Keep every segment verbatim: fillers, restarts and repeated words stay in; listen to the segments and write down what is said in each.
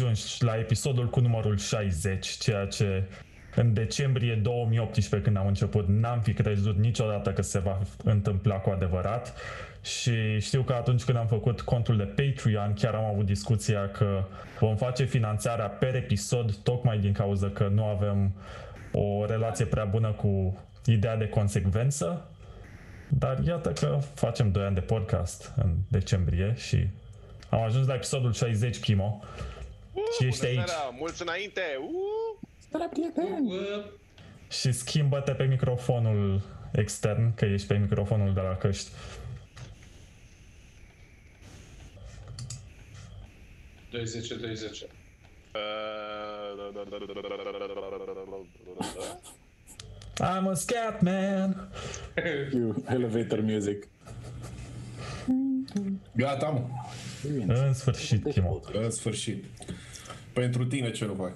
ajungi la episodul cu numărul șaizeci, ceea ce în decembrie două mii optsprezece, când am început, n-am fi crezut niciodată că se va întâmpla cu adevărat. Și știu că atunci când am făcut contul de Patreon, chiar am avut discuția că vom face finanțarea per episod, tocmai din cauza că nu avem o relație prea bună cu ideea de consecvență. Dar iată că facem doi ani de podcast în decembrie și am ajuns la episodul șaizeci, Kimo. Uh, și ești aici. Seara, mulți înainte! Uh! Stare, prieteni! Uh! Și schimbă-te pe microfonul extern, că ești pe microfonul de la căști. douăzeci, douăzeci. I'm a scat man. You elevator music. Gata, mă. În sfârșit, Timo. În sfârșit. Pentru tine ce nu fac.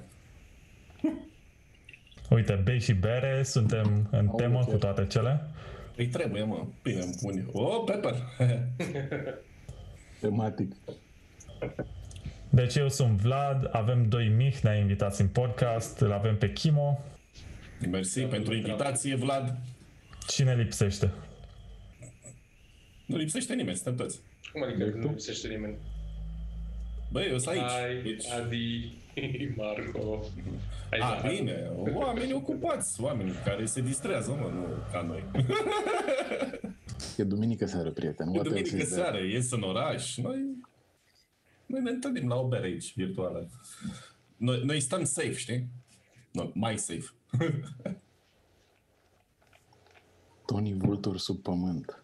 Uite, bei și bere, suntem în Au temă cu toate cele. Îi trebuie, mă. Bine, bune. Oh, pepper. Tematic. Deci eu sunt Vlad, avem doi Mihnea invitați în podcast, îl avem pe Kimo. Mersi pentru invitație, Vlad. Cine lipsește? Nu lipsește nimeni, suntem toți. Cum adică nu lipsește nimeni? Băi, eu sunt aici. Ai, Adi, Marco. A, bine, oamenii ocupați, oamenii care se distrează, mă, nu ca noi. E duminică seară, prieten. E duminică seară, ies în oraș. Noi, noi ne întâlnim la o bere aici, virtuală. Noi, noi stăm safe, știi? No, mai safe. Tony Vultur sub pământ.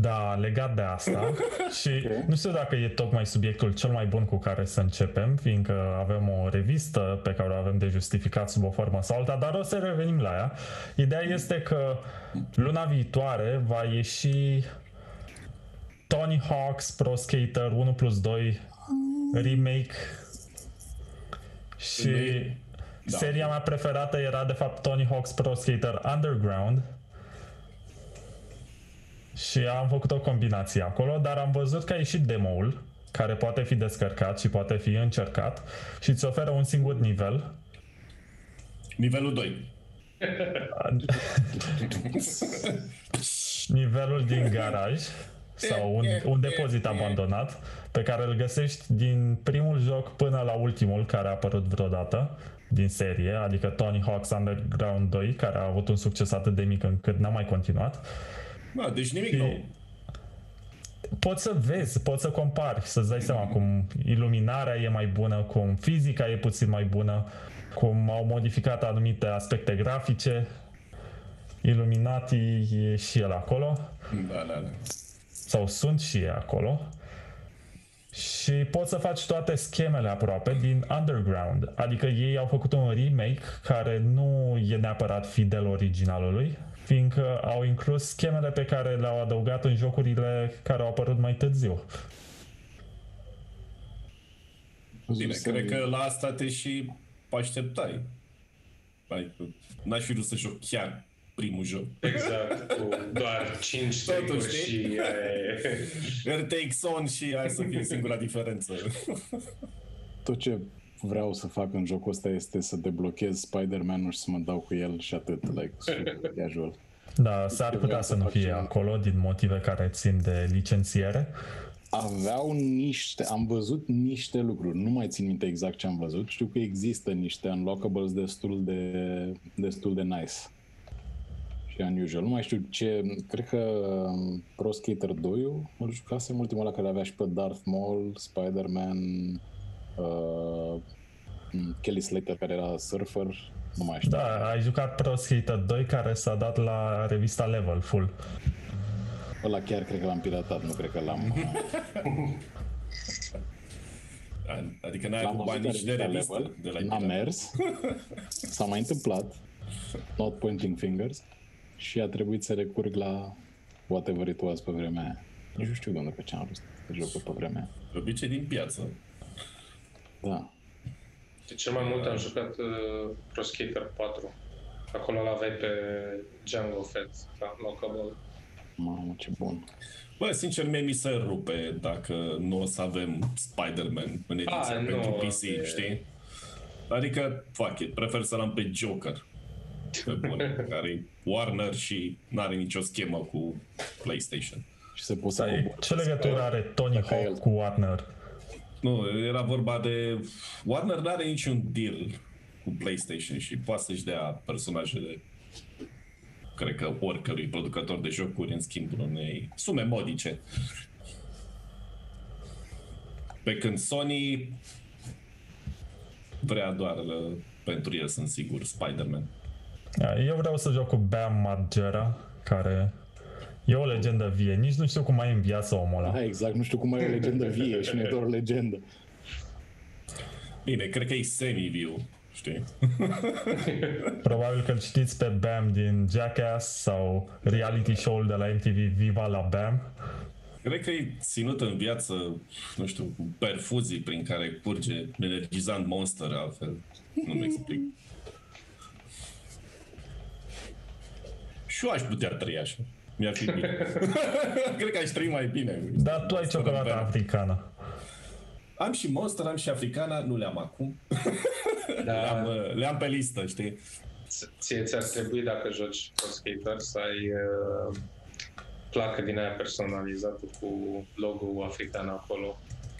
Da, legat de asta. Și okay, nu știu dacă e tocmai subiectul cel mai bun cu care să începem, fiindcă avem o revistă pe care o avem de justificat sub o formă sau alta, dar o să revenim la ea. Ideea este că luna viitoare va ieși Tony Hawk's Pro Skater unu plus doi remake. Și da, seria mea preferată era de fapt Tony Hawk's Pro Skater Underground. Și am făcut o combinație acolo, dar am văzut că a ieșit demo-ul, care poate fi descărcat și poate fi încercat și îți oferă un singur nivel. Nivelul doi. Nivelul din garaj sau un, un depozit abandonat, pe care îl găsești din primul joc până la ultimul care a apărut vreodată din serie, adică Tony Hawk's Underground doi, care a avut un succes atât de mic încât n-a mai continuat. Da, deci nimic nou. Poți să vezi, poți să compari, să-ți dai seama cum iluminarea e mai bună, cum fizica e puțin mai bună, cum au modificat anumite aspecte grafice. Illuminati e și el acolo. Da, da, da. Sau sunt și ei acolo. Și poți să faci toate schemele aproape din Underground. Adică ei au făcut un remake care nu e neapărat fidel originalului, fiindcă au inclus schemele pe care le-au adăugat în jocurile care au apărut mai târziu. Bine, cred că la asta te și așteptai. N-aș fi vrut să joc chiar primul joc. Exact, cu doar cinci streguri și... R T X on și hai să fie singura diferență. Tot ce vreau să fac în jocul ăsta este să deblochez Spider-Man-ul și să mă dau cu el și atât, like, super casual. Da, s-ar putea să nu fie acolo din motive care țin de licențiere. Aveau niște, am văzut niște lucruri, nu mai țin minte exact ce am văzut, știu că există niște unlockables destul de, destul de nice. Unusual. Nu mai știu ce, cred că Pro Skater doi-ul îl jucasem ultimul ăla care avea și pe Darth Maul, Spider-Man, uh, Kelly Slater care era surfer, nu mai știu. Da, ai jucat Pro Skater doi care s-a dat la revista Level full. Ăla chiar cred că l-am piratat, nu cred că l-am... Adică n-ai avut bani nici de revistă. Level, de la n-am mers, s-a mai întâmplat, not pointing fingers. Și a trebuit să recurg la whatever it was pe vremea aia. Nu știu de unde pe ce am vrut să joc pe vremea aia. De obicei din piață. Da. De cel mai mult am jucat uh, Pro Skater patru. Acolo l-aveai pe Django Fett, ca locable. Mamă, ce bun. Bă, sincer, mie mi se rupe dacă nu o să avem Spider-Man în ediția A, pentru nu, P C, e... știi? Adică, fuck it, prefer să l-am pe Joker, pe bune, care e Warner și n-are nicio schemă cu PlayStation. Și se poți să... Ce legătură are Tony Hawk cu Warner? Nu, era vorba de... Warner n-are niciun deal cu PlayStation și poate să-și dea personajele, cred că oricărui producător de jocuri, în schimbul unei sume modice. Pe când Sony vrea doar pentru el, sunt sigur, Spider-Man. Eu vreau să joc cu Bea Margera, care e o legendă vie. Nici nu știu cum mai e în viață omul ăla. Da, exact, nu știu cum mai e o legendă vie și nu e doar legendă. Bine, cred că e semi-viu. Știi? Probabil că-l știți pe Bam din Jackass sau reality show-ul de la M T V Viva la Bam. Cred că e ținut în viață, nu știu, cu perfuzii prin care curge energizant Monster, altfel nu-mi explic. Și eu aș putea trăi așa, mi-ar fi bine. Cred că aș trăi mai bine. Dar tu ai ciocolata africană. Am și Monster, am și Africana, nu le-am acum. Da. Le-am, le-am pe listă, știi? Ție ți-ar trebui, dacă joci Pro Skater, să ai uh, placă din aia personalizată cu logo-ul african acolo.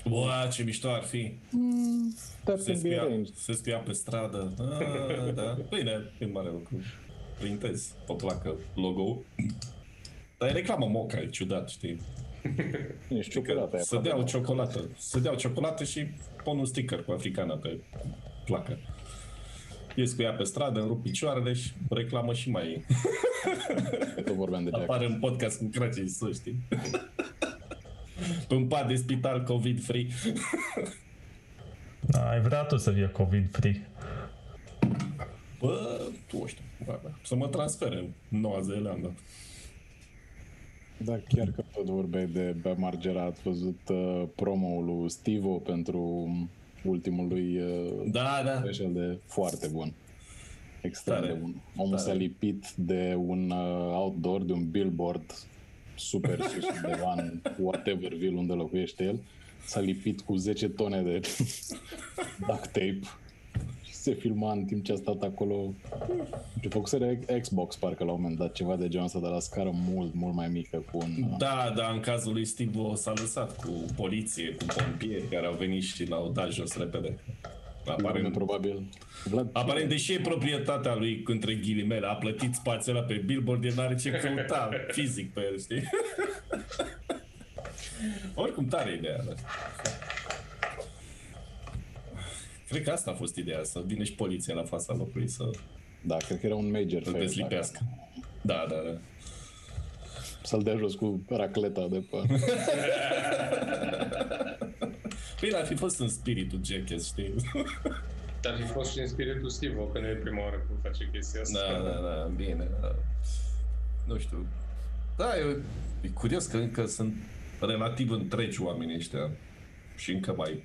Bă, ce mișto ar fi! Mm, se, scria, se scria pe stradă. Ah, da. Bine, e mare lucru. Printezi o placă, logo-ul. Dar e reclamă moca, e ciudat, știi? Ciocolată, să dea o ciocolată, să dea o ciocolată și pun un sticker cu africana pe placă. Ies cu ea pe stradă, îmi rup picioarele și reclamă și mai apare în podcast cu Crăciun, să știi. Pe un pat de spital COVID free. Ai vrea tu să fie COVID free? Bă, tu știu, să mă transfer în Noua Zeelandă. Da, chiar că tot vorbeai de Bea Margera, ați văzut uh, promo-ul lui Steve-o pentru ultimul lui uh, da, da. special, de foarte bun. Extrem Tare. de bun. Omul Tare. s-a lipit de un uh, outdoor, de un billboard super sus undeva în whatever ville unde locuiește el. S-a lipit cu zece tone de duct tape. Se filma în timp ce a stat acolo. Ce făcuse Xbox, parcă la un moment dat, ceva de genul ăsta, dar la scară mult, mult mai mică. Cu un... Da, dar în cazul lui Steve-o s-a lăsat cu poliție, cu pompieri care au venit și l-au dat jos repede. Aparent, probabil. Vlad, aparent, deși e proprietatea lui, între ghilimele, a plătit spațiul ăla pe billboard, el n-are ce căuta fizic pe el, știi? Oricum, tare ideea. Cred că asta a fost ideea, să vină și poliția la fața locului să... Da, cred că era un major fail. Să deslipească. Da, da, da. Să-l dea jos cu racleta de pe... Bine, ar fi fost în spiritul Jackass, știi? Dar ar fi fost și în spiritul Steve-o, că nu e prima oară cum face chestia asta. Da, da, da, bine. Da. Nu știu. Da, e, e curios că încă sunt relativ întregi oamenii ăștia și încă mai...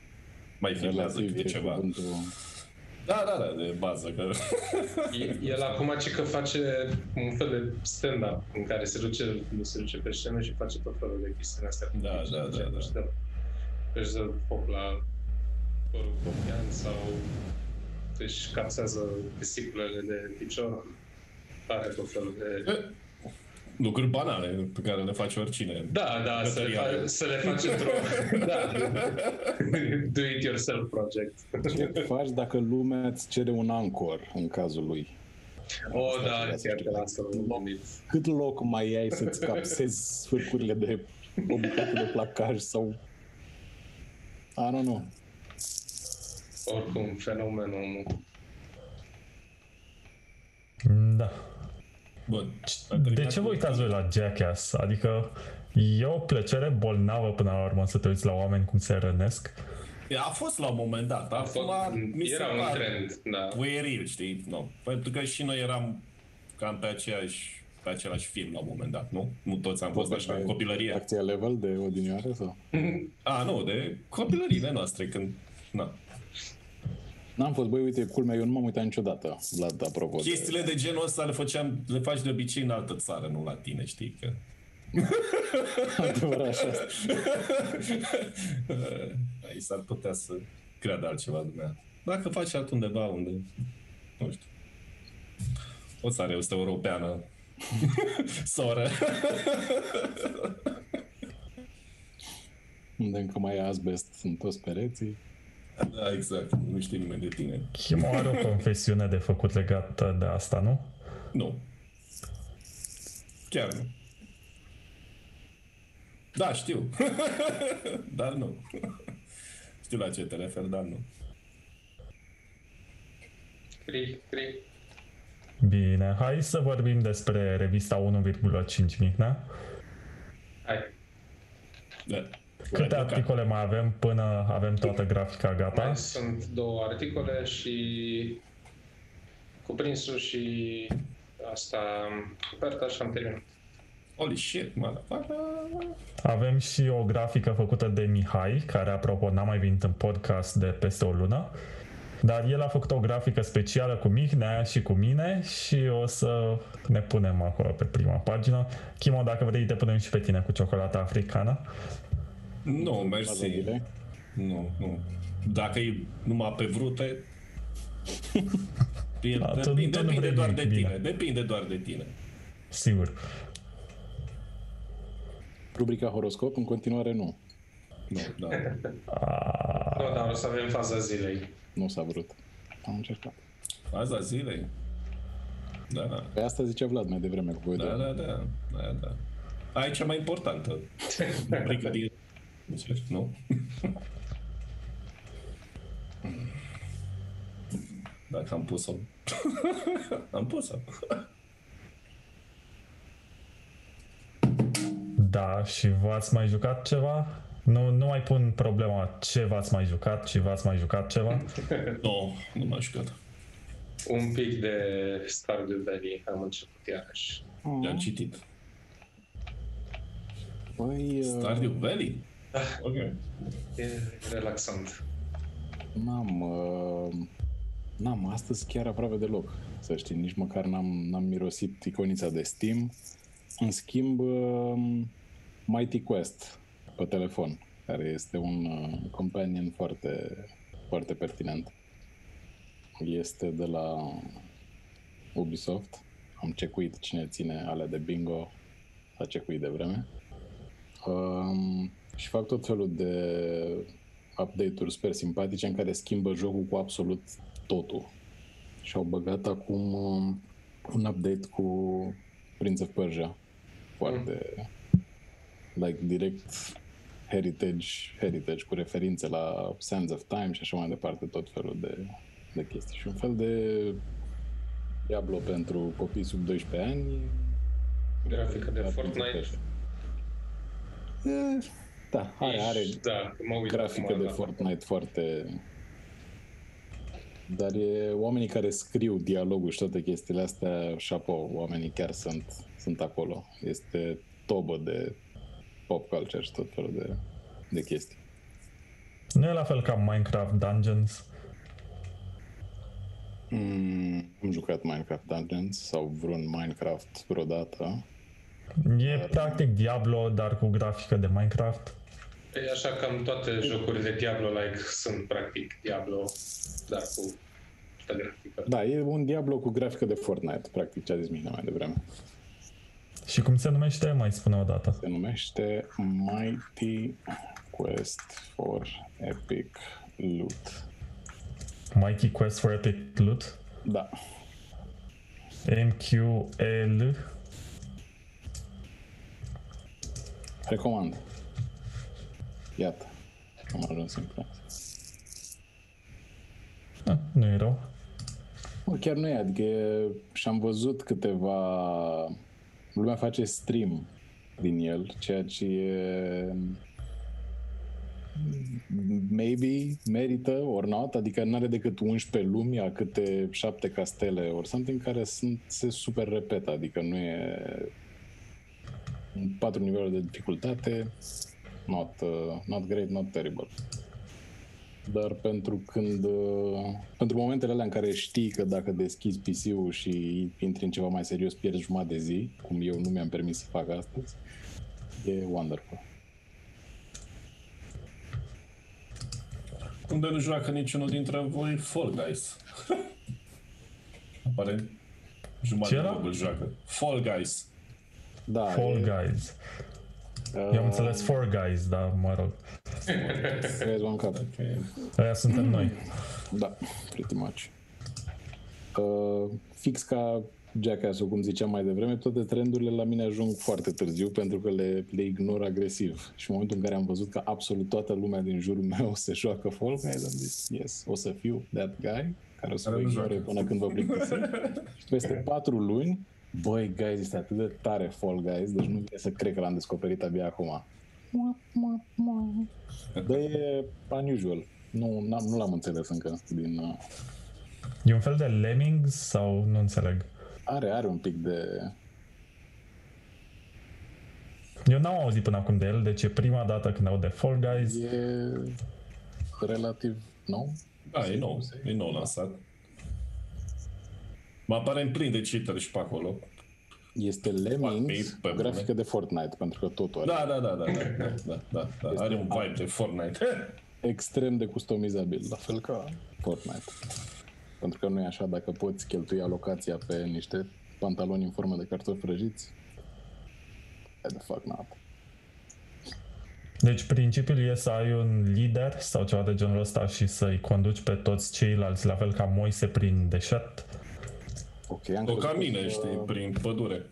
mai filmează câte ceva. Cuvântul... Da, da, da, de bază. Că... El acum ce că face un fel de stand-up în care se duce, se duce pe scenă și face tot felul de chestii astea. Da, da, da, da. da. Își dă foc la părul copian sau își capsează pisiculele de picior. Pare tot felul de... Lucruri banale pe care le face oricine. Da, da, să le, fa- să le faci într-o... da. Do it yourself project. Ce faci dacă lumea îți cere un anchor în cazul lui? Oh, asta da, chiar cere. Că asta cât loc mai ai să-ți capsezi sfârcurile de o bucată de placaj sau... I don't know. Oricum, fenomenul. Da. Bun. De ce vă uitați voi la Jackass? Adică e o plăcere bolnavă până la urmă să te uiți la oameni cum se rănesc. A fost la un moment dat. A fost, mi se era un trend, da. Pueril, știi? No. Pentru că și noi eram cam pe aceeași, pe același film la un moment dat, nu? Nu toți am fost așa în copilărie. Acția level de odinioară sau? A, nu, de copilările noastre când, na. N-am fost, băi, uite, culmea, eu nu m-am uitat niciodată, Vlad, apropo. Chestiile de genul ăsta le, făceam, le faci de obicei în altă țară, nu la tine, știi? Că Adevărat așa. Aici s-ar putea să creadă altceva dumneavoastră. Dacă faci altundeva unde, nu știu, o țară este europeană, soră. Unde încă mai e asbest, sunt toți pereții. Da, exact. Nu știe nimeni de tine. Și mai are o confesiune de făcut legată de asta, nu? Nu. Chiar nu. Da, știu. Dar nu. Știu la ce te referi, dar nu. Cri, cri. Bine, hai să vorbim despre revista unu virgulă cinci Mihnea. Hai. Da. Câte articole mai avem până avem toată grafica gata? Mai sunt două articole și cuprinsul și asta, coperta și am terminat. Holy shit, mă, avem și o grafică făcută de Mihai, care apropo n-a mai venit în podcast de peste o lună, dar el a făcut o grafică specială cu Mihnea și cu mine și o să ne punem acolo pe prima pagină. Chimo, dacă vrei, te punem și pe tine cu ciocolata africană. Nu, mersi. Nu, nu. Dacă e numai pe vrute, da, depinde, tu, tu depinde doar de tine. Depinde doar de tine. Sigur. Rubrica horoscop, în continuare, nu. Nu, da. A... nu, dar o să avem faza zilei. Nu s-a vrut. Am încercat. Faza zilei? Da. Pe asta zicea Vlad mai devreme cu voi. Da, da, da, da, da. Aici e mai importantă. Rubrica din... nu? Dacă am pus-o. Am pus-o. Da, și v-ați mai jucat ceva? Nu, nu mai pun problema ce v-ați mai jucat, ci v-ați mai jucat ceva? Nu, nu m-am jucat. Un pic de Stardew Valley am început iarăși. Mm. Le-am citit. Păi, uh... Stardew Valley? Ok. E relaxant. N-am, uh, n-am astăzi chiar aproape deloc, să știi, nici măcar n-am, n-am mirosit iconița de Steam. În schimb, uh, Mighty Quest pe telefon, care este un uh, companion foarte, foarte pertinent. Este de la Ubisoft. Am cecuit cine ține alea de bingo, a cecuit de vreme. Uh, Și fac tot felul de update-uri super simpatice în care schimbă jocul cu absolut totul. Și au băgat acum un update cu Prince of Persia. Foarte, mm. like, direct heritage, heritage, cu referințe la Sands of Time și așa mai departe, tot felul de, de chestii. Și un fel de Diablo pentru copii sub doisprezece ani. Grafică de Fortnite. E... Da, are, are Ești, da, grafică de Fortnite foarte... Dar e oamenii care scriu dialogul și toate chestiile astea, șapo, oamenii chiar sunt, sunt acolo. Este tobă de pop culture și tot felul de, de chestii. Nu e la fel ca Minecraft Dungeons? Mm, am jucat Minecraft Dungeons sau vreun Minecraft vreodată. E dar... practic Diablo, dar cu grafică de Minecraft. E așa cam toate jocurile Diablo-like sunt practic Diablo, dar cu grafică. Da, e un Diablo cu grafică de Fortnite, practic ce a zis Mihnea mai devreme. Și cum se numește? Mai spune o dată. Se numește Mighty Quest for Epic Loot. Mighty Quest for Epic Loot? Da. M Q L... Recomand. Iată, am ajuns în plan. Da, nu e rău. Bă, chiar nu e, adică e, și-am văzut câteva... Lumea face stream din el, ceea ce e... Maybe, merită, or not, adică n-are decât unsprezece lumi, a câte șapte castele, or something, care sunt, se super repetă, adică nu e... patru niveluri de dificultate, not, uh, not great, not terrible. Dar pentru când, uh, pentru momentele alea în care știi că dacă deschizi P C-ul și intri în ceva mai serios, pierzi jumătate de zi, cum eu nu mi-am permis să fac astăzi, E wonderful. Unde nu joacă niciunul dintre voi Fall Guys. Aparent, jumătate de loc îl joacă. Fall Guys. Da, Fall e... Guys. Uh... Eu am înțeles Four Guys, dar mă rog. Guys, m-am cap. Aia suntem noi. Da, pretty much. Uh, fix ca Jackass-ul, cum ziceam mai devreme, toate trendurile la mine ajung foarte târziu pentru că le, le ignor agresiv. Și în momentul în care am văzut că absolut toată lumea din jurul meu se joacă Fall Guys, am zis, yes, o să fiu that guy care o să vă ignore până când vă plictisiți. Și peste patru luni, băi, guys, este atât de tare Fall Guys, deci nu vine să cred că l-am descoperit abia acum. Dar e unusual. Nu, nu l-am înțeles încă din... Uh... E un fel de Lemmings sau nu înțeleg? Are, are un pic de... Eu n-am auzit până acum de el, deci e prima dată când aud de Fall Guys. E relativ nou. Da, e nou, e nou lansat. Mă apare în plin de cheater și pe acolo. Este Lemmings, pe grafică de Fortnite, pentru că totul are. Da, da, da, da, da, da, da, da. Are un vibe de Fortnite. Extrem de customizabil, la fel ca Fortnite. Pentru că nu e așa, dacă poți cheltui alocația pe niște pantaloni în formă de cartofi prăjiți, de fapt n-a. Deci principiul e să ai un lider sau ceva de genul ăsta și să-i conduci pe toți ceilalți, la fel ca Moise prin deșert. Okay, am o ca mine, că... știi, prin pădure.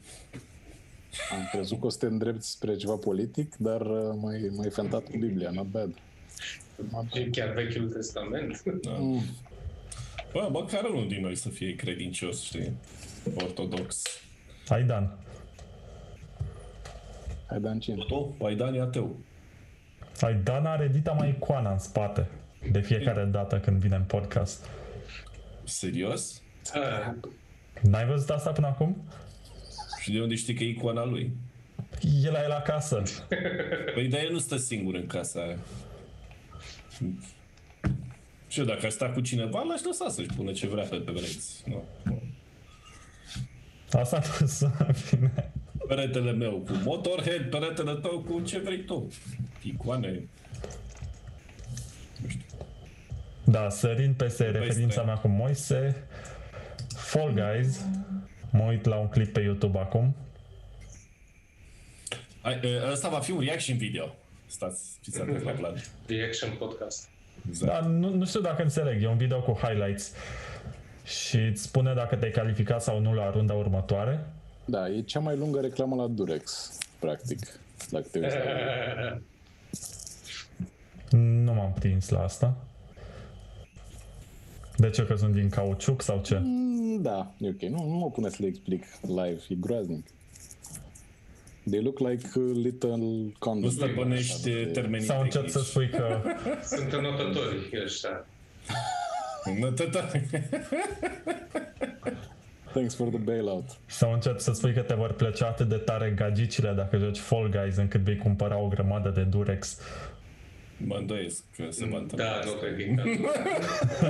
Am crezut că o să te îndrepti spre ceva politic, dar m-ai, m-ai fentat cu Biblia, not bad. E chiar Vechiul Testament. Da. Mm. Bă, bă, care unul din noi să fie credincios, știi, ortodox? Hai, Dan. Hai, Dan, cine? Tu? Hai, Dan e ateu. Hai, Dan are dita mai icoana în spate, de fiecare dată când vine în podcast. Serios? A. N-ai văzut asta până acum? Și de unde știi că e icoana lui? E la el acasă. Păi, dar el nu stă singur în casa aia. Și eu, dacă aș sta cu cineva, l-aș lăsa să-și pună ce vrea pe pereți. No. Asta nu sună bine. Peretele meu cu Motorhead, peretele tău cu ce vrei tu. Icoane. Nu știu. Da, sărind peste referința mea cu Moise, Fall Guys, mă uit la un clip pe YouTube acum. Asta va fi un reaction video. Stați, fiți atent la plan. Reaction podcast. Exact. Dar nu, nu știu dacă înțeleg, e un video cu highlights și îți spune dacă te-ai calificat sau nu la runda următoare. Da, e cea mai lungă reclamă la Durex, practic, dacă te uiți. Nu m-am prins la asta. De ce, că sunt din cauciuc sau ce? Da, e ok, nu, nu mă pune să le explic live, e groaznic. They look like little condoms. Nu stăpânește termenii. Sau încep să spui că... Sunt înotători ăștia. Înotători. Thanks for the bailout. Sau încep să spui că te vor plăcea atât de tare gagicile dacă joci Fall Guys încât vei cumpăra o grămadă de Durex. Mă îndoiesc că se va întâmpla. Da, nu cred că e cazul.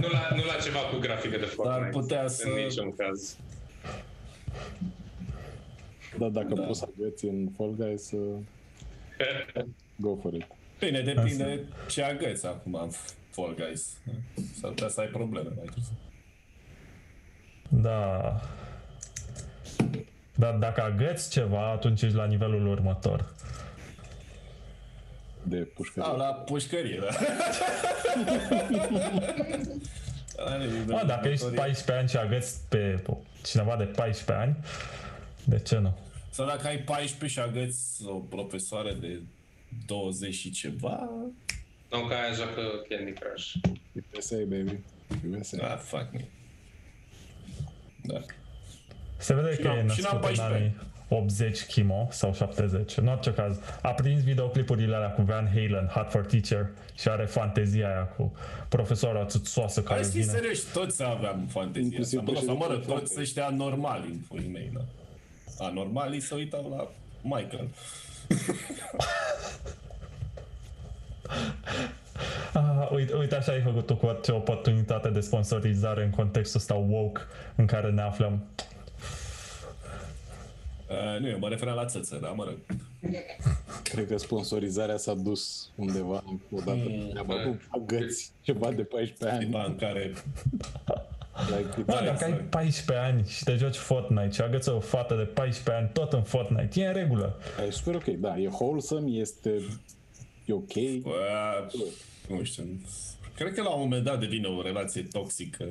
Nu la, nu la ceva cu grafică de Fortnite. Dar putea să... În niciun caz. Da, dacă da. Poți să agăți în Fall Guys, uh, go for it. Bine, depinde asta. Ce agăți acum în Fall Guys. S-ar putea să ai probleme mai târziu. Da. Dar dacă agăți ceva, atunci ești la nivelul următor. De pușcărie. Da, la pușcărie, da. A, dacă ești paisprezece ani și agăți pe cineva de paisprezece ani, de ce nu? Sau dacă ai paisprezece și agăți o profesoară de douăzeci și ceva... Nu, că aia joacă Candy Crush. E P S A, baby. E P S A. Ah, fuck me. Da. Se vede și că n-am, e născut în anii optzeci chimo sau șaptezeci. În orice caz, a prins videoclipurile alea cu Van Halen, Hot for Teacher, și are fantezia aia cu profesoara țuțoasă care vine. Hai să fii serios, toți aveam fantezia asta. Mă, să mără, toți ăștia normali în foii mei, da. Anormalii se uitau la Michael. ah, uite, uite, așa ai făcut tu cu orice oportunitate de sponsorizare în contextul ăsta woke în care ne aflăm. Uh, nu, eu mă referam la țăță, dar mă rog. Cred că sponsorizarea s-a dus undeva odată. Mm, cu găți, ceva de paisprezece ani. Ceva în care... Da, dacă ai paisprezece ani și te joci Fortnite și agăță o fată de paisprezece ani tot în Fortnite, e în regulă. E super ok, da, e wholesome, este e ok. Bă, nu știu, cred că la un moment dat devine o relație toxică.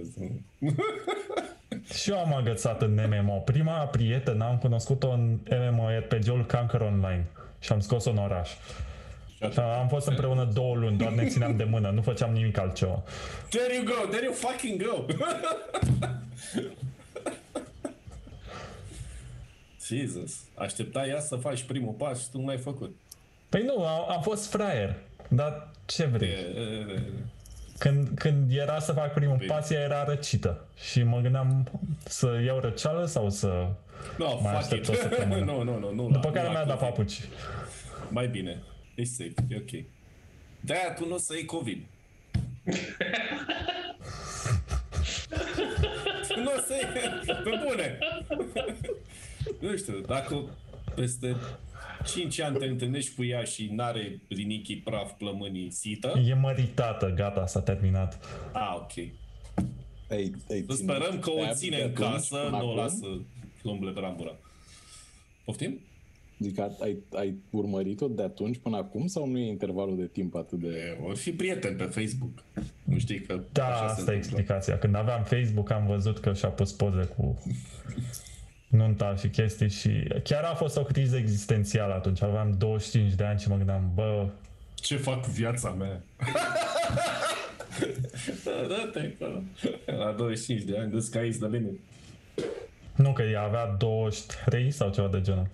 Și eu am agățat în M M O. Prima prietenă am cunoscut-o în MMORPG-ul Conquer Online și am scos-o în oraș. Am fost împreună două luni, doar ne țineam de mână, nu făceam nimic altceva. There you go, there you fucking go! Jesus, aștepta ea să faci primul pas și tu nu l-ai făcut. Păi nu, am fost fraier, dar ce vrei? Când, când era să fac primul Bine. pas, ea era răcită și mă gândeam să iau răceală sau să no, mai aștept o săptămână. No, no, no, nu, După la, care mi-a dat papuci. Mai bine. E safe, e ok. De-aia tu nu o să iei COVID. Tu nu o să iei... Pe bune! Nu știu, dacă peste cinci ani te întâlnești cu ea și n-are rinichii, praf, plămânii, sită... E măritată, gata, s-a terminat. A, ok. Ei, ei, sperăm că o ține în casă, nu o lasă umble pe rambura. Poftim? Adică ai, ai urmărit-o de atunci până acum sau nu e intervalul de timp atât de... Or fi prieten pe Facebook. Nu știi că... Da, asta e explicația. Când aveam Facebook am văzut că și-a pus poze cu nunta și chestii și... Chiar a fost o criză existențială atunci. Aveam douăzeci și cinci de ani și mă gândeam, bă... Ce fac cu viața mea? Dă-te acolo. La douăzeci și cinci de ani, the sky is the limit. Nu, că ea avea douăzeci și trei sau ceva de genul.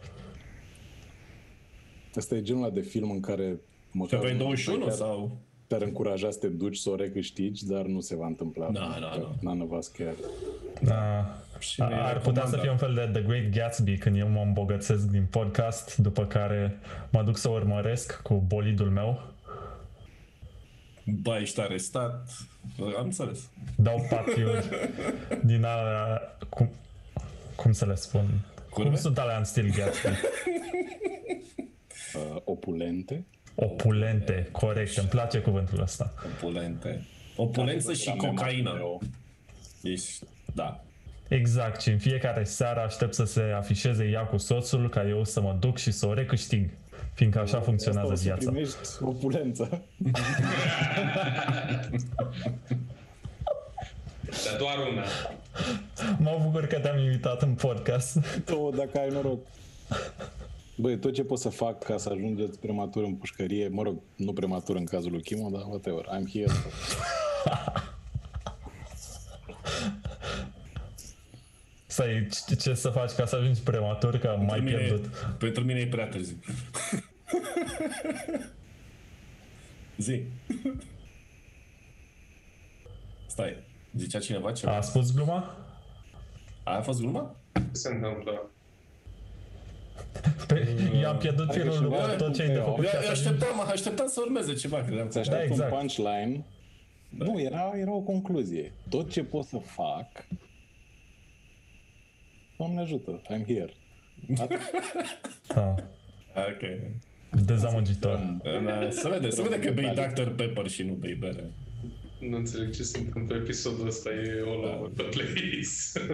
Asta e genul ăla de film în care măcar douăzeci și unu sau te-ar încuraja să te duci să o recâștigi, dar nu se va întâmpla. Da, da, da. N-a năvas chiar. Da. Și ar putea să fie un fel de The Great Gatsby, când eu mă îmbogățesc din podcast, după care mă duc să urmăresc cu bolidul meu. Ba, ești arestat. Am înțeles. Dau patiuri din alea... Cum, cum să le spun? Curve? Cum sunt alea în stil Gatsby? Uh, opulente. Opulente, corect, îmi place cuvântul ăsta. Opulente. Opulență și cocaină. Ești, da. Exact, și în fiecare seară aștept să se afișeze ea cu soțul, ca eu să mă duc și să o recâștig. Fiindcă așa funcționează viața. Asta o să primești opulență. Dar doar una. Mă bucur că te-am invitat în podcast. Două, dacă ai noroc. Băi, tot ce pot să fac ca să ajungeți prematur în pușcărie, mă rog, nu prematur în cazul lui Chimo, dar whatever, I'm here. Stai, ce să faci ca să ajungi prematur, că am mai pierdut. Pentru mine e prea târziu. Zi. Stai, zicea cineva ceva? A spus gluma? Aia a fost gluma? Ce se întâmplă? Pe, eu am pierdut firul lui tot ce ai de făcut. Așteptam, așteptam să urmeze ceva, credeam. Să aștept exact. Un punchline. Da. Nu, era, era o concluzie. Tot ce pot să fac... Doamne ajută, I'm here. Ah. Ok. Dezamăgitor. Să vede, să vede că bei doctor Pepper și nu bei bere. Nu înțeleg ce se întâmplă episodul ăsta, e all over the place.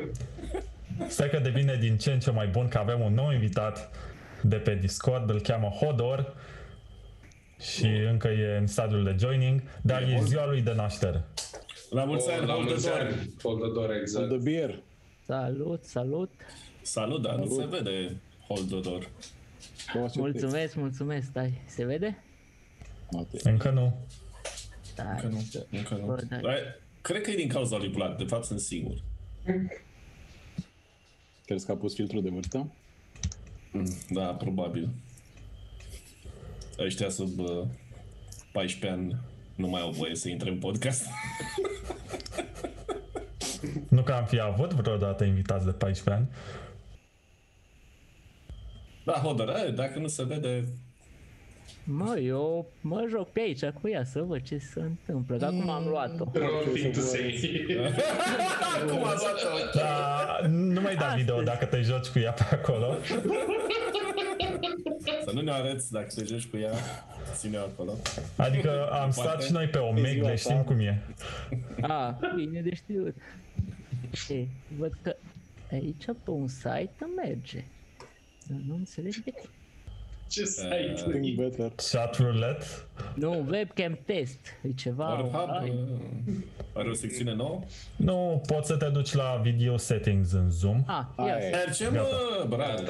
Stai că devine din ce în ce mai bun, că avem un nou invitat de pe Discord, îl cheamă Hodor și uh. încă e în stadiul de joining, dar e, e ziua lui de naștere. La mulți ani, la Hodor, exact. Hodor. Salut, salut. Salut, dar nu se vede Hodor. Mulțumesc, mulțumesc, stai, se vede? Okay. Încă nu. Da, încă nu, încă nu. Da. Cred că e din cauza lui Vlad, de fapt sunt singur. Crezi că a pus filtrul de vârstă? Da, probabil. Ăștia sub uh, paisprezece ani nu mai au voie să intre în podcast. Nu că am fi avut vreodată invitați de paisprezece ani. Da, Hodor, dacă nu se vede, Mă, eu mă joc pe aici cu ea să văd ce se întâmplă, că acum am luat-o. Acum am luat-o. Nu mai da video dacă te joci cu ea pe acolo. Să nu ne arăți dacă te joci cu ea, ține-o acolo. Adică am stat și noi pe Omegle, știm cum e. A, bine de știut. E, văd că aici pe un site merge. Dar nu înțeleg de ce. Ce site? Chat roulette? Nu, webcam test. E ceva online. Are o secțiune nouă? Nu, poți să te duci la video settings în Zoom. Ah, ia. Mergem, brat.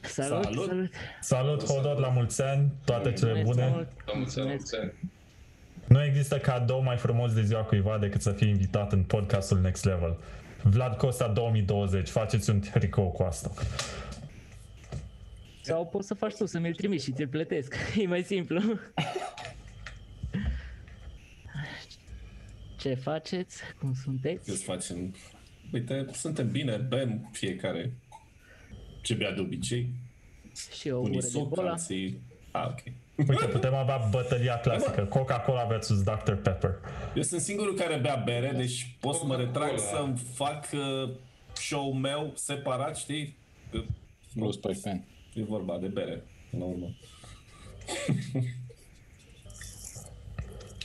Salut, salut. Salut, Hodor, la mulți ani, toate cele bune. La mulți ani, la mulți ani. Nu există cadou mai frumos de ziua cuiva decât să fii invitat în podcastul Next Level. Vlad Costa două mii douăzeci, faceți un tricou cu asta. Sau poți să faci tu, să mi-l trimiți și ți-l plătesc, e mai simplu. Ce faceți? Cum sunteți? Ce facem? Uite, suntem bine, bem fiecare ce bea de obicei. Și o ură de bola. Ah, ok. Uite, putem avea bătălia clasică, Coca-Cola versus doctor Pepper. Eu sunt singurul care bea bere, deci pot să mă retrag să-mi fac show-ul meu separat, știi? Nu stai fan. E vorba de bere, până la urmă.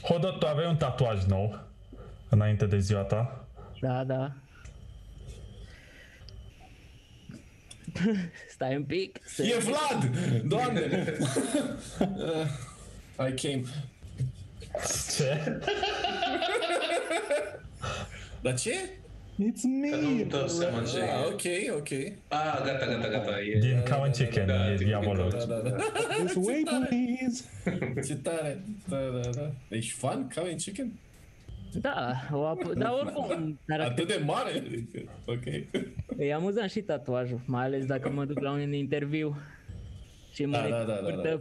Hodor, tu aveai un tatuaj nou, înainte de ziua ta. Da, da. Stai un pic. Se... E Vlad! Doamne! uh, I came. Ce? Dar ce? It's me! Ah, ok, ok. Ah, gata, gata, gata. E, din Cow and Chicken, da, e diavolul. Da, da, da. It's way, please! Ce tare! Da, da, da. Ești fan Cow and Chicken? Da, o ap- dar oricum. Atât de mare? Ok. E amuzant și tatuajul, mai ales dacă mă duc la un interviu. Și mă da, da, da, da, da.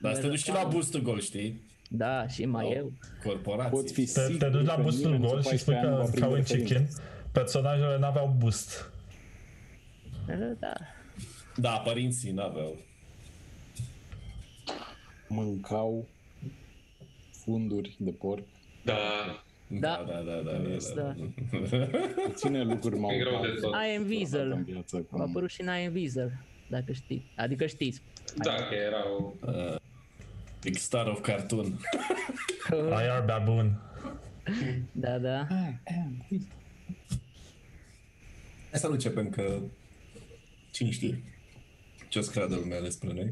Dar să te duci și la Boostul Gol, știi? Da, și mai oh, eu. Corporații. Te, te duci la Boostul Gol și spui că Cow and Chicken, personajele n-aveau boost. Da. Da, părinții n-aveau. Mâncau funduri de porc. Da. Da, da, da, da, da, da, da. Puține lucruri m-au dat. I am Weasel. A apărut și în I am Weasel, dacă știi. Adică știți. Dacă erau... Uh, big star of cartoon. I R Baboon. Da, da. Hai să nu începem că... Cine știe ce o să creadă lumea despre noi?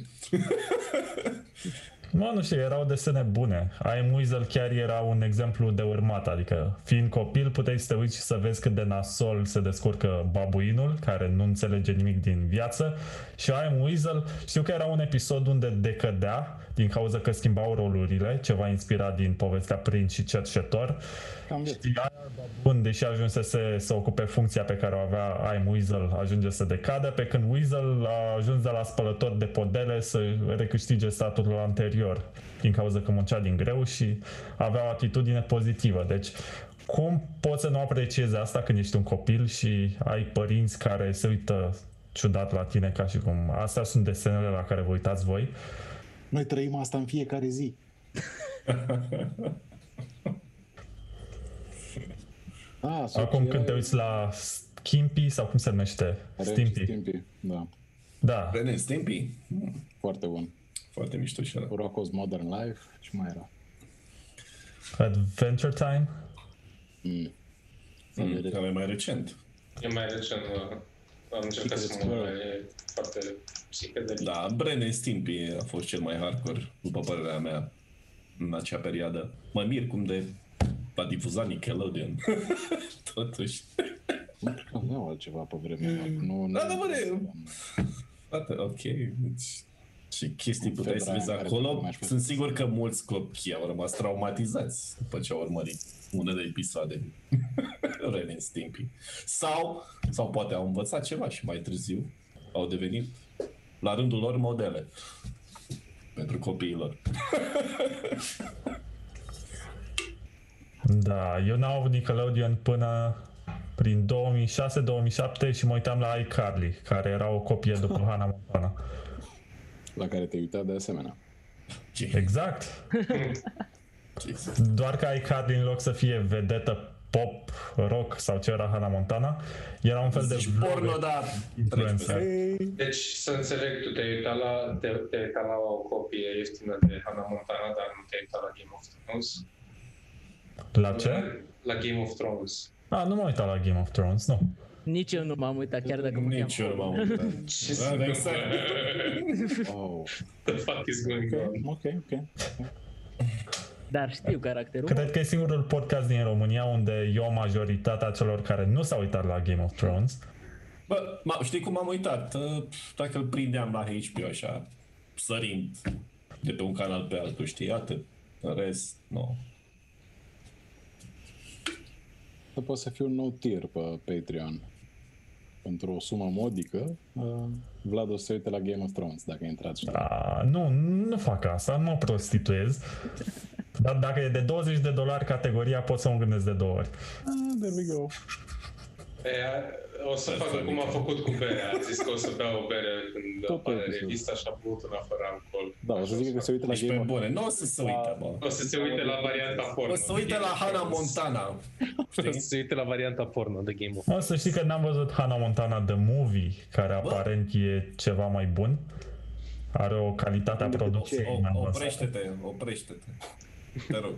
Mă, nu știu, erau desene bune. I am Weasel chiar era un exemplu de urmat, adică fiind copil puteai să te uiți și să vezi cât de nasol se descurcă babuinul, care nu înțelege nimic din viață. Și I am Weasel, știu că era un episod unde decădea, din cauza că schimbau rolurile, ceva inspirat din povestea Prinț și Cerșetor. Și bun, deși ajunsese să ocupe funcția pe care o avea I am Weasel, ajunge să decadă, pe când Weasel a ajuns de la spălător de podele să recâștige statul anterior, din cauza că muncea din greu și avea o atitudine pozitivă. Deci, cum poți să nu apreciezi asta când ești un copil și ai părinți care se uită ciudat la tine, ca și cum... Astea sunt desenele la care vă uitați voi. Noi trăim asta în fiecare zi. Ah, acum când te uiți la Stimpy sau cum se numește? Stimpy. Stimpy, da. Da. Ren and Stimpy. Foarte bun. Foarte mișto și ăla. Rocko's Modern Life și mai era. Adventure Time? Mm. Mm, care e mai recent. E mai recent, da. Am încercat să mă e foarte psihedelic. Da, Ren and Stimpy a fost cel mai hardcore, după părerea mea, în acea perioadă. Mă mir cum de a difuzat Nickelodeon. Totuși. Aveau altceva pe vremea mea. Nu, nu. Da, da, bă, ok. Ce chestii puteai să vezi acolo? Sunt sigur că mulți copii au rămas traumatizați după ce au urmărit unele episoade Ren and Stimpy. Sau, sau poate au învățat ceva și mai târziu au devenit, la rândul lor, modele pentru copiilor. Da, eu n-am avut Nickelodeon până prin două mii șase două mii șapte și mă uitam la iCarly, care era o copie după Hannah Montana. La care te-ai uitat de asemenea. Exact. Doar că I K din loc să fie vedetă pop, rock sau ce era Hannah Montana, era un fel de porno, dar influență. Deci să înțeleg, tu te-ai uitat la, te, te-ai uitat la o copie ieftină de Hannah Montana, dar nu te-ai uitat la Game of Thrones. La ce? La Game of Thrones. A, nu m-am uitat la Game of Thrones, nu. Nici eu nu m-am uitat, chiar dacă mă cheam. Nici eu nu m-am uitat. Ce oh. The fuck is going on? Ok, ok. Dar știu caracterul. Cred că e singurul podcast din România unde eu, majoritatea celor care nu s-au uitat la Game of Thrones. Bă, știi cum am uitat? Dacă îl prindeam la H B O așa, sărind de pe un canal pe altul, știi, atât. În rest, nu. Poate să fiu un nou tier pe Patreon. Pentru o sumă modică, Vlad o să se uite la Game of Thrones, dacă intrați. Da, nu, nu fac asta, mă prostituez. Dar dacă e de douăzeci de dolari categoria, pot să mă gândesc de două ori. Ah, there we go. Aia, o să fac cum mică. A făcut cu berea, a zis că o să beau o bere când tot apare revista și a băut una fără alcool. Da, o să zic că se uită la Game of Thrones. Nu o să se uite, bă. O să se uite la varianta porno. O să se uite la Hannah Montana. O să se uite la varianta porno de Game of Thrones. O să știi că n-am văzut Hannah Montana The Movie, care aparent e ceva mai bun. Are o calitate a producției. Oprește-te, oprește-te. Te rog,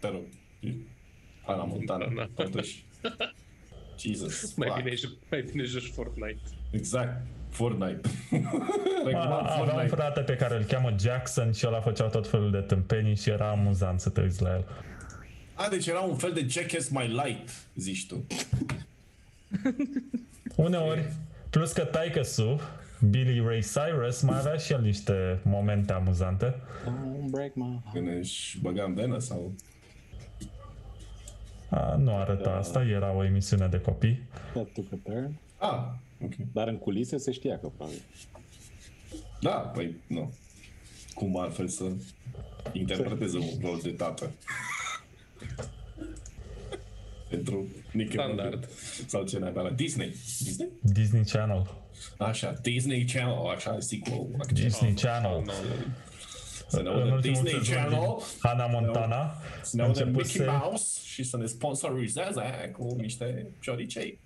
te rog. Hannah Montana, totuși. Jesus, mai bine, mai bine joci Fortnite. Exact, Fortnite. Avea un frate pe care îl cheamă Jackson și ăla făcea tot felul de tâmpenii și era amuzant să te uiți la el. A, deci era un fel de Jackass My Light, zici tu. Uneori, plus că taică-su, Billy Ray Cyrus, mai avea și el niște momente amuzante. Don't break my... Când își băga în venă sau... A, nu arăta asta, era o emisiune de copii. Ah, okay. Dar în culise se știa că probabil. Da, păi nu. Cum altfel să interpreteze un rol de tată? Pentru standard. Sau ce n-ai la Disney. Disney? Disney Channel. Așa, Disney Channel, așa, sequel. Disney Channel. Să ne audem Disney Channel, Hannah Montana, să ne audem Mickey Mouse și să ne sponsorizeze cu niște cioricei.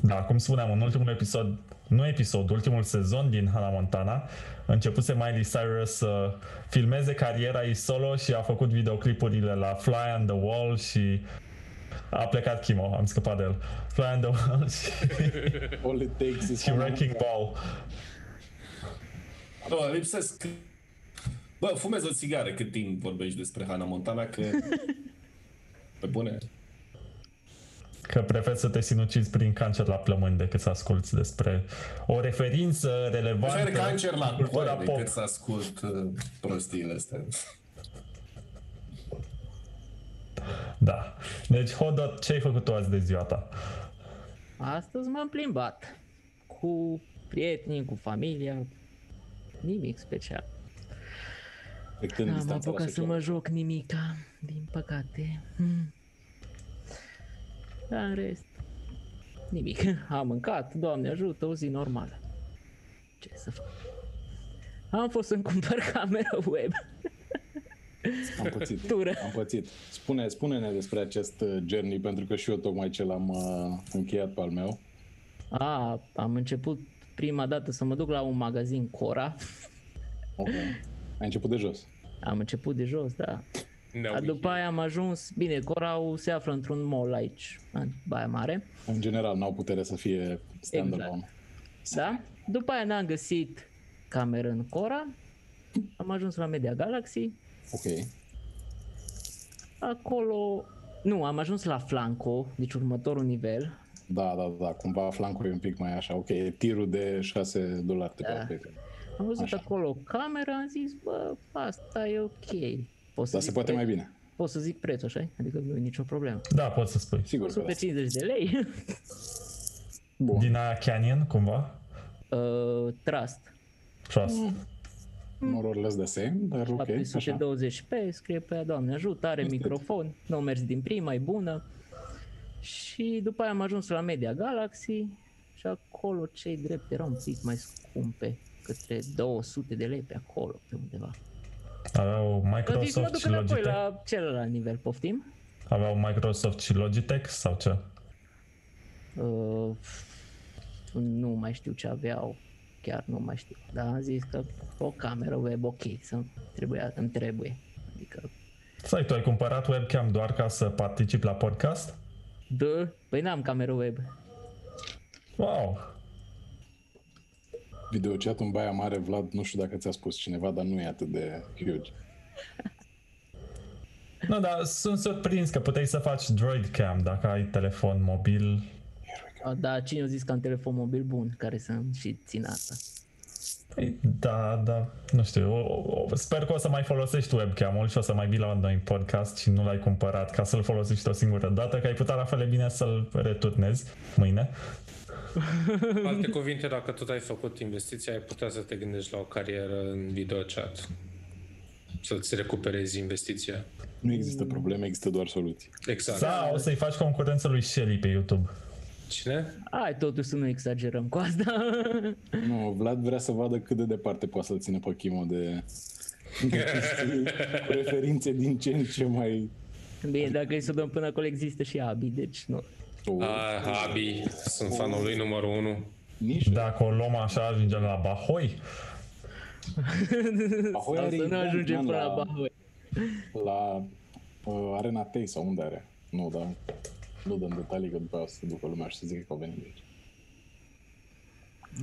Da, cum spuneam, în ultimul episod, nu episod, ultimul sezon din Hannah Montana, începuse Miley Cyrus să filmeze cariera ei solo și a făcut videoclipurile la Fly on the Wall și... A plecat Chimo, am scăpat de el. Fly on the Wall și... și Wrecking Ball. Bă, lipsesc. Bă, fumez o țigară cât timp vorbești despre Hannah Montana, că... Pe bune. Că prefer să te sinucizi prin cancer la plămâni decât să asculti despre o referință relevantă. Prefer cancer la plămâni decât să ascult prostiile astea. Da. Deci, Hodot, ce ai făcut tu azi de ziua ta? Astăzi m-am plimbat. Cu prietenii, cu familia. Nimic special. N-am apucat să mă joc nimica, din păcate. Hmm. Dar în rest, nimic. Am mâncat, Doamne ajută, o zi normală. Ce să fac? Am fost să-mi cumpăr cameră web. Am pățit, Tură. am pățit. Spune, spune-ne despre acest journey, pentru că și eu tocmai ce l-am uh, încheiat pe al meu. A, am început prima dată să mă duc la un magazin Cora. Okay. Ai început de jos. Am început de jos, da. No, după aia am ajuns, bine, Cora-ul se află într-un mall aici, în Baia Mare. În general, n-au putere să fie stand-alone. Exact. Da? După aia n-am găsit cameră în Cora, am ajuns la Media Galaxy. Ok. Acolo... Nu, am ajuns la Flanco, deci următorul nivel. Da, da, da, cumva Flanco e un pic mai așa, ok, e tirul de șase dolari. Da. Am văzut așa. Acolo camera, am zis, bă, asta e ok. Pot să Dar se poate preț. mai bine. Pot să zic prețul, așa? Adică nu e nicio problemă. Da, pot să spui. Sigur că o sută cincizeci de lei. Bun. Din aia Canyon, cumva? Uh, trust. Trust. Mm. Mororile de semn, dar ok, așa. patru sute douăzeci p, scrie pe ea, Doamne ajută, are este microfon, este. Nu a mers din prima, e bună. Și după aia am ajuns la Media Galaxy și acolo cei drept erau un pic mai scumpe. către două sute de lei pe acolo, pe undeva. Aveau Microsoft și Logitech? La celălalt nivel, poftim? Aveau Microsoft și Logitech sau ce? Uh, nu mai știu ce aveau, chiar nu mai știu. Dar am zis că o cameră web ok, să-mi trebuia, îmi trebuie. Adică... Stai, tu ai cumpărat webcam doar ca să participi la podcast? Da, păi n-am cameră web. Wow! Videochat-ul în Baia Mare, Vlad, nu știu dacă ți-a spus cineva, dar nu e atât de huge. Nu, dar sunt surprins că puteai să faci Droidcam dacă ai telefon mobil. Da, cine a zis că am telefon mobil bun, care să și țin asta? Da, da, nu știu, o, o, sper că o să mai folosești webcam-ul și o să mai vii la noi în podcast și nu l-ai cumpărat ca să-l folosești o singură dată, că ai putea la fel de bine să-l returnezi mâine. Cu alte cuvinte, dacă tot ai făcut investiția, ai putea să te gândești la o carieră în videochat, să-ți recuperezi investiția. Nu există probleme, există doar soluții. Exact. Sau să-i faci concurență lui Shelly pe YouTube. Cine? Hai, totuși să nu exagerăm cu asta. Nu, Vlad vrea să vadă cât de departe poate să-l ține pe Chimo de, de chestii, cu referințe din ce în ce mai... Bine, dacă îi să dăm până acolo, există și Abi, deci nu... Oh, ah, Abi, sunt oh. fanul lui numărul unu. Nici dacă o luăm așa, ajungem la Bahoi. Bahoi are să nu ajungem până la, la Bahoi. La uh, Arena Tei sau unde are? Nu, dar nu dăm detalii, că după aia o să se ducă lumea și să zică că au venit de aici.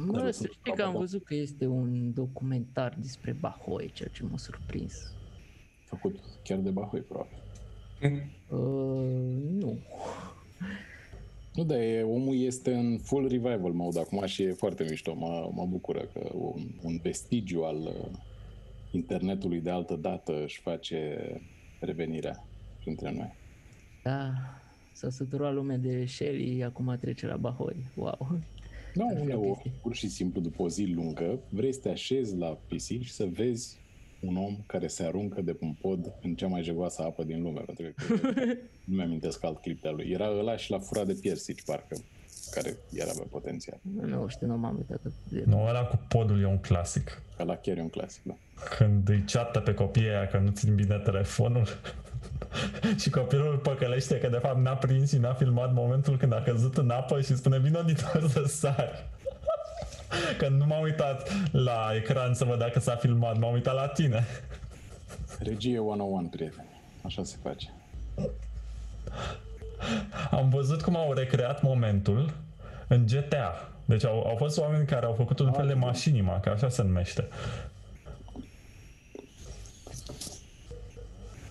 Mă, dar să știi că am văzut că este un documentar despre Bahoi, ceea ce m-a surprins. Făcut chiar de Bahoi, probabil. Uh, nu. Nu, dar omul este în full revival mode acum și e foarte mișto, mă, mă bucură că un, un vestigiu al uh, internetului de altă dată își face revenirea printre noi. Da, s-a săturat lumea de Shelly, acum trece la Bahoi, wow! Da, uneori, pur și simplu, după o zi lungă, vrei să te așezi la pisici și să vezi un om care se aruncă de pe un pod în cea mai jegoasă apă din lume, pentru că nu mi-amintesc alt clip de-a lui. Era ăla și la fura de piersici, parcă, care iar avea potențial. Nu știu, nu m-am uitat. De... Nu, ăla cu podul e un clasic. Ăla chiar e un clasic, da. Când îi ceartă pe copiii aia că nu țin bine telefonul și copilul păcălește că de fapt n-a prins și n-a filmat momentul când a căzut în apă și spune vino din să sari. Că nu m-am uitat la ecran să văd dacă s-a filmat, m-am uitat la tine. Regie o sută unu, prieteni. Așa se face. Am văzut cum au recreat momentul în G T A. Deci au, au fost oameni care au făcut un ah, fel de mașinima, că așa se numește.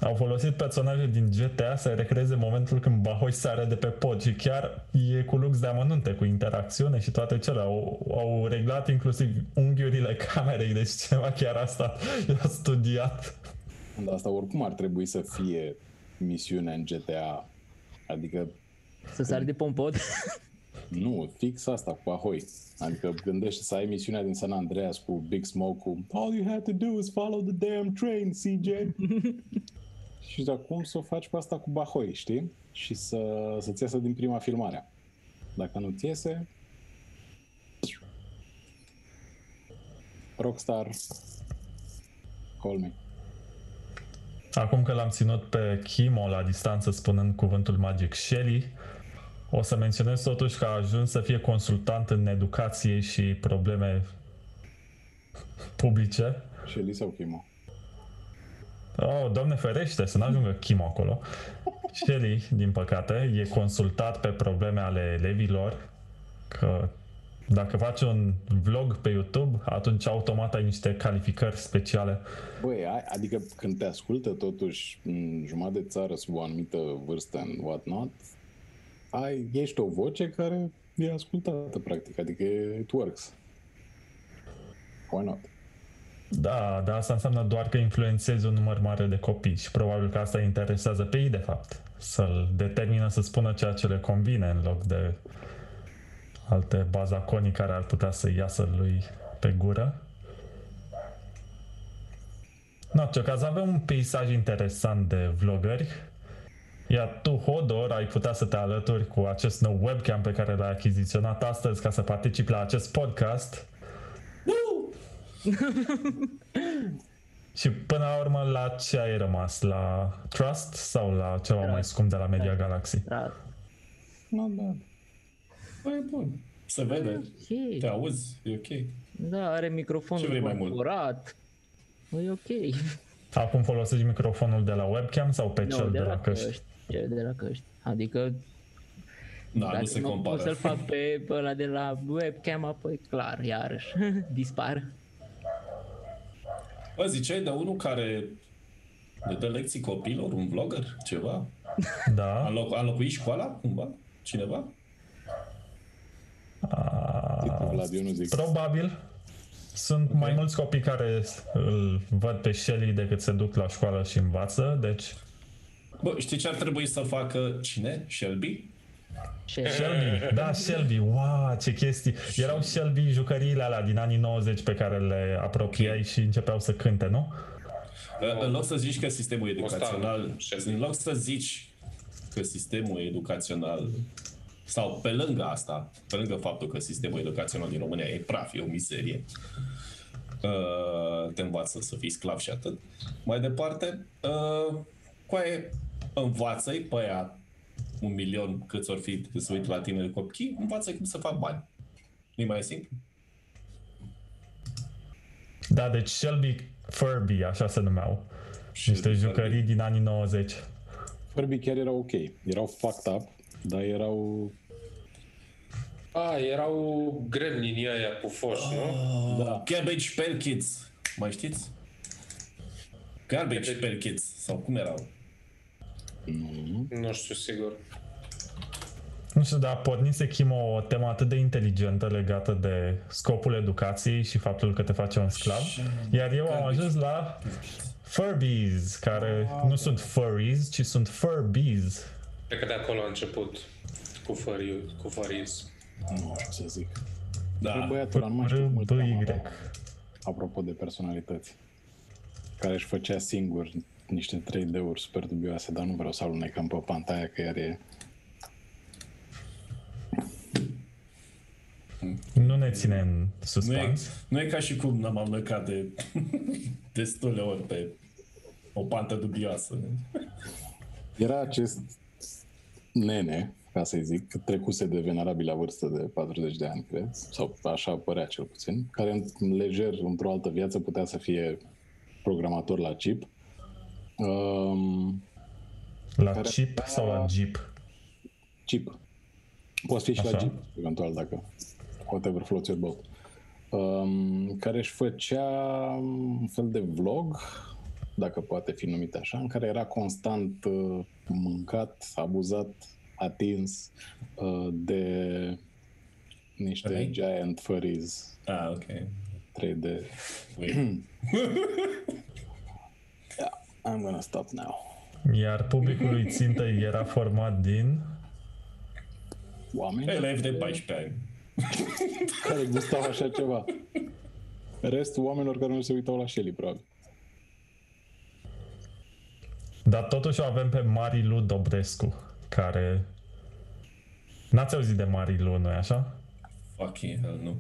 Au folosit personaje din G T A să recreeze momentul când Bahoi sare de pe pod și chiar e cu lux de amănunte, cu interacțiune și toate cele. Au, au reglat inclusiv unghiurile camerei, deci ceva chiar asta i-a studiat. Dar asta oricum ar trebui să fie misiunea în G T A, adică... Să sari de pe pod? Nu, fix asta cu Bahoi. Adică gândește să ai misiunea din San Andreas cu Big Smoke cu All you had to do is follow the damn train, C J. Și de acum să o faci pe asta cu Bahoi, știi? Și să, să-ți iasă din prima filmare. Dacă nu-ți iese... Rockstar, call me. Acum că l-am ținut pe Chimo la distanță spunând cuvântul magic Shelly, o să menționez totuși că a ajuns să fie consultant în educație și probleme publice. Shelly sau Chimo? Oh, Doamne ferește, să nu ajungă Chimo acolo. Shelly, din păcate, e consultat pe probleme ale elevilor, că dacă faci un vlog pe YouTube, atunci automat ai niște calificări speciale. Băi, adică când te ascultă totuși în jumătate de țară sub o anumită vârstă în whatnot, ai, ești o voce care e ascultată, practic, adică it works. Why not? Da, dar asta înseamnă doar că influențezi un număr mare de copii și probabil că asta îi interesează pe ei, de fapt. Să-l determină să spună ceea ce le convine în loc de alte bazaconii care ar putea să iasă lui pe gură. În orice caz, avem un peisaj interesant de vlogări. Iar tu, Hodor, ai putea să te alături cu acest nou webcam pe care l-ai achiziționat astăzi ca să participi la acest podcast. Și până la urmă, la ce ai rămas? La Trust sau la ceva Trust. mai scump de la Media Trust. Galaxy? Trust. Nu, da. Păi e bun. Se vede. Okay. Te auzi, e ok. Da, are microfonul curat. E ok. Acum folosești microfonul de la webcam sau pe no, cel de la, de la căști? căști? Cel de la căști. Adică... Da, nu se nu compară. Pot să-l fac pe ăla de la webcam, apoi clar, iarăși, dispar. Bă, ziceai de unul care le dă lecții copilor, un vlogger, ceva? Da. A, loc, a locuit școala cumva? Cineva? A, probabil. Sunt okay. mai mulți copii care îl văd pe Shelly decât se duc la școală și învață, deci... Bă, știi ce ar trebui să facă cine? Shelby? Shelby, Shelby. Da, Shelby, wow, ce chestii! Erau Shelby jucăriile alea din anii nouăzeci pe care le apropiai și începeau să cânte, nu? În loc să zici că sistemul educațional, în loc să zici că sistemul educațional, sau pe lângă asta, pe lângă faptul că sistemul educațional din România e praf, e o mizerie, te învață să fii sclav și atât. Mai departe, coaie, învață-i pe aia un milion câți ori fi să uit la tineri copii, învață cum să fac bani. Nu-i mai simplu? Da, deci Shelby Furby, așa se numeau. Shelby niște jucării Furby. Din anii nouăzeci. Furby chiar erau ok. Erau fucked up, dar erau... Ah, erau gremlinii aia cu foș, ah, nu? Da. Garbage Pail Kids. Mai știți? Garbage Pail Kids. Sau cum erau? Nu, nu știu sigur. Nu știu, dar pornise Chimo o temă atât de inteligentă legată de scopul educației și faptul că te face un sclav. Iar eu am ajuns la Furbies, care wow. nu sunt furries, ci sunt Furbies. Cred că de acolo a început cu, furry, cu furries. Nu știu să zic. Da, băiatul ăla, mai știu mult apropo de personalități, care își făcea singur niște trei D-uri super dubioase, dar nu vreau să alunecăm pe pantaia, că iar e... Nu ne ține în suspans. Nu e, nu e ca și cum n-am aluncat de destule ori pe o pantă dubioasă. Era acest nene, ca să-i zic, trecuse de venerabil la vârstă de patruzeci de ani, cred, sau așa părea cel puțin, care lejer, într-o altă viață, putea să fie programator la chip. Um, la chip sau la jeep? Chip. Poți fi și așa. La jeep, eventual, dacă whatever floats your boat. Um, care își făcea un fel de vlog, dacă poate fi numit așa, în care era constant uh, mâncat, abuzat, atins uh, de niște okay. giant furries. Ah, ok. trei D. I'm gonna stop now. Iar publicul lui țintă era format din... Oameni elevi de paisprezece ani. Care gustau așa ceva. Restul oamenilor care nu se uitau la Shelly, probabil. Dar totuși o avem pe Marilu Dobrescu, care... N-ați auzit de Marilu, nu-i așa? Fucking hell, nu.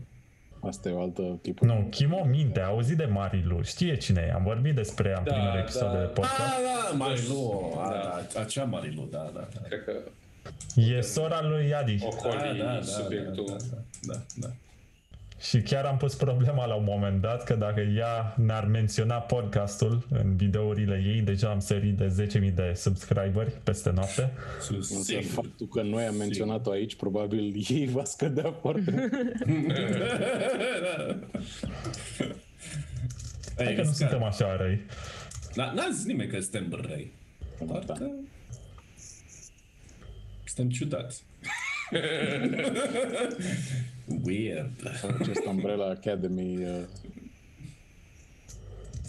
Asta e o altă tipă. Nu, Chimo minte, a auzit de Marilu, știe cine e, am vorbit despre ea în da, primul da. episod de podcast. Da, da, Marilu, da, da, acea Marilu, da, da, da. Cred că... E sora lui Adi. Ocolii, da, da, subiectul. Da, da, da, da, da. Și chiar am pus problema la un moment dat, că dacă ea ne-ar menționa podcastul în videourile ei, deja am sărit de zece mii de subscriberi peste noapte. Însă faptul că noi am menționat-o aici, probabil ei va scădea foarte mult. Hai că nu suntem așa răi. N-a zis nimeni că suntem răi. Doar că suntem ciudați. Weird. Acest Umbrella Academy. Uh...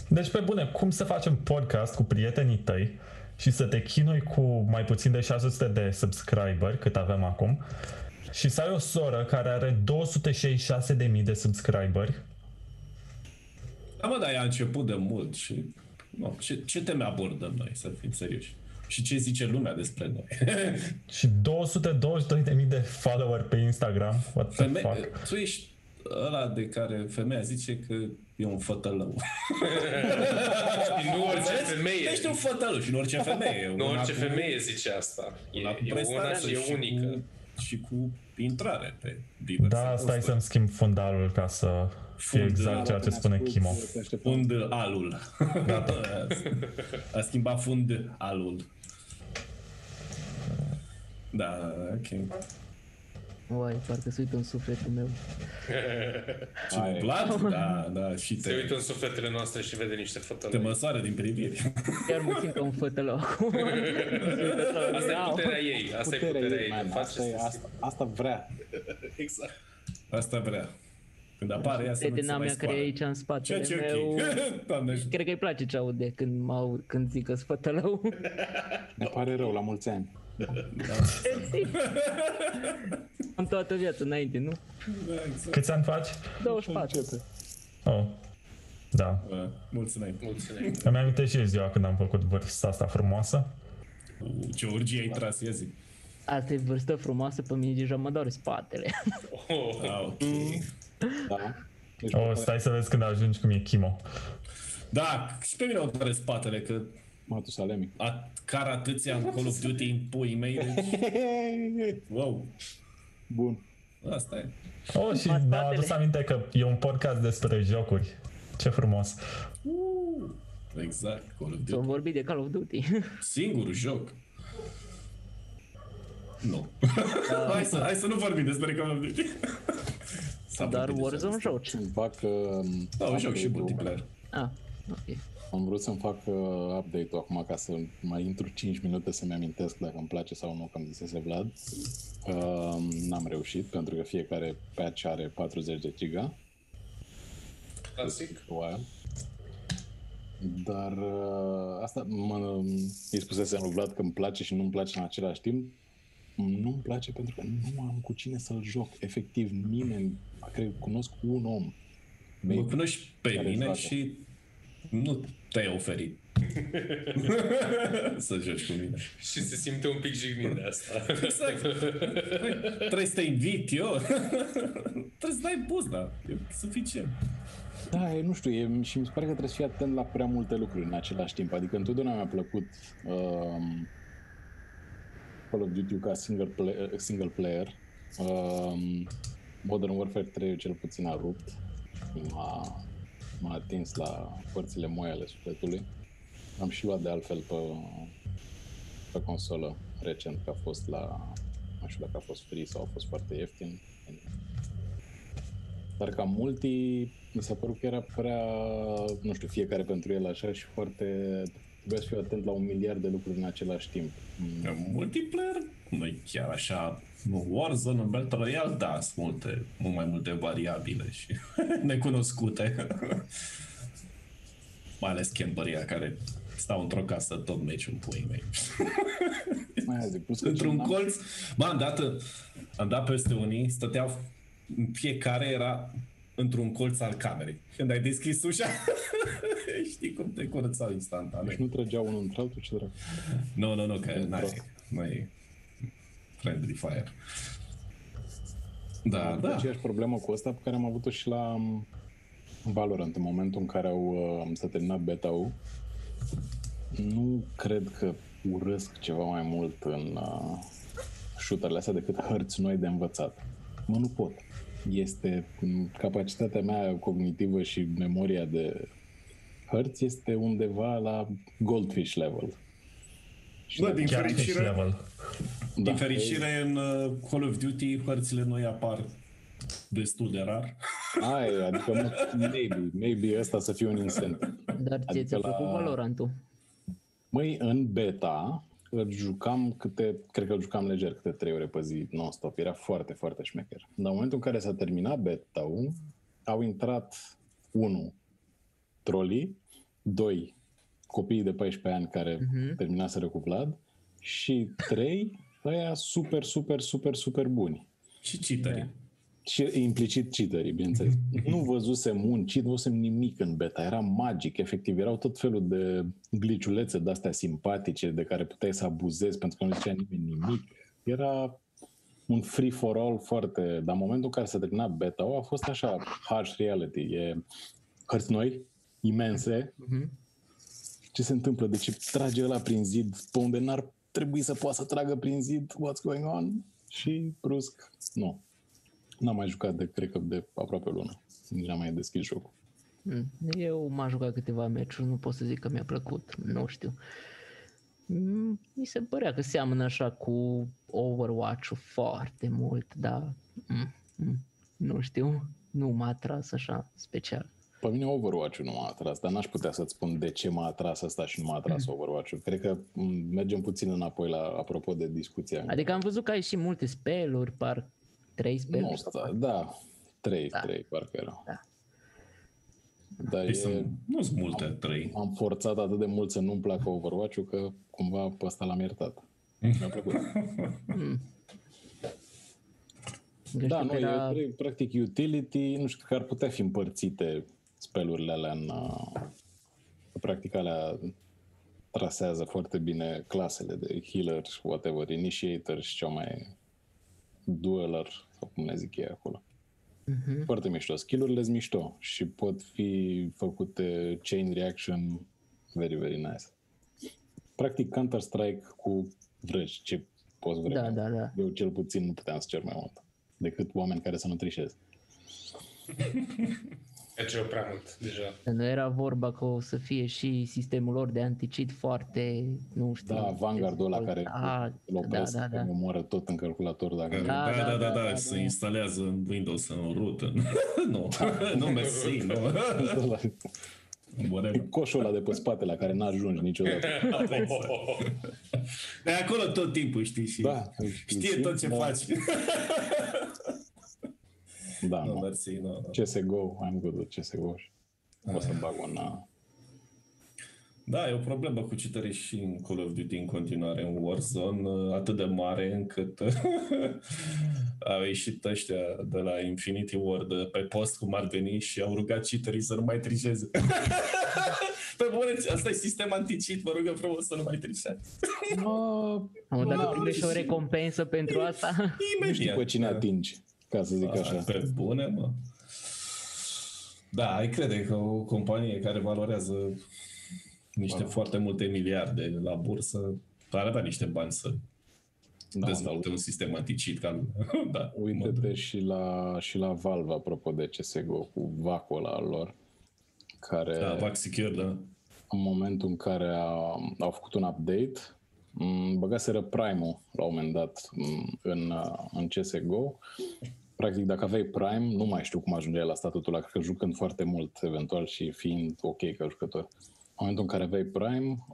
Deci pe bune, cum să facem podcast cu prietenii tăi și să te chinui cu mai puțin de șase sute de subscriberi, cât avem acum, și să ai o soră care are două sute șaizeci și șase de mii de subscriberi? Da, mă, dar ea a început de mult și... No, ce, ce teme abordăm noi, să fim serioși? Și ce zice lumea despre noi. Și două sute douăzeci și doi de mii de follower pe Instagram. What the Feme- fuck? Tu ești ăla de care femeia zice că e un fătălău. Nu orice femeie. Ești un fătălău și nu orice femeie. Nu orice femeie zice asta. E una și e unică. Și cu intrare pe diverse. Da, stai să-mi schimb fundalul ca să fie exact ceea ce spune Chimo. Fundalul. Gata. A schimbat fundalul. Da, ok. Uai, parcă se uită în sufletul meu. Ce plat? Da, da, și te... Se uită în sufletele noastre și vede niște fătălăi. Te măsoară din priviri. Chiar mă simt ca un fătălău. Asta e puterea ei, asta e puterea ei. Asta vrea. Exact. Asta vrea. Când apare ea să nu ți mai spală. Aici în spatele meu. Cred că îi place ce aude când zic că-s fătălău. Îmi pare rău, la mulți ani. Am toată viața înainte, nu? Câți ani faci? douăzeci și patru. Oh, da. Mulțumesc. Mulțumesc. Îmi amintesc și ziua când am făcut vârsta asta frumoasă. Ce urgie ai tras, ia zi. Asta e vârstă frumoasă, pe mine deja mă doare spatele. Oh, ok. Da. Oh, stai să vezi când ajungi cum e Chimo. Da, și pe mine mă doare spatele, că... Matusalemi. Car atâția în Call of Duty în puii mei, deci... Wow. Bun. Asta e. Oh, și mi-am adus aminte că e un podcast despre jocuri. Ce frumos. Uh, exact, Call of Duty. S-au vorbit de Call of Duty. Singurul joc. Nu. Uh, hai, să, hai să nu vorbim despre Call of Duty. Dar Warzone joc. Fac... Da, un joc și multiplayer. Ah, ok. Am vrut să-mi fac uh, update-ul acum ca să mai intru cinci minute să-mi amintesc dacă îmi place sau nu, că-mi zisese Vlad. Uh, n-am reușit, pentru că fiecare patch are patruzeci de giga. Classic. Wow. Dar uh, asta mă, îi spusesem lui Vlad că îmi place și nu-mi place în același timp. Nu-mi place pentru că nu am cu cine să-l joc. Efectiv, nimeni, cred, cunosc un om. Mă cunoști pe mine și... Nu te-ai oferit să joci cu mine. Și se simte un pic jignit de asta. Exact. Trebuie să te invit eu. Trebuie să dai buzna. E suficient. Da, e, nu știu, e, și mi se pare că trebuie să fii atent la prea multe lucruri în același timp. Adică întotdeauna mi-a plăcut um, Call of Duty ca single player, single player. Um, Modern Warfare trei cel puțin a rupt. Wow. M-a atins la părțile moi ale sufletului. Am și luat de altfel pe, pe consolă recent, că a fost la... Nu știu dacă a fost free sau a fost foarte ieftin. Dar ca multi, mi s-a părut că era prea... Nu știu, fiecare pentru el așa și foarte... Trebuia să fiu atent la un miliard de lucruri în același timp. Multiplayer? Nu-i chiar așa... Warzone, în Battle Royale, da, sunt multe, mult mai multe variabile și necunoscute. Mai ales Canberra, care stau într-o casă tot meciul în puii mei. Într-un colț, bă, am dat, am dat peste unii, stăteau, fiecare era într-un colț al camerei. Când ai deschis ușa, știi cum te curățau instantaneu. Deci nu trăgeau unul între altul, ce dracu? Nu, nu, nu, că n-ai... Friendly Fire. Da, am da. Aceeași problemă cu asta pe care am avut-o și la Valorant. În momentul în care au, s-a terminat beta-ul, nu cred că urăsc ceva mai mult în uh, shooter-le astea decât hărți noi de învățat. Mă, nu pot. Este capacitatea mea cognitivă și memoria de hărți este undeva la Goldfish level. Bă, din fericire, din fericire în Call of Duty hărțile noi apar destul de rar. Ai, adică maybe, maybe ăsta să fie un instant. Dar ce ți-a plăcut Valorant-ul? Măi, în beta îl jucam câte, cred că îl jucam leger câte trei ore pe zi non-stop. Era foarte, foarte șmecher. Dar în momentul în care s-a terminat beta-ul, au intrat unu trolii, doi copiii de paisprezece ani care uh-huh. terminaseră cu Vlad și trei ăia super, super, super, super buni. Și cheaterii. Și implicit cheaterii, bineînțeles. Nu văzusem un cheat, nu văzusem nimic în beta, era magic, efectiv, erau tot felul de gliciulețe de-astea simpatice de care puteai să abuzezi pentru că nu zicea nimeni nimic. Era un free-for-all foarte... Dar în momentul în care s-a terminat beta-ul, a fost așa, harsh reality. E hărți noi, imense. Mm-hmm. Ce se întâmplă? De ce trage ăla prin zid? Pe unde n-ar trebui să poată să tragă prin zid? What's going on? Și brusc, nu. N-am mai jucat de, cred că, de aproape o lună. Nici n-am mai deschis jocul. Eu m-am jucat câteva meciuri, nu pot să zic că mi-a plăcut, nu știu. Mi se părea că seamănă așa cu Overwatch-ul foarte mult, dar mm, mm, nu știu, nu m-a atras așa special. Pe mine Overwatch-ul nu m-a atras, dar n-aș putea să-ți spun de ce m-a atras asta și nu m-a atras mm. Overwatch-ul. Cred că mergem puțin înapoi la, apropo de discuția. Adică am văzut că ai și multe spell-uri, par trei spell-uri. No, da, trei, da. trei parcă erau. Da. Dar e, nu sunt multe, am, trei. Am forțat atât de mult să nu-mi placă Overwatch-ul că cumva pe ăsta l-am iertat. Mi-a plăcut. Mm. Da, nu, era... e practic utility, nu știu, că ar putea fi împărțite spell-urile alea în... Practic alea trasează foarte bine clasele de healer, whatever, initiator și cea mai dueler, sau cum le zic ei acolo. Mm-hmm. Foarte mișto. Skill-urile sunt mișto și pot fi făcute chain reaction very, very nice. Practic Counter-Strike cu vrăji, ce poți vrea. Da, da, da. Eu cel puțin nu puteam să cer mai mult decât oameni care să nu trișez. Deci eu prea mult, deja. Nu era vorba că o să fie și sistemul lor de anti-cheat foarte, nu știu... Da, Vanguard-ul ăla care a, îl opresc, da, da, da. Îl omoră tot în calculator dacă... Da, da, da, da, da, da, da se da. Instalează în Windows, în root, în... nu, da. nu, mersi, nu. E coșul ăla de pe spate la care n-ajungi niciodată. De acolo tot timpul știi și da, știe simt, tot ce da. faci. Da, no, no. See, no, no. C S G O, am good with C S G O. Ah. O să bag un... Da, e o problemă cu citării și în Call of Duty în continuare, în Warzone, atât de mare încât au ieșit ăștia de la Infinity Ward pe post, cum ar veni, și au rugat citării să nu mai trișeze. Pe bune, asta e sistem anti-cheat, vă rugăm frumos să nu mai trișați. Am dat primești o recompensă pentru asta. Nu știu pe cine atingi. Ca să zic așa. Pe bune, mă. Da, ai crede că o companie care valorează niște wow. foarte multe miliarde la bursă ar avea niște bani să da, dezvolte da, un sistem anti-cheat. Ca... da, uite-te și la, și la Valve, apropo de C S G O, cu V A C-ul ăla al lor. Care, da, V A C Secure, da. În momentul în care a, au făcut un update, băgaseră Prime-ul la un moment dat în, în C S G O. Practic, dacă aveai Prime, nu mai știu cum ajungeai la statutul ăla, cred că jucând foarte mult, eventual, și fiind ok ca jucător. În momentul în care aveai Prime,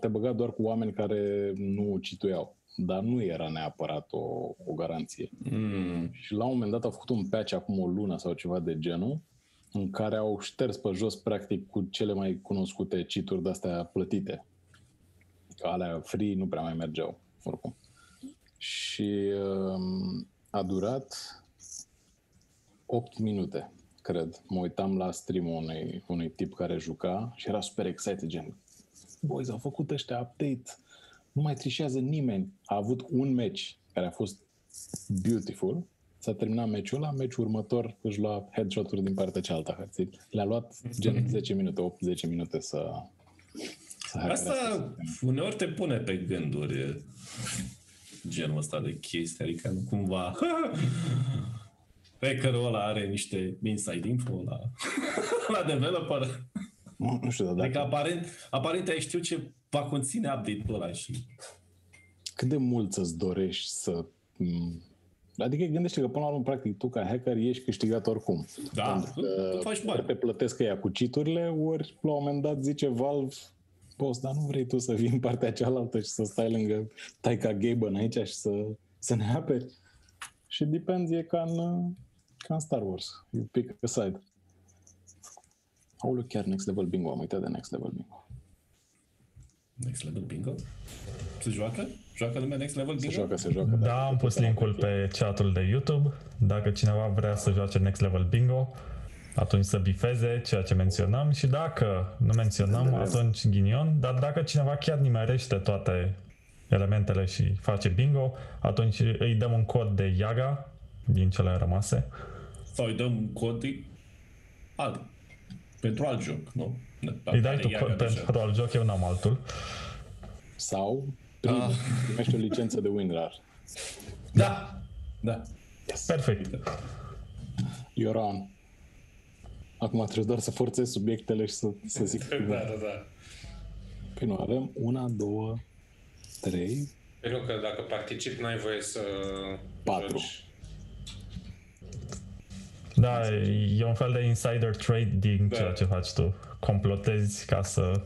te băga doar cu oameni care nu cituiau, dar nu era neapărat o, o garanție. Mm. Și la un moment dat au făcut un patch acum o lună sau ceva de genul, în care au șters pe jos, practic, cu cele mai cunoscute cheat-uri de-astea plătite. Că alea free nu prea mai mergeau, oricum. Și uh, a durat opt minute, cred. Mă uitam la stream-ul unui, unui tip care juca și era super excited, gen, boys, au făcut ăștia update, nu mai trișează nimeni. A avut un meci care a fost beautiful, s-a terminat meciul ăla, meciul următor își lua headshot-uri din partea cealaltă. Le-a luat gen zece minute, opt-zece minute să... Asta uneori te pune pe gânduri, genul ăsta de chestii, adică nu cumva hackerul ăla are niște inside info la, la developer. Nu, nu știu, dar adică dacă... aparent, aparent ai știu ce va conține update-ul ăla și... Cât de mult să-ți dorești să... Adică gândește că până la urmă, practic, tu ca hacker ești câștigat oricum. Da, tu faci bani. Te plătesc ea cu cheat-urile, ori la un moment dat zice Valve... Post, dar nu vrei tu să vii în partea cealaltă și să stai lângă taica Gaben aici și să, să ne aperi? Și depends, e ca în, ca în Star Wars. E un pic aside. Aoleu, chiar Next Level Bingo. Am uitat de Next Level Bingo. Next Level Bingo? Se joacă? Joacă lumea Next Level Bingo? Se joacă, se joacă. Da, am pus link-ul pe chat-ul de YouTube. Dacă cineva vrea să joace Next Level Bingo, atunci să bifeze ceea ce menționăm și dacă nu menționăm, atunci ghinion, dar dacă cineva chiar nimerește toate elementele și face bingo, atunci îi dăm un cod de Yaga din cele rămase. Sau îi dăm un cod de alt, pentru alt joc, nu? Îi dai tu cod pentru alt joc, eu n-am altul. Sau ah. primești o licență de WinRAR. Da! Da. Yes. Perfect. You're on. Acum trebuie doar să forțez subiectele și să, să zic. Da, da, da. Păi nu, avem una, două, trei... Păi nu, că dacă particip, n-ai voie să... Patru. Joci. Da, e un fel de insider trade din da. ceea ce faci tu. Complotezi ca să...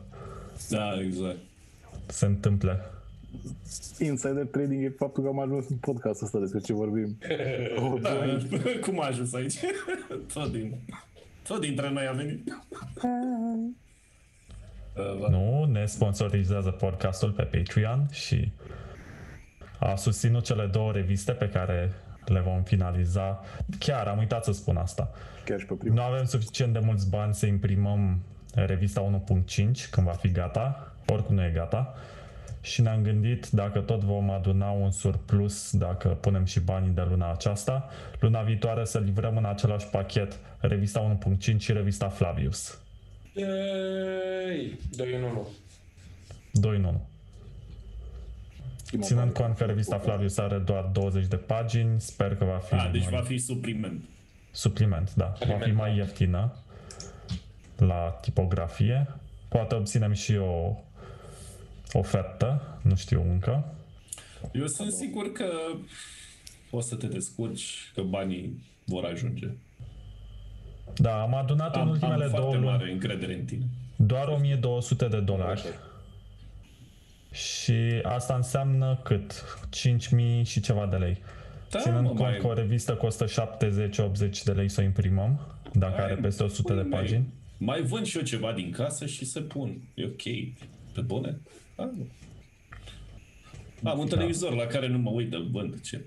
Da, exact. Se întâmple. Insider trading e faptul că am ajuns în podcastul ăsta despre ce vorbim. Oh, da, cum a ajuns aici? Tot din... Tot dintre noi a venit. Nu, ne sponsorizează podcastul pe Patreon și a susținut cele două reviste pe care le vom finaliza. Chiar am uitat să spun asta. Chiar și pe primul. Nu avem suficient de mulți bani să imprimăm revista unu punct cinci când va fi gata, oricum nu e gata. Și ne-am gândit, dacă tot vom aduna un surplus, dacă punem și banii de luna aceasta, luna viitoare să livrăm în același pachet revista unu punct cinci și revista Flavius. Yay! doi în unu. Ținând cont că revista Flavius are doar douăzeci de pagini, sper că va fi... Ah, deci mai... va fi supliment. Supliment, da. Supliment. Va fi mai ieftină la tipografie. Poate obținem și o ofertă, nu știu încă. Eu sunt sigur că o să te descurci, că banii vor ajunge. Da, am adunat am, în ultimele două luni. Am foarte mare încredere în tine. Doar o mie două sute de dolari. Și asta înseamnă cât? cinci mii și ceva de lei. Da, ținând cont mai... că o revistă costă șaptezeci optzeci de lei să o imprimăm, dacă mai, are peste o sută de pagini. Mai, mai vând și eu ceva din casă și se pun. E ok. Pe bune? Ah, nu. Am un da. televizor la care nu mă uit, îl vând. Ce?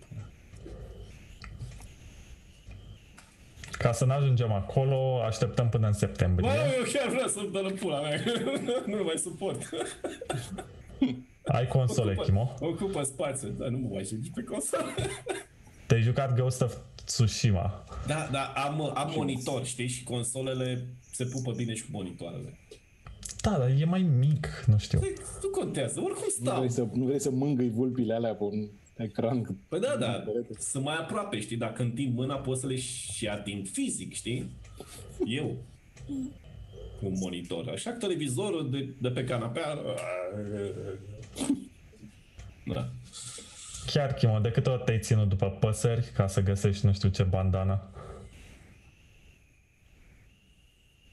Ca să n-ajungem acolo, așteptăm până în septembrie. Bă, eu chiar vreau să-mi dă pula mea, nu mai suport. Ai console, ocupă, Chimo? Ocupă spațiu, dar nu mă mai știu pe console. Te-ai jucat Ghost of Tsushima. Da, da, am, am monitor, știi? Și consolele se pupă bine și cu monitoarele. Da, dar e mai mic, nu știu. Nu contează, oricum stau. Nu vrei să, nu vrei să mângâi vulpile alea pe un ecran? Păi da, da, sunt mai aproape, știi? Dacă întind mâna, poți să le și ating fizic, știi? Eu, cu un monitor. Așa că televizorul de, de pe canapea... Da. Chiar, Chimo, de câte ori te-ai ținut după păsări ca să găsești nu știu ce bandana?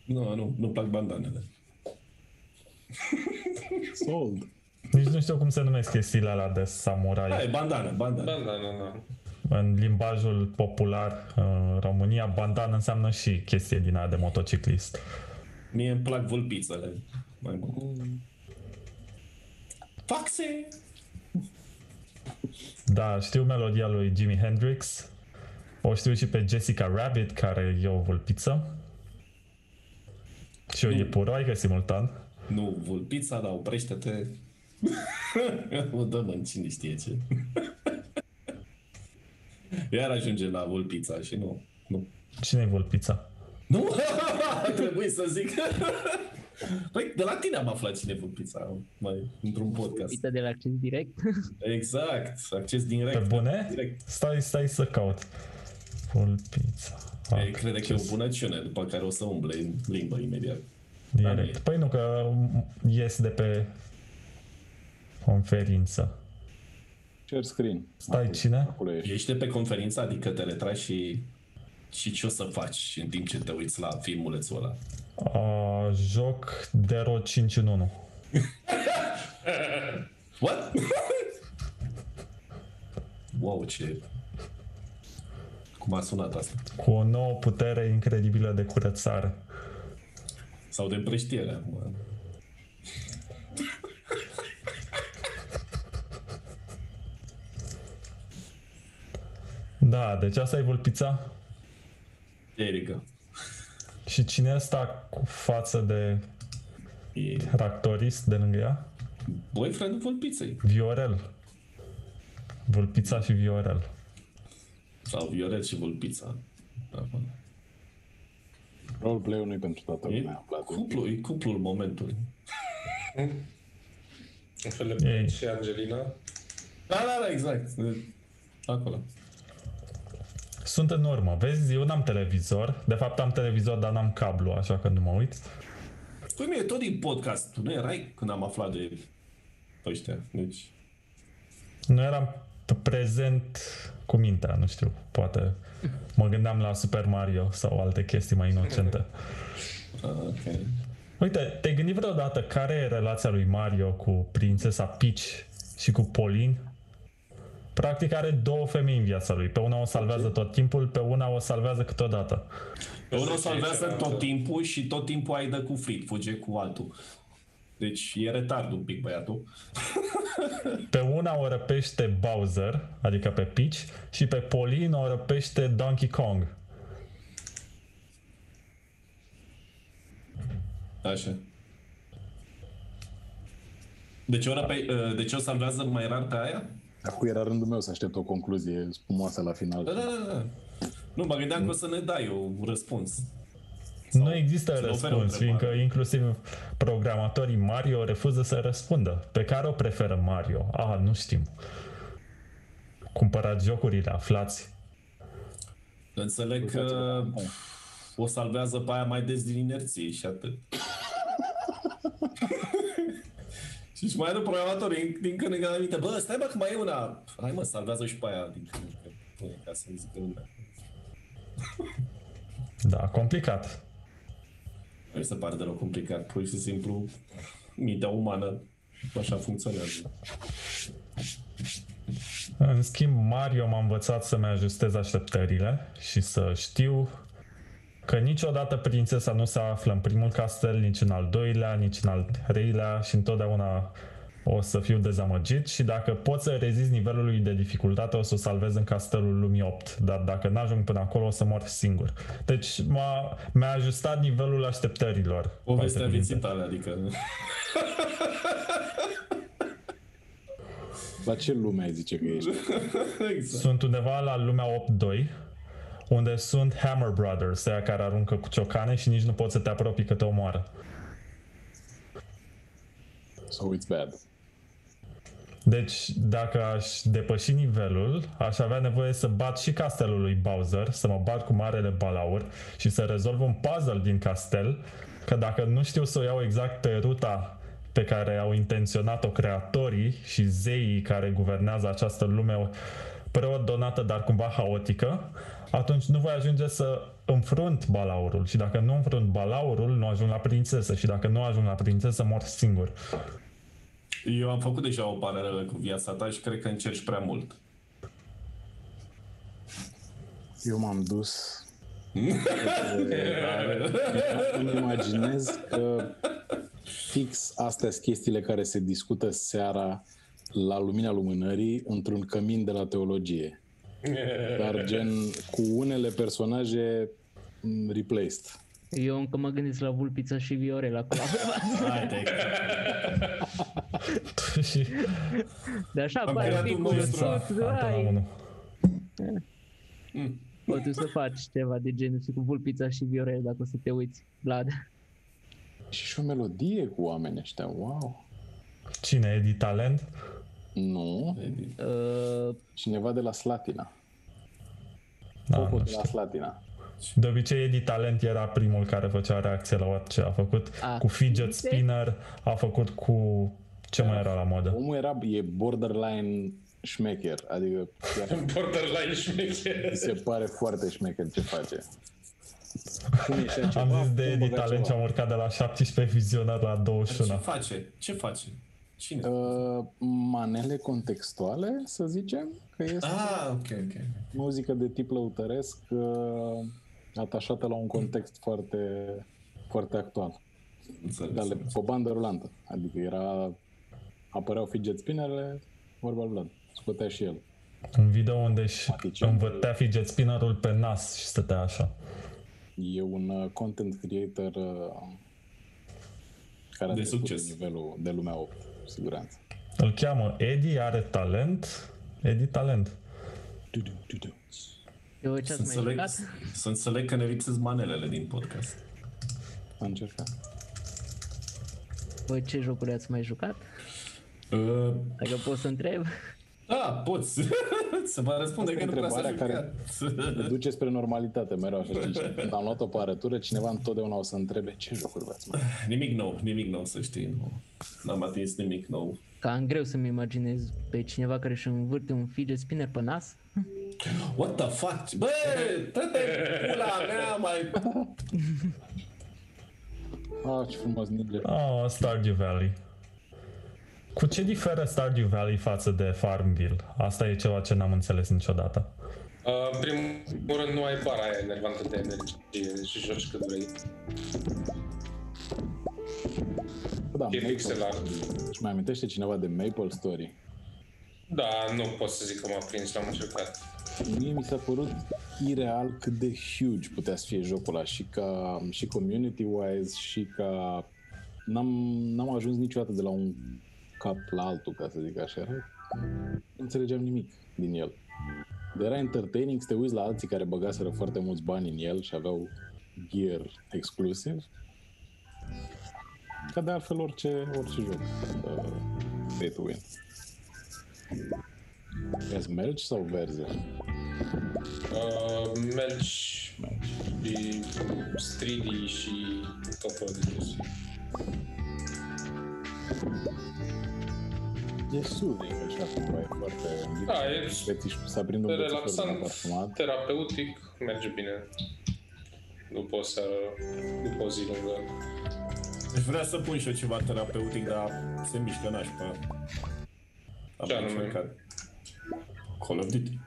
Nu, nu, nu-mi plac bandanele. Sold. Nici nu știu cum se numesc chestiile alea de samurai. Hai, bandana, bandana. Bandana, da. În limbajul popular în România, bandana înseamnă și chestie din aia de motociclist. Mie îmi plac vulpițele. Mai mult. Faxe! Da, știu melodia lui Jimi Hendrix. O știu și pe Jessica Rabbit, care e o vulpiță. Și o iepuroaică simultan. Nu, vulpița, dar oprește-te. O dăm în cine știe ce. Iar ajunge la vulpița și nu. nu. Cine-i vulpița? Nu, trebuie să zic. Păi, de la tine am aflat cine-i vulpița, mai, într-un podcast. Vulpița de la Acces Direct? Exact, Acces Direct. Pe bune? Direct. Stai, stai să caut. Vulpița. Ei, crede că e o bunăciune, după care o să umble în limba imediat. Direct. Păi nu, că ies de pe conferință. Share screen. Stai, acolo, cine? Acolo ești. ești de pe conferință, adică te retragi și, și ce o să faci în timp ce te uiți la filmulețul ăla? A, joc Dero cinci în unu. What? Wow, ce... Cum a sunat asta? Cu o nouă putere incredibilă de curățare. Sau de împrăștiere. Da, deci asta e vulpița? Erica. Și cine e ăsta cu față de tractorist de lângă ea? boyfriendul Vulpiței. Viorel. Vulpița și Viorel. Sau Viorel și Vulpița. Da, roleplay-ul nu-i pentru toată lumea. Cuplu, e cuplul momentului. Înfelepe și Angelina. Da, da, da, exact. Acolo. Sunt în urmă, vezi? Eu n-am televizor. De fapt am televizor, dar n-am cablu, așa că nu mă uit. Păi mie, tot din podcast. Tu nu erai când am aflat de ăștia, deci... Nu eram prezent cu mintea, nu știu, poate mă gândeam la Super Mario sau alte chestii mai inocente. Okay. Uite, te-ai gândit vreodată care e relația lui Mario cu prințesa Peach și cu Pauline? Practic are două femei în viața lui. Pe una o salvează tot timpul, pe una o salvează câteodată. Pe una o salvează tot timpul și tot timpul ai dă cu frit, fuge cu altul. Deci e retard un pic băiatul. Pe una o răpește Bowser, adică pe Peach, și pe Pauline o răpește Donkey Kong. Așa. Deci o, răpe... deci o salvează mai rar pe aia? Acum era rândul meu să aștept o concluzie spumoasă la final. Da, da, da. Nu, mă gândeam că o să ne dai un răspuns. Sau nu există răspuns, fiindcă inclusiv programatorii Mario refuză să răspundă. Pe care o preferă Mario? Ah, nu știm. Cumpărați jocurile, aflați. Înțeleg că o salvează pe aia mai des din inerție și atât. Și își mai are programatorii din când în când aminte. Bă, stai bă că mai e una. Hai mă, salvează și pe aia din când în când. Ca să-mi zic de lumea. Da, complicat. Nu se pare deloc complicat, pur și simplu mintea umană așa funcționează. În schimb, Mario m-a învățat să-mi ajustez așteptările și să știu că niciodată prințesa nu se află în primul castel, nici în al doilea, nici în al treilea și întotdeauna o să fiu dezamăgit și dacă pot să rezist nivelului de dificultate o să o salvez în castelul lumii opt, dar dacă n-ajung până acolo o să mor singur. Deci m-a, mi-a ajustat nivelul așteptărilor. O vestea vieții tale, adică... La ce lume ai zice că ești? Exact. Sunt undeva la lumea opt doi, unde sunt Hammer Brothers, aia care aruncă cu ciocane și nici nu poți să te apropii că te omoară. So it's bad. Deci, dacă aș depăși nivelul, aș avea nevoie să bat și castelul lui Bowser, să mă bat cu marele balaur și să rezolv un puzzle din castel, că dacă nu știu să o iau exact pe ruta pe care au intenționat-o creatorii și zeii care guvernează această lume preordonată, dar cumva haotică, atunci nu voi ajunge să înfrunt balaurul și dacă nu înfrunt balaurul, nu ajung la prințesă și dacă nu ajung la prințesă, mor singur. Eu am făcut deja o paralelă cu viața ta și cred că încerci prea mult. Eu m-am dus... Îmi imaginez că fix astea sunt chestiile care se discută seara la lumina lumânării într-un cămin de la teologie. Dar gen cu unele personaje replaced. Eu încă mă gândesc la Vulpița și Viorel acolo. De așa pare un pic cunoscut. Poți să faci ceva de genul și cu Vulpița și Viorel dacă o să te uiți, Vlad. Și și o melodie cu oamenii ăștia, wow. Cine, Edi Talent? Nu. Uh, Cineva de la Slatina. Da, de la Slatina. De obicei Edi Talent era primul care făcea reacție la orice a făcut. A, cu fidget spinner, a făcut cu... Ce a, mai era la modă? Omul era, e borderline șmecher. Adică... borderline șmecher. Se pare foarte șmecher ce face. Am zis de Edi Talent și am urcat de la șaptesprezece vizionat la douăzeci și unu. Ce face? Ce face? Cine? Uh, manele contextuale, să zicem, că este ah, okay, okay. muzică de tip lăutăresc uh, atașată la un context mm. foarte, foarte actual. Dar pe bandă rulantă, adică era, apăreau fidget spinnerele, vorba lui Vlad, scotea și el. Un video unde își învârtea fidget spinnerul pe nas și stătea așa. E un content creator uh, care a trecut nivelul de lumea opt. cu siguranță. Îl cheamă Edi, are talent. Edi talent. Să înțeleg, să înțeleg că ne lipsesc manelele din podcast. Am încercat. Voi ce jocuri ați mai jucat? Uh... Dacă pot să întreb? Da, poți. Să vă răspunde că nu prea s-a jucat. Duce spre normalitate mereu așa. Când am luat-o pe arătură, cineva întotdeauna o să întrebe ce jocuri v-ați mai jucat. Nimic nou, nimic nou, să știi. N-am atins nimic nou. Cam greu să-mi imaginez pe cineva care își învârte un fidget spinner pe nas. What the fuck? Bă, tăte pula mea mai... Ah, ce frumos nivel. Ah, Stardew Valley. Cu ce diferă Stardew Valley față de Farmville? Asta e ceva ce n-am înțeles niciodată. Uh, în primul rând, nu ai bara aia enervantă de energie și joci cât vrei. Da, e pixel art. Își mai amintește cineva de Maple Story? Da, nu pot să zic că m-a prins, l-am încercat. Mie mi s-a părut ireal cât de huge putea să fie jocul ăla și ca și community-wise și ca... N-am, n-am ajuns niciodată de la un cap la altul, ca să zic așa. Nu înțelegeam nimic din el. De era entertaining să te uiți la alții care băgaseră foarte mulți bani în el și aveau gear exclusiv. Ca de altfel orice, orice joc. Pay to win. Vezi melci sau verze? Uh, melci, melci. Stridii și tot felul de jos. E soothing, așa cumva, e foarte... Da, e relaxant, terapeutic, merge bine. După o seară, după o zi lungă. Deci vreau să pun și eu ceva terapeutic, dar se mișcă nașpa. Ce anume? Call of Duty.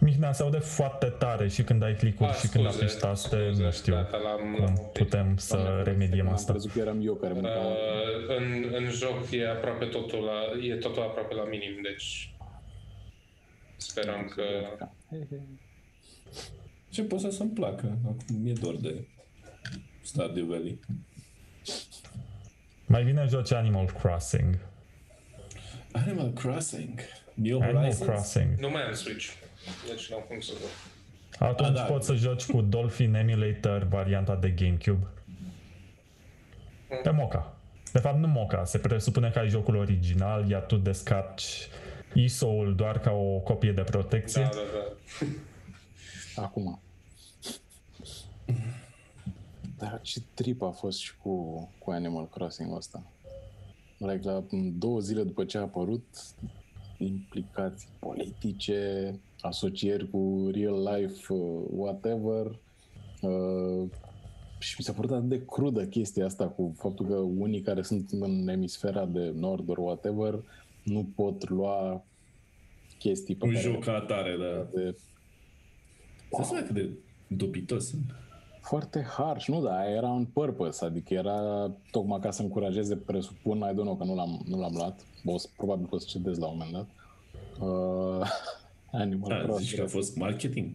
Mihnea, se aude foarte tare și când ai click-uri, A, și scuze, când apeși taste, nu știu cum putem să Doamne, remediem asta. Am crezut că eram eu care mă uh, în, în joc e aproape totul la, e totul aproape la minim, deci speram că... Ce pot să să-mi placă? Acum mi-e dor de Stardew Valley. Mai bine joci Animal Crossing. Animal Crossing? New Animal Horizons? Crossing. Nu mai am Switch. Deci n-am cum să văd. Atunci A, da. poți să joci cu Dolphin Emulator, varianta de GameCube. Mm. Pe Moca. De fapt nu Moca, se presupune că ai jocul original, iar tu descarci I S O-ul doar ca o copie de protecție. Da, da, da. Acum. Dar ce trip a fost și cu, cu Animal Crossing ăsta. Like, la două zile după ce a apărut, implicații politice, asocieri cu real life, whatever. Uh, și mi s-a părut atât de crudă chestia asta cu faptul că unii care sunt în emisfera de nord or whatever nu pot lua chestii pe un care... Un joc atare, da. De... Wow. Să cât de dubitos sunt. Foarte harsh, nu, da, era un purpose, adică era tocmai ca să încurajeze, presupun, I don't know, că nu l-am, nu l-am luat, o, probabil că o să cedez la un moment dat. Uh, Animal da, Crossing. Zici că a fost marketing.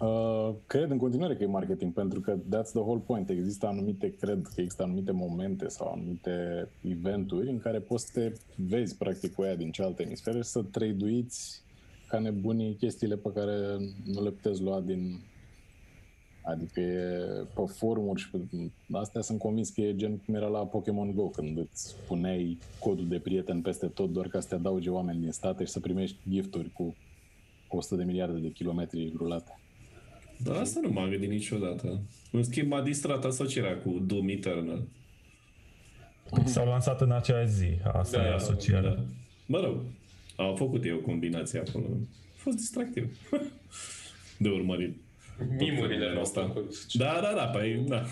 uh, cred în continuare că e marketing, pentru că that's the whole point, există anumite, cred că există anumite momente sau anumite eventuri în care poți să te vezi practic cu aia din cealaltă emisferă și să trade-uiți ca nebunii chestiile pe care nu le puteți lua din... Adică e pe forumuri și pe... Astea sunt convins că e gen cum era la Pokémon Go, când îți puneai codul de prieten peste tot doar ca să te adauge oameni din state și să primești gifturi cu o sută de miliarde de kilometri rulate. Dar asta nu m-am gândit niciodată. În schimb m-a distrat asocierea cu Doom Eternal. S-au lansat în acea zi, asta da, e asocierea. Da. Mă rog, au făcut eu combinația acolo. A fost distractiv de urmărit. Mimurile noastre. Da, da, da, păi, da.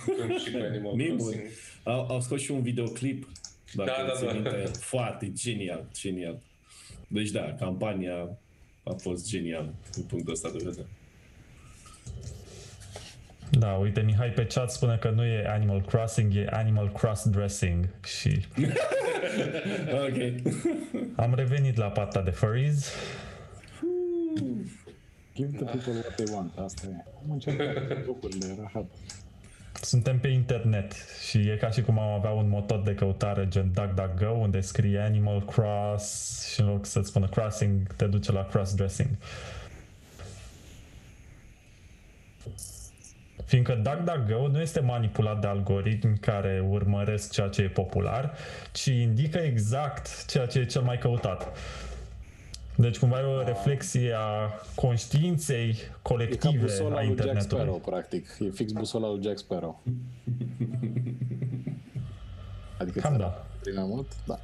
Mimuri. Au, au scos și un videoclip, dacă da, da, da. Foarte genial, genial. Deci da, campania a fost genială din punctul ăsta de vedere. Da, uite, Mihai pe chat spune că nu e Animal Crossing, e Animal Cross Dressing și... Ok. Am revenit la partea de furries. Give the people what they want, asta e. Am încercat lucrurile, rahat. Suntem pe internet și e ca și cum am avea un motor de căutare gen DuckDuckGo, unde scrie Animal Cross și în loc să-ți spună crossing, te duce la crossdressing. Fiindcă DuckDuckGo nu este manipulat de algoritmi care urmăresc ceea ce e popular, ci indică exact ceea ce e cel mai căutat. Deci cumva e o reflexie a conștiinței colective a internetului. E ca busola lui Jack Sparrow, practic. E fix busola lui Jack Sparrow. Adică cam da. Mult? Da.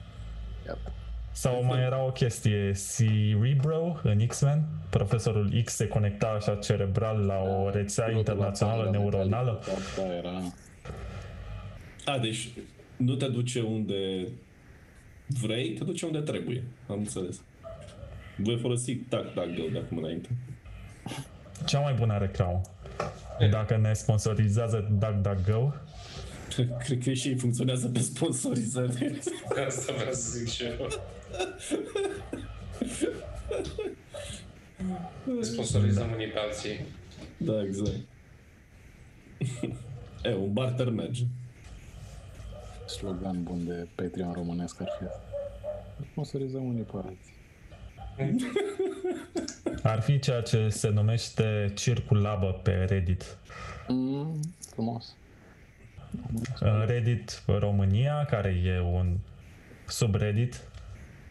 Iată. Sau mai era o chestie, Cerebro în X-Men, profesorul X se conecta așa cerebral la o rețea da, internațională neuronală. Da, era. A, deci nu te duce unde vrei, te duce unde trebuie, am înțeles. Voi folosi DuckDuckGo de acum înainte. Cea mai bună reclamă. Dacă ne sponsorizează DuckDuckGo. Cred că și ei funcționează pe sponsorizare. Asta vreau să zic și eu. Sponsorizăm unii pe alții. Da, exact. E, un barter merge. Slogan bun de Patreon românesc ar fi. Sponsorizăm unii pe alții. Ar fi ceea ce se numește circulabă pe Reddit. Mm, frumos. Reddit România, care e un subreddit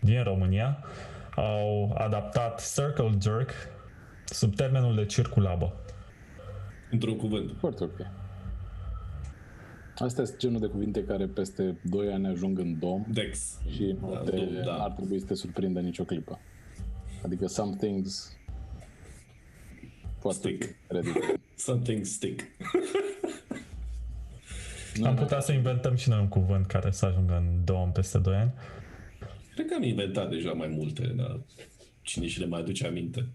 din România, au adaptat Circle Jerk sub termenul de circulabă. Într-un cuvânt. Foarte ok. Astea sunt genul de cuvinte care peste doi ani ajung în dom Dex. Și nu da, te, dom, da. Ar trebui să te surprindă nicio clipă. Adică some things stick. Some things stick. Nu, am putea să inventăm și noi un cuvânt care să ajungă în dom peste doi ani. Cred că am inventat deja mai multe, dar cine și le mai aduce aminte?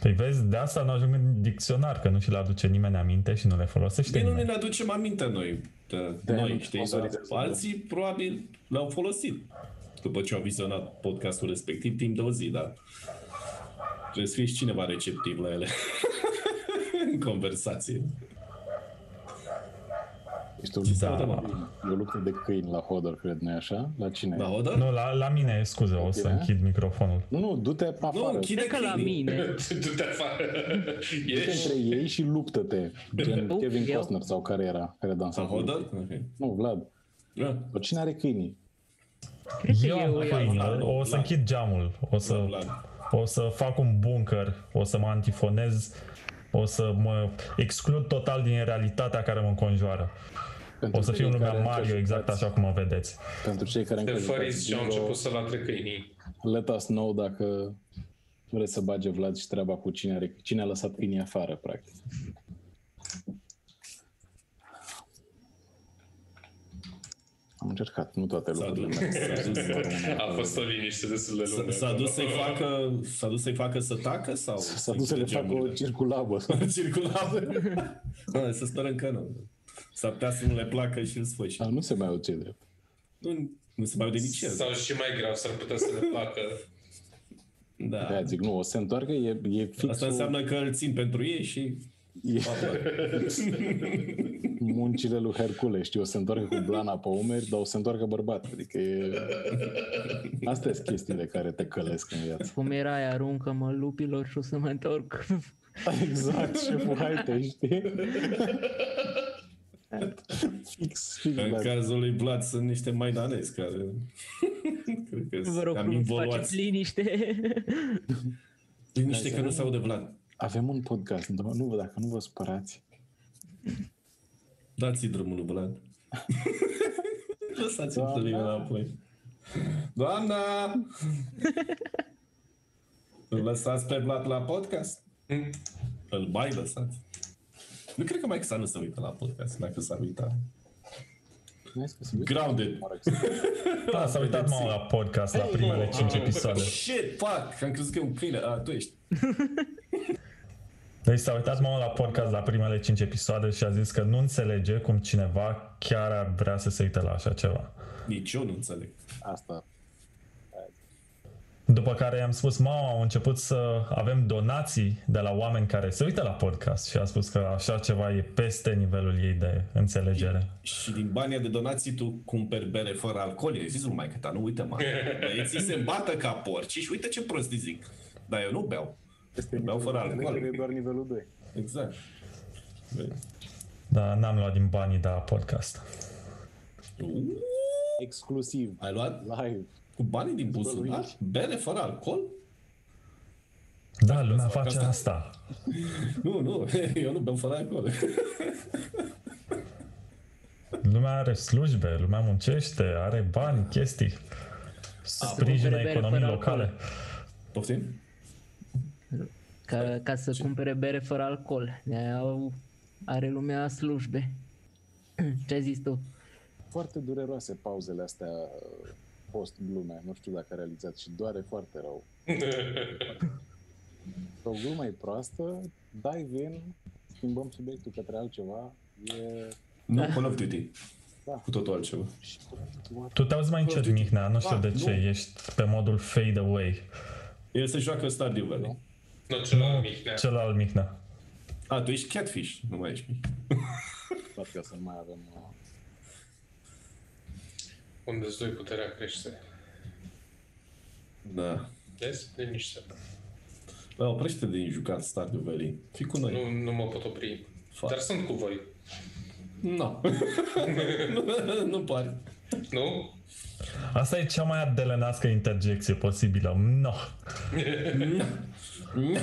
Păi vezi, de asta nu ajung în dicționar, că nu și le aduce nimeni aminte și nu le folosește nimeni. Bine, nu ne aducem aminte noi. De noi, știi, alții probabil l-au folosit după ce au vizionat podcastul respectiv timp de o zi, dar trebuie să fie și cineva receptiv la ele în conversație. Ești un lucru de câini la Hodor, cred, nu-i așa? La cine? La Hodor? Nu, la, la mine, scuze, o să închid microfonul. Nu, nu, du-te afară. Nu, închide că la mine. Du-te afară. Du-te între ei și luptă-te. Gen Kevin Costner sau care era, care dansa. La Hodor? Okay. Nu, Vlad. Yeah. Cine are câinii? Eu, eu am câini. O să închid geamul. O să, o să fac un bunker. O să mă antifonez. O să mă exclud total din realitatea care mă înconjoară. Pentru o să fiu în lumea Mario, exact așa cum mă vedeți. Pentru cei care încă jucați și au început să latre câinii. Let us know dacă vreți să bage Vlad și treaba cu cine, are, cine a lăsat câinii afară, practic. Am încercat, nu toate lucrurile. A fost o liniște destul de lungă. S-a dus să-i facă, s-a dus să-i facă să tacă? Sau s-a dus să le facă o circulabă. O circulabă? Să sperăm că nu. S-ar putea să nu le placă și în sfârșit. Nu se mai aude drept. Nu, nu se mai aude nici el. Sau și mai grav, s-ar putea să le placă. Da. De-aia zic, nu, o să se întoarcă, e, e fixul. Asta înseamnă că îl țin pentru ei și... E... Muncile lui Hercule, știi, o să întoarcă cu blana pe umeri, dar o să întoarcă bărbat. Adică e... Astea sunt chestiile care te călesc în viață. Cum era aia, aruncă-mă lupilor și o să mă întorc. Exact, șeful, hai te, știi? Fix, fix, în Vlad. Cazul lui Vlad sunt niște maidanezi care... Vă rog, cum faceți liniște. Liniște că nu se aude Vlad. Avem un podcast, nu, dacă nu vă spărați. Dați-i drumul lui Vlad. Lăsați-mi întâlnire înapoi. Doamna! Îl lăsați pe Vlad la podcast? Îl mai lăsați? Nu cred că mai Xan nu se uită la podcast, dacă s-ar uita. Grounded. Da, s-a uitat mă la podcast la primele cinci episoade. Shit, fuck! Am crezut că e un câine. A, tu ești. Deci s-a uitat mama la podcast la primele cinci episoade și a zis că nu înțelege cum cineva chiar ar vrea să se uite la așa ceva. Nici eu nu înțeleg. Asta. După care am spus, mama, au început să avem donații de la oameni care se uită la podcast și a spus că așa ceva e peste nivelul ei de înțelegere. Și, și din banii de donații tu cumperi bere fără alcool, i-ai zis lui maică ta, nu uite, mă, băieții se bată ca porci și uite ce prostii zic, dar eu nu beau, este beau fără alcool. E doar nivelul doi. Exact. Dar n-am luat din banii de la podcast. Exclusiv. Ai luat? Live. Cu banii din buzunar? Bere fără alcool? Da, lumea face asta. asta. Nu, nu, eu nu beau fără alcool. Lumea are slujbe, lumea muncește, are bani, chestii, sprijină economii locale. Poftim? Ca, ca să Ce? cumpere bere fără alcool, de-aia are lumea slujbe. Ce ai zis tu? Foarte dureroase pauzele astea post-glume, nu știu dacă a realizat și doare foarte rău. O glumă e proastă, dai vin, schimbăm subiectul către altceva, e... Nu, Call of Duty. Da. Cu totul altceva. Tu te auzi mai încet, Mihnea, nu știu ah, de ce, nu. Ești pe modul fade away. El se joacă Stardew Valley. Nu, no, celălalt Mihnea. Celălalt Mihnea. A, tu ești Catfish, nu mai ești Mihnea. Poate că să mai avem... Unde îți doi puterea crește. Da. Vezi? De nici seama. Bă, oprește din jucat Stardew Valley. Fii cu noi. Nu, nu mă pot opri. Far. Dar sunt cu voi. No. nu. Nu pare. Nu? Asta e cea mai adelenească interjecție posibilă. No. no. no.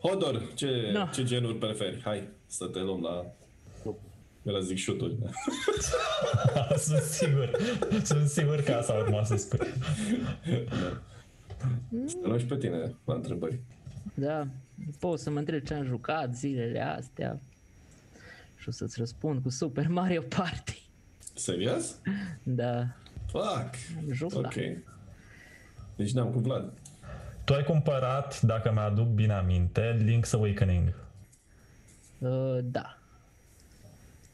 Hodor, ce, no. ce genuri preferi? Hai să te luăm la... Era zic șuturi. Sunt sigur. Sunt sigur că asta urma să spui. Da. Să pe tine la întrebări. Da. Poți să mă întreb ce am jucat zilele astea. Și o să-ți răspund cu Super Mario Party. Serios? Da. Fuck. Joc, ok. Da. Deci n-am cu Vlad. Tu ai cumpărat, dacă mi-aduc bine aminte, Link's Awakening. Uh, da.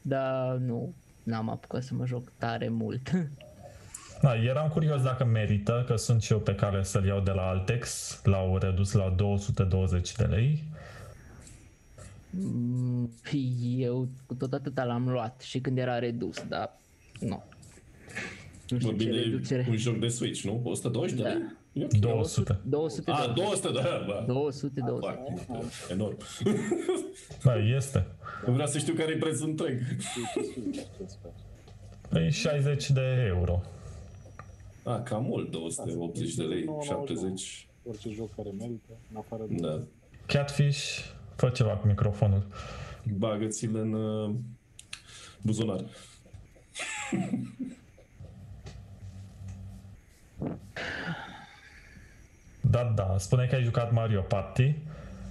Dar nu, n-am apucat să mă joc tare mult. Da, eram curios dacă merită, că sunt și eu pe care să-l iau de la Altex. L-au redus la două sute douăzeci de lei. Eu tot atâta l-am luat și când era redus, dar nu. Nu știu ce reducere. Un joc de Switch, nu? o sută douăzeci de lei? Da. Okay. două sute. două sute. Ah, două sute, da, două sute douăzeci. Ah, enorm. Da, este. Eu vreau să știu care e prețul întreg. E șaizeci de euro. Ah, cam mult, două sute optzeci de lei, șaptezeci. Orice joc care merită, în afară de... Da. Catfish, fă ceva cu microfonul. Bagă-ți-l în uh, buzunar. Da, da, spune că ai jucat Mario Party.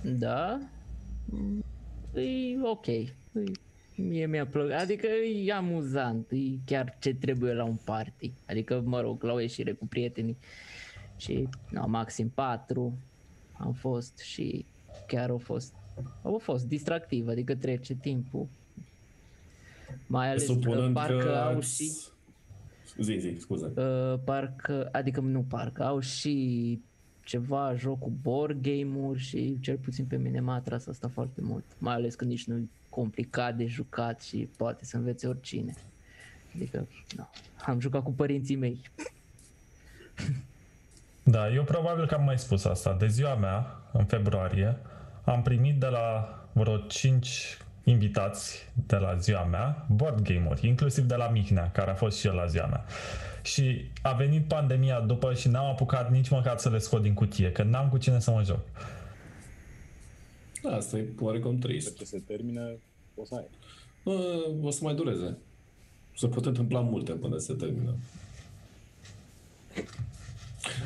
Da, e ok, e, mie mi-a plăcut, adică e amuzant, e chiar ce trebuie la un party. Adică, mă rog, la o ieșire cu prietenii și no, maxim patru am fost și chiar a fost, a fost distractiv, adică trece timpul. Mai ales că parcă au și... Zi, zi, scuze. Uh, parcă, adică nu parcă, au și... ceva, joc cu board game-uri și cel puțin pe mine m-a atras asta foarte mult. Mai ales că nici nu e complicat de jucat și poate să învețe oricine. Adică, no, am jucat cu părinții mei. Da, eu probabil că am mai spus asta. De ziua mea, în februarie, am primit de la vreo cinci invitați de la ziua mea board game-uri, inclusiv de la Mihnea, care a fost și el la ziua mea. Și a venit pandemia după și n-am apucat nici măcar să le scot din cutie, că n-am cu cine să mă joc. Asta e oarecum trist. Dacă se termină, o să ai. O să mai dureze. Se pot întâmpla multe până se termină.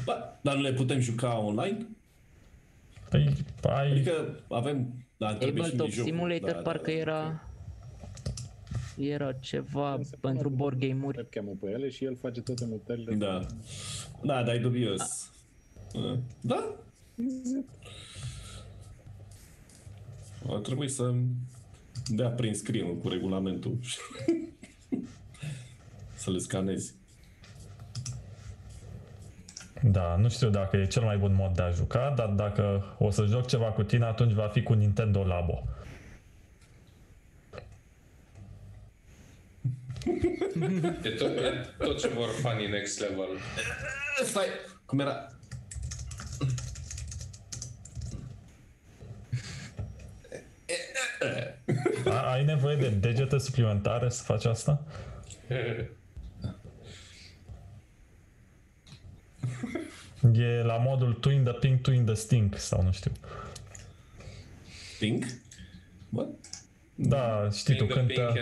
Ba, dar nu le putem juca online? Păi, ai... Adică avem... Da, Tabletop Simulator, da, parcă da, da, era... Era ceva pentru board game-uri. Webcam-ul pe ele și el face toate mutările. Da, da, dar e dubios. Da? Da? Exact. Ar trebui să dea prin screen cu regulamentul. Să le scanezi. Da, nu știu dacă e cel mai bun mod de a juca, dar dacă o să joc ceva cu tine, atunci va fi cu Nintendo Labo. E tot, e tot ce vor fanii next level. Stai! Cum era? A, ai nevoie de degete suplimentare să faci asta? E la modul Twin the Pink, Twin the Stink, sau nu știu. Pink? What? Da, știi tu, cântă,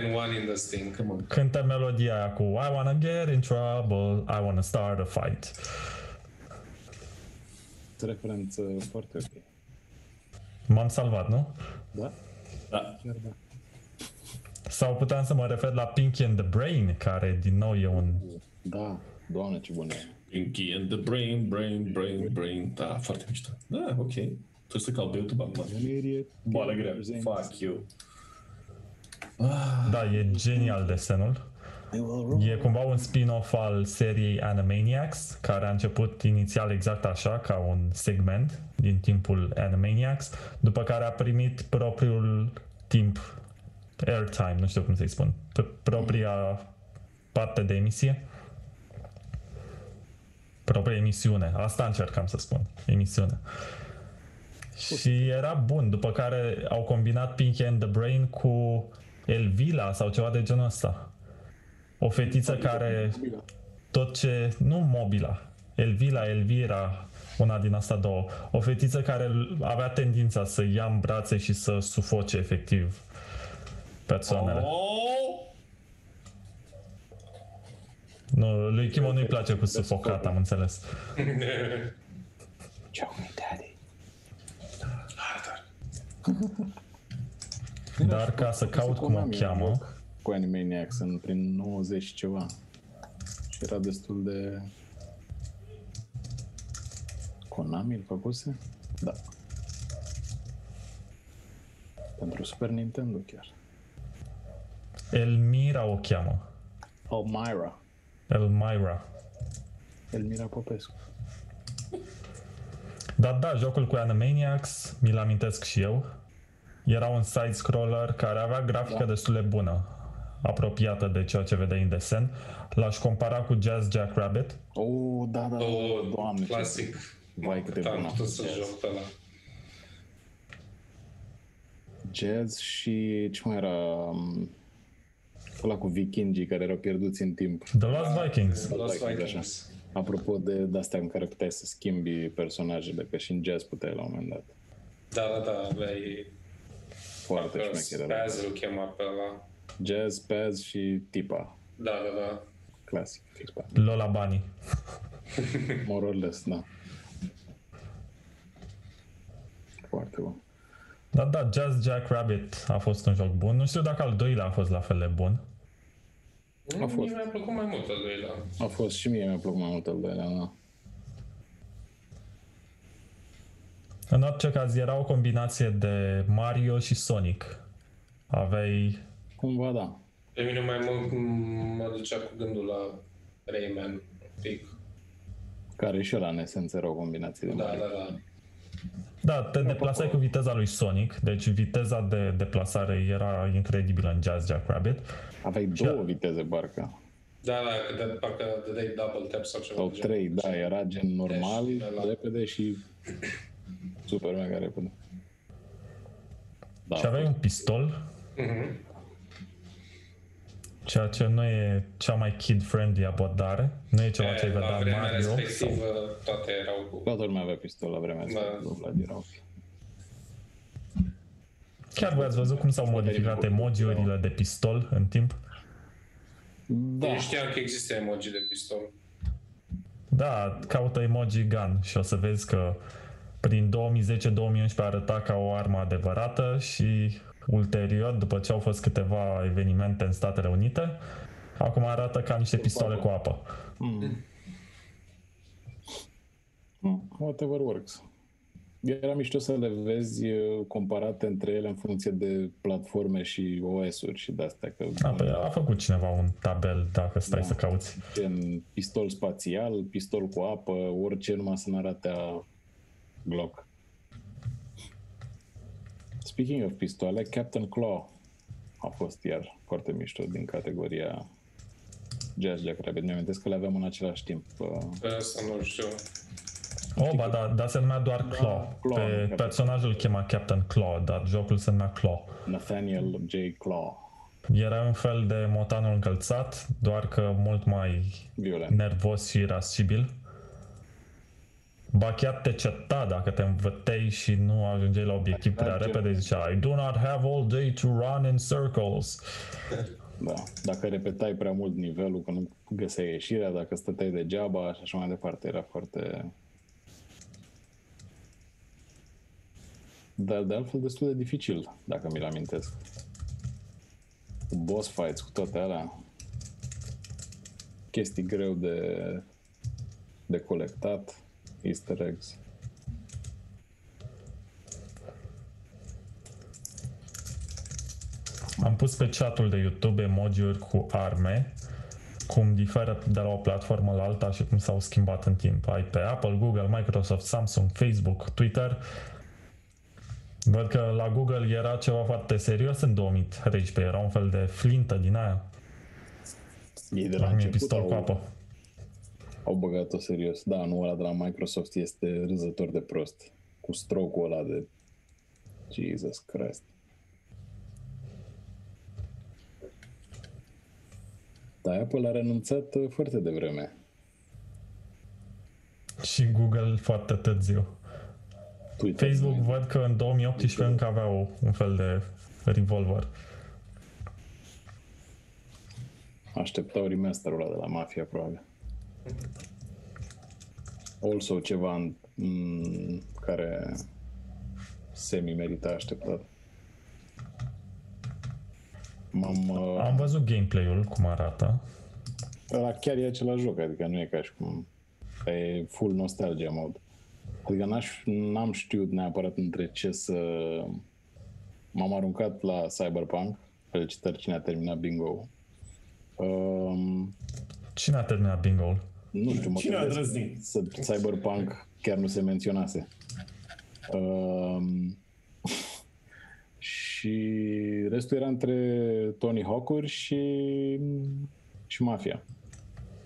cântă melodia aia cu I wanna get in trouble, I wanna start a fight. Referență foarte ok. M-am salvat, nu? Da? Da. da. Sau puteam să mă refer la Pinky and the Brain, care din nou e un... Da, doamne ce bună. Pinky and the Brain, Brain, Brain, Brain. Da, foarte mișto. Da, ok. Trebuie să caut pe YouTube acum. Boală grea. Fuck you. Da, e genial desenul. E cumva un spin-off al seriei Animaniacs, care a început inițial exact așa, ca un segment din timpul Animaniacs, după care a primit propriul timp, airtime, nu știu cum să-i spun, propria parte de emisie, propria emisiune, asta încercam să spun, emisiune. Și era bun, după care au combinat Pinky and the Brain cu Elvila sau ceva de genul ăsta. O fetiță care tot ce... Nu Mobila. Elvila, Elvira, una din asta două. O fetiță care avea tendința să ia în brațe și să sufoce efectiv persoanele. Oh! Nu, lui Kimo nu-i place cu sufocat, am înțeles. Ciao, my daddy. Dar ca să caut cum o cheamă... cu Animaniacs în prin nouăzeci ceva. Și era destul de... Konami îl făcuse? Da. Pentru Super Nintendo chiar. Elmira o cheamă. Elmira. Elmira. Elmira Popescu. Dar da, jocul cu Animaniacs, mi-l amintesc și eu. Era un side-scroller care avea grafică da. destul de bună, apropiată de ceea ce vedeai în desen. L-aș compara cu Jazz Jack Rabbit. Oh, da, da, da, oh, doamne, clasic. Mai câte bună. Am putut să joc pe ăla. Jazz și ce mai era? Ăla cu vikingii care erau pierduți în timp. The Lost Vikings. The Lost Vikings. Apropo de, de astea în care puteai să schimbi personajele, că și în Jazz puteai la un moment dat. Da, da, da, aveai... Foarte șmecheră. Spaz îl chema pe ăla. Jazz, Spaz și Tipa. Da, da, da. Clasic. Lola Bunny. More or less, da. Foarte bun. Da, da, Jazz Jack Rabbit a fost un joc bun. Nu știu dacă al doilea a fost la fel de bun. A fost. Mie mi-a plăcut mai mult al doilea. A fost și mie mi-a plăcut mai mult al doilea, da. În orice caz, era o combinație de Mario și Sonic. Aveai... Cumva, da. Pe mine mai mă, mă ducea cu gândul la Rayman, un pic. Care și ăla, în esență, era o combinație de da, Mario. Da, da, da. Te nu deplasai cu viteza lui Sonic, deci viteza de deplasare era incredibilă în Jazz Jackrabbit. Aveai și două viteze, parcă. Da, da, de, parcă dai double tap sau ceva. Sau trei, da, era gen normal, deci, repede și... Super, mega repede. Da, și aveai un pistol, uh-huh. ceea ce nu e cea mai kid-friendly abordare, nu e ceva ce-ai vedea Mario. La vremea respectivă sau... toate erau cu... Toată lumea avea pistol la vremea respectivă, da. Chiar voi ați văzut cum s-au modificat emoji-urile de pistol în timp? Da. Eu știam că există emoji de pistol. Da, caută emoji gun și o să vezi că prin două mii zece două mii unsprezece arăta ca o armă adevărată și ulterior, după ce au fost câteva evenimente în Statele Unite, acum arată ca niște pistoale cu apă. Mm. Mm. Whatever works. Era mișto să le vezi comparate între ele în funcție de platforme și O S-uri și de-astea. Că a, bă, a făcut cineva un tabel, dacă stai da, să cauți. Gen pistol spațial, pistol cu apă, orice numai să n-arate a Glock. Speaking of pistoale, Captain Claw a fost iar foarte mișto din categoria Jazz Jack Rabbit. Mi-am amintesc că le aveam în același timp. Asta nu știu. Oh, ba, da, dar se numea doar Claw. Claw Pe personajul îl chema Captain Claw, dar jocul se numea Claw. Nathaniel J. Claw. Era un fel de motanul încălțat, doar că mult mai violent, nervos și irascibil. Ba chiar te certa dacă te învătei și nu ajungeai la obiectiv prea repede, zicea I do not have all day to run in circles. Da, dacă repetai prea mult nivelul, că nu găseai ieșirea, dacă stăteai degeaba și așa mai departe, era foarte... Dar de altfel destul de dificil, dacă mi-l amintesc. Cu boss fights, cu toate alea. Chestii greu de, de colectat, easter eggs. Am pus pe chatul de YouTube emoji-uri cu arme, cum diferă de la o platformă la alta și cum s-au schimbat în timp. Ai pe Apple, Google, Microsoft, Samsung, Facebook, Twitter. Văd că la Google era ceva foarte serios în două mii treisprezece, era un fel de flintă din aia. Ei de la început pistol au, cu apă. Au băgat-o serios. Da, nu, ăla de la Microsoft este râzător de prost. Cu stroke-ul ăla de... Jesus Christ. Dar Apple a renunțat foarte devreme. Și Google foarte târziu. Twitter, Facebook văd că în două mii optsprezece încă aveau un fel de revolver. Așteptau remasterul ăla de la Mafia, probabil. Also ceva în, în care semi-merita așteptat. M-am, Am văzut gameplay-ul, cum arată. Ăla chiar e același joc, adică nu e ca și cum... E full nostalgia mode. Adică n-aș, n-am știut neapărat între ce să... M-am aruncat la Cyberpunk. Felicitări, cine a terminat bingo-ul. Um... Cine a terminat bingo-ul? Nu știu, mă cine gândesc să Cyberpunk chiar nu se menționase. Um... și restul era între Tony Hawk-uri și, și Mafia.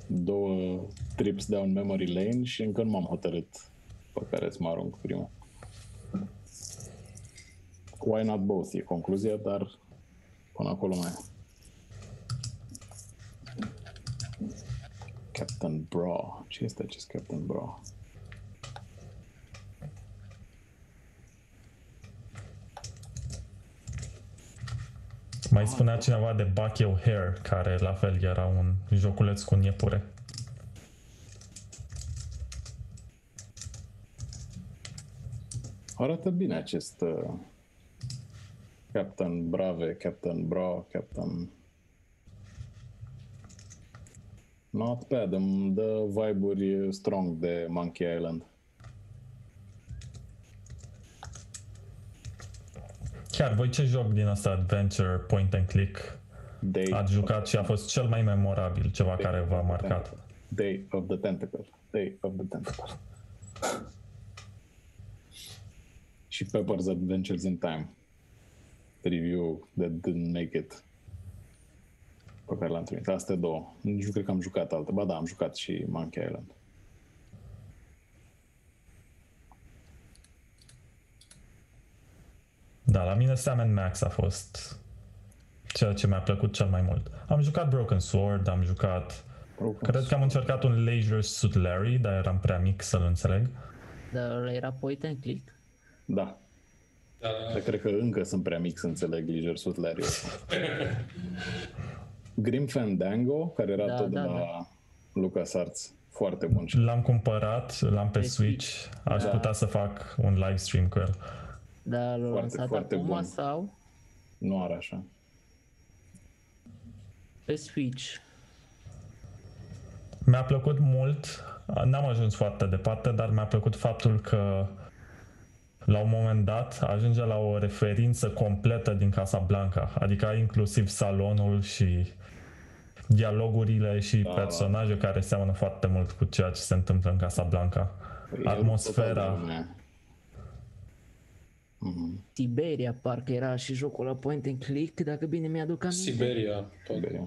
Două trips down memory lane și încă nu m-am hotărât pe care îți mă arunc prima. Why not both e concluzia, dar până acolo mai e. Captain Bra. Ce este acest Captain Bra? Mai spunea cineva de Bucky O'Hare, care la fel era un joculeț cu iepure. Arată bine acest uh, Captain Brave, Captain Bra, Captain... Not bad, îmi dă vibe-uri strong de Monkey Island. Chiar voi ce joc din asta adventure point and click Day ați jucat și a fost cel mai memorabil, ceva Day care v-a marcat? Day of the Tentacle. Day of the Tentacle. Și Pepper's Adventures in Time, review de Didn't Make It, pe care l-am trimis. Astea două. Nici nu cred că am jucat altă. Ba da, am jucat și Monkey Island. Da, la mine Sam and Max a fost ceea ce mi-a plăcut cel mai mult. Am jucat Broken Sword, am jucat... Broken cred Sword. Că am încercat un Leisure Suit Larry, dar eram prea mic să-l înțeleg. Dar era point and click? Da. Dar cred că încă sunt prea mic să înțeleg Leisure Suit Larry. Grim Fandango, care era da, tot da, la da. LucasArts. Foarte bun. L-am cumpărat, l-am pe, pe Switch. Switch. Aș da. putea să fac un live stream cu el. Da, l-au lansat acum bun. sau? Nu are așa. Pe Switch. Mi-a plăcut mult, n-am ajuns foarte departe, dar mi-a plăcut faptul că la un moment dat ajunge la o referință completă din Casablanca, adică inclusiv salonul și dialogurile și da, personaje da. care seamănă foarte mult cu ceea ce se întâmplă în Casablanca. Eu Atmosfera... Mm-hmm. Siberia, parcă era și jocul la point and click, dacă bine mi-aduc aminte. Siberia, Siberia.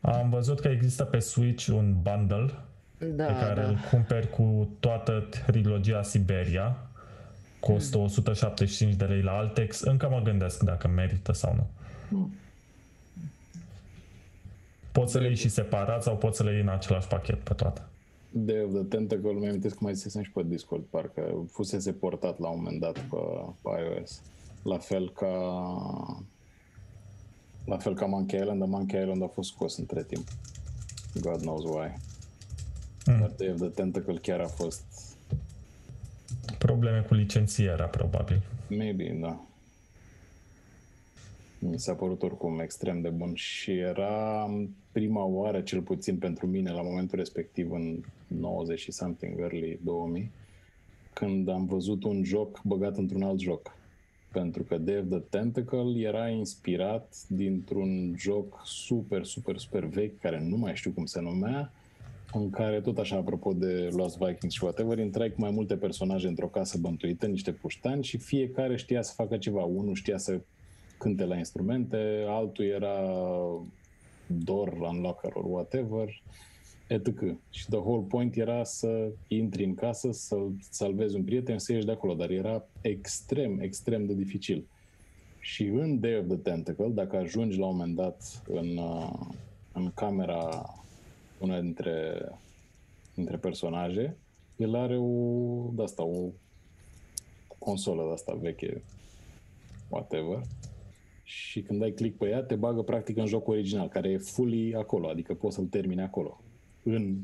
Am văzut că există pe Switch un bundle da, pe care da. îl cumperi cu toată trilogia Siberia. Costă mm. o sută șaptezeci și cinci de lei la Altex. Încă mă gândesc dacă merită sau nu. Mm. Poți să le iei și separat sau poți să le iei în același pachet pe toate. Day of the Tentacle, mi-am inteles cum mai zisesem și pe Discord, parcă fusese portat la un moment dat pe, pe iOS. La fel ca la fel ca Monkey Island, dar Monkey Island a fost scos între timp. God knows why. Mm. Dar Day of the Tentacle chiar a fost... Probleme cu licențierea, probabil. Maybe, da. Mi s-a părut oricum extrem de bun și era prima oară, cel puțin pentru mine, la momentul respectiv, în nouăzeci și something, early două mii, când am văzut un joc băgat într-un alt joc. Pentru că Day of the Tentacle era inspirat dintr-un joc super, super, super vechi, care nu mai știu cum se numea, în care, tot așa, apropo de Lost Vikings și whatever, intrai cu mai multe personaje într-o casă bântuită, niște puștani, și fiecare știa să facă ceva. Unul știa să cânte la instrumente, altul era door, unlocker or whatever, et cetera. Și the whole point era să intri în casă, să salvezi un prieten, să ieși de acolo, dar era extrem, extrem de dificil. Și în Day of the Tentacle, dacă ajungi la un moment dat în, în camera una dintre, dintre personaje, el are o, de-asta, o consolă de-asta veche, whatever, și când dai click pe ea, te bagă practic în jocul original, care e fully acolo, adică poți să-l termini acolo, în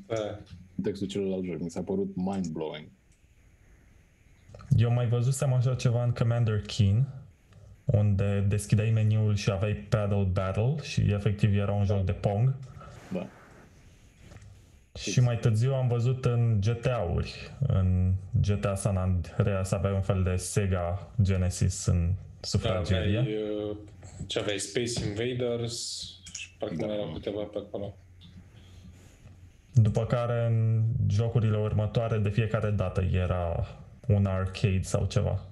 textul celălalt joc. Mi s-a părut mind-blowing. Eu mai văzusem așa ceva în Commander Keen, unde deschideai meniul și aveai Paddle Battle și efectiv era un da. joc de Pong. Da. Și mai târziu am văzut în G T A-uri. În G T A San Andreas aveai un fel de Sega Genesis în sufragerie. Da, ce aveai? Space Invaders și parcă da. mai erau câteva pe acolo. După care în jocurile următoare de fiecare dată era un arcade sau ceva.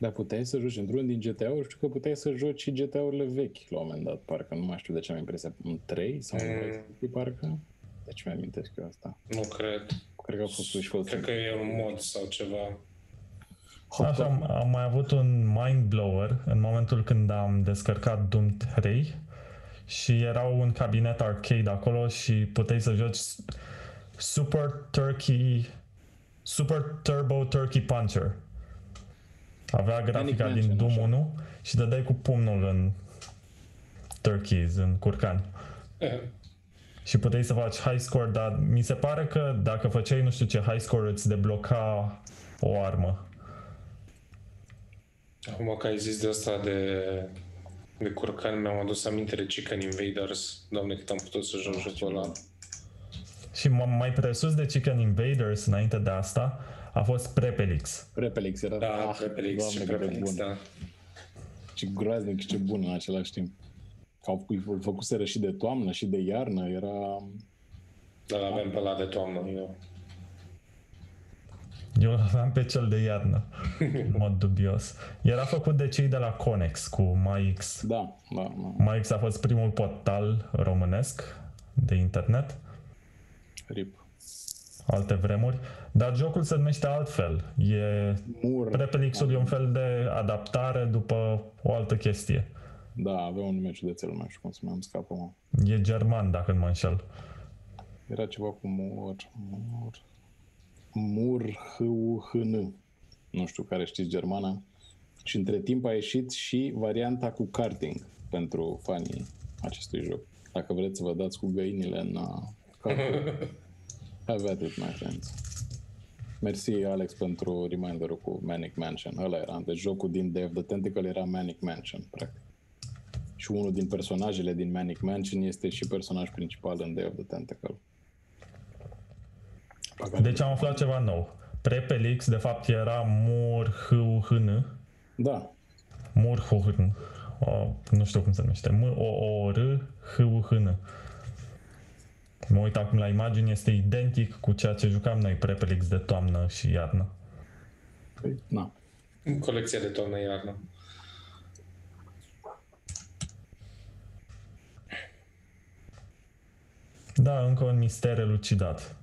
Dar puteai să joci într-un din G T A-uri? Știu că puteai să joci și G T A-urile vechi la un moment dat, parcă. Nu mai știu de ce am impresia. În trei sau în mm. parcă? De ce mi-amintesc eu asta? Nu cred. Cred că a fost și cred că e un mod sau ceva. Așa, am, am mai avut un mind-blower în momentul când am descărcat Doom trei și era un cabinet arcade acolo și puteai să joci Super Turkey, Super Turbo Turkey Puncher. Avea grafica Panic din Doom unu și dădeai cu pumnul în turkeys, în curcan. Uh-huh. Și puteai să faci high score, dar mi se pare că dacă făceai nu știu ce high score îți debloca o armă. Acum că ai zis de asta de, de curcan, mi-am adus aminte de Chicken Invaders. Doamne, cât am putut să joc jocul ăla. Și mai presus de Chicken Invaders, înainte de asta, a fost Prepelix. Prepelix era... Da, ah, Prepelix și Prepelix, da. Ce groaznic și ce bun în același timp. Au făcuseră și de toamnă și de iarnă, era... Dar aveam pe ăla de toamnă, eu. Eu aveam pe cel de iarnă, în mod dubios. Era făcut de cei de la Conex, cu MyX. Da, da, da. MyX a fost primul portal românesc de internet. RIP. Alte vremuri. Dar jocul se numește altfel. E... Prepelixul da. e un fel de adaptare după o altă chestie. Da, avea un nume ciudățel, nu mai știu cum să mi-am scapă, mă. E german, dacă nu mă înșel. Era ceva cu mur, mur, mur, h h n. Nu știu care știți germana. Și între timp a ieșit și varianta cu karting pentru fanii acestui joc. Dacă vreți să vă dați cu găinile în karting, have at it, my friends. Mersi, Alex, pentru reminderul cu Manic Mansion. Ăla era. Deci jocul din Day of the Tentacle era Manic Mansion, practic. Și unul din personajele din Manic Mansion este și personaj principal în Day of the Tentacle. Deci am aflat ceva nou. Prepelix, de fapt, era Murhuhn. Da. Murhuhn. Nu știu cum se numește. M-O-O-R-H-U-H-N. Mă uit acum la imagini, este identic cu ceea ce jucam noi, Prepelix de toamnă și iarnă. Da. Colecția de toamnă iarnă. Da, încă un mister elucidat.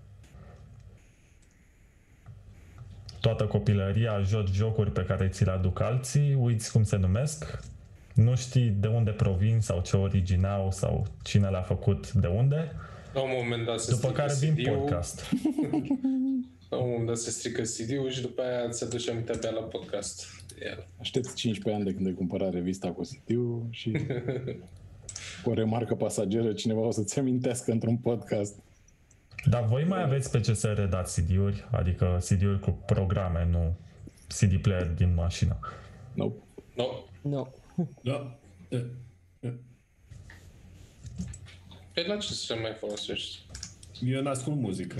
Toată copilăria, joci jocuri pe care ți le aduc alții, uiți cum se numesc, nu știi de unde provin sau ce origine au sau cine le-a făcut de unde. La un moment dat se după care vin podcast. La un moment dat se strică C D-ul și după aia se duce aminte la podcast. Iar. Aștepți cincisprezece ani de când ai cumpărat revista cu C D-ul și... o remarcă pasageră, cineva o să-ți amintească într-un podcast. Dar voi mai aveți pe C S R dat C D-uri? Adică C D-uri cu programe, nu C D player din mașină. Nu. Nu. Nu. Păi la ce să mai folosești? Eu n-ascult muzică.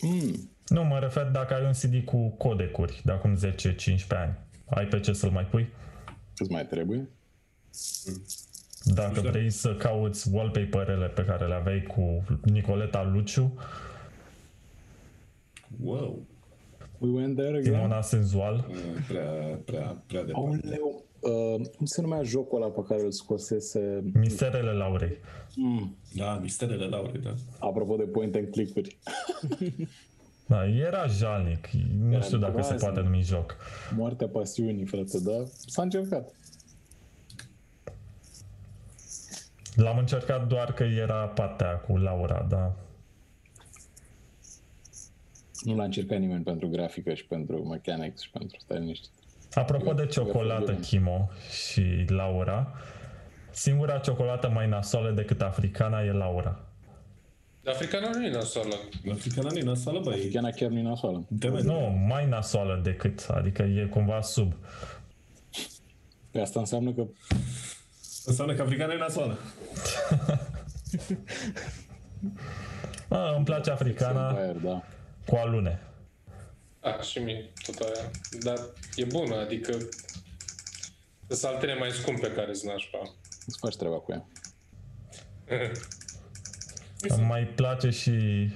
Mm. Nu, mă refer dacă ai un C D cu codecuri de acum zece cincisprezece ani. Ai pe ce să-l mai pui? Îți mai trebuie? Mm. Dacă vrei să cauți wallpaper-ele pe care le aveai cu Nicoleta Luciu. Wow. We went there again. Timona Senzual. Prea, prea, prea departe. Aoleu, uh, cum se numea jocul ăla pe care îl scosese? Misterele Laurei. Mm. Da, Misterele Laurei, da. Apropo de point and click-uri. Da, era jalnic. Nu era știu dacă se poate numi joc. Moartea pasiunii, frate, da? S-a încercat. L-am încercat doar că era partea cu Laura, da. Nu l-a încercat nimeni pentru grafică și pentru mechanics și pentru stai liniștit. Apropo de ciocolată, Chimo și Laura, singura ciocolată mai nasoală decât africana e Laura. Africana nu e nasoală. Africana nu e nasoală, băi. Africana chiar nu e nasoală. Nu, mai nasoală decât, adică e cumva sub. Pe asta înseamnă că... Înseamnă că africana e nasoală. A, îmi place africana aer, da. Cu alune. A, și mie, tot aia. Dar e bună, adică sunt altele mai scumpe care îți nașpa. Îți faci treaba cu ea. Îmi mai place și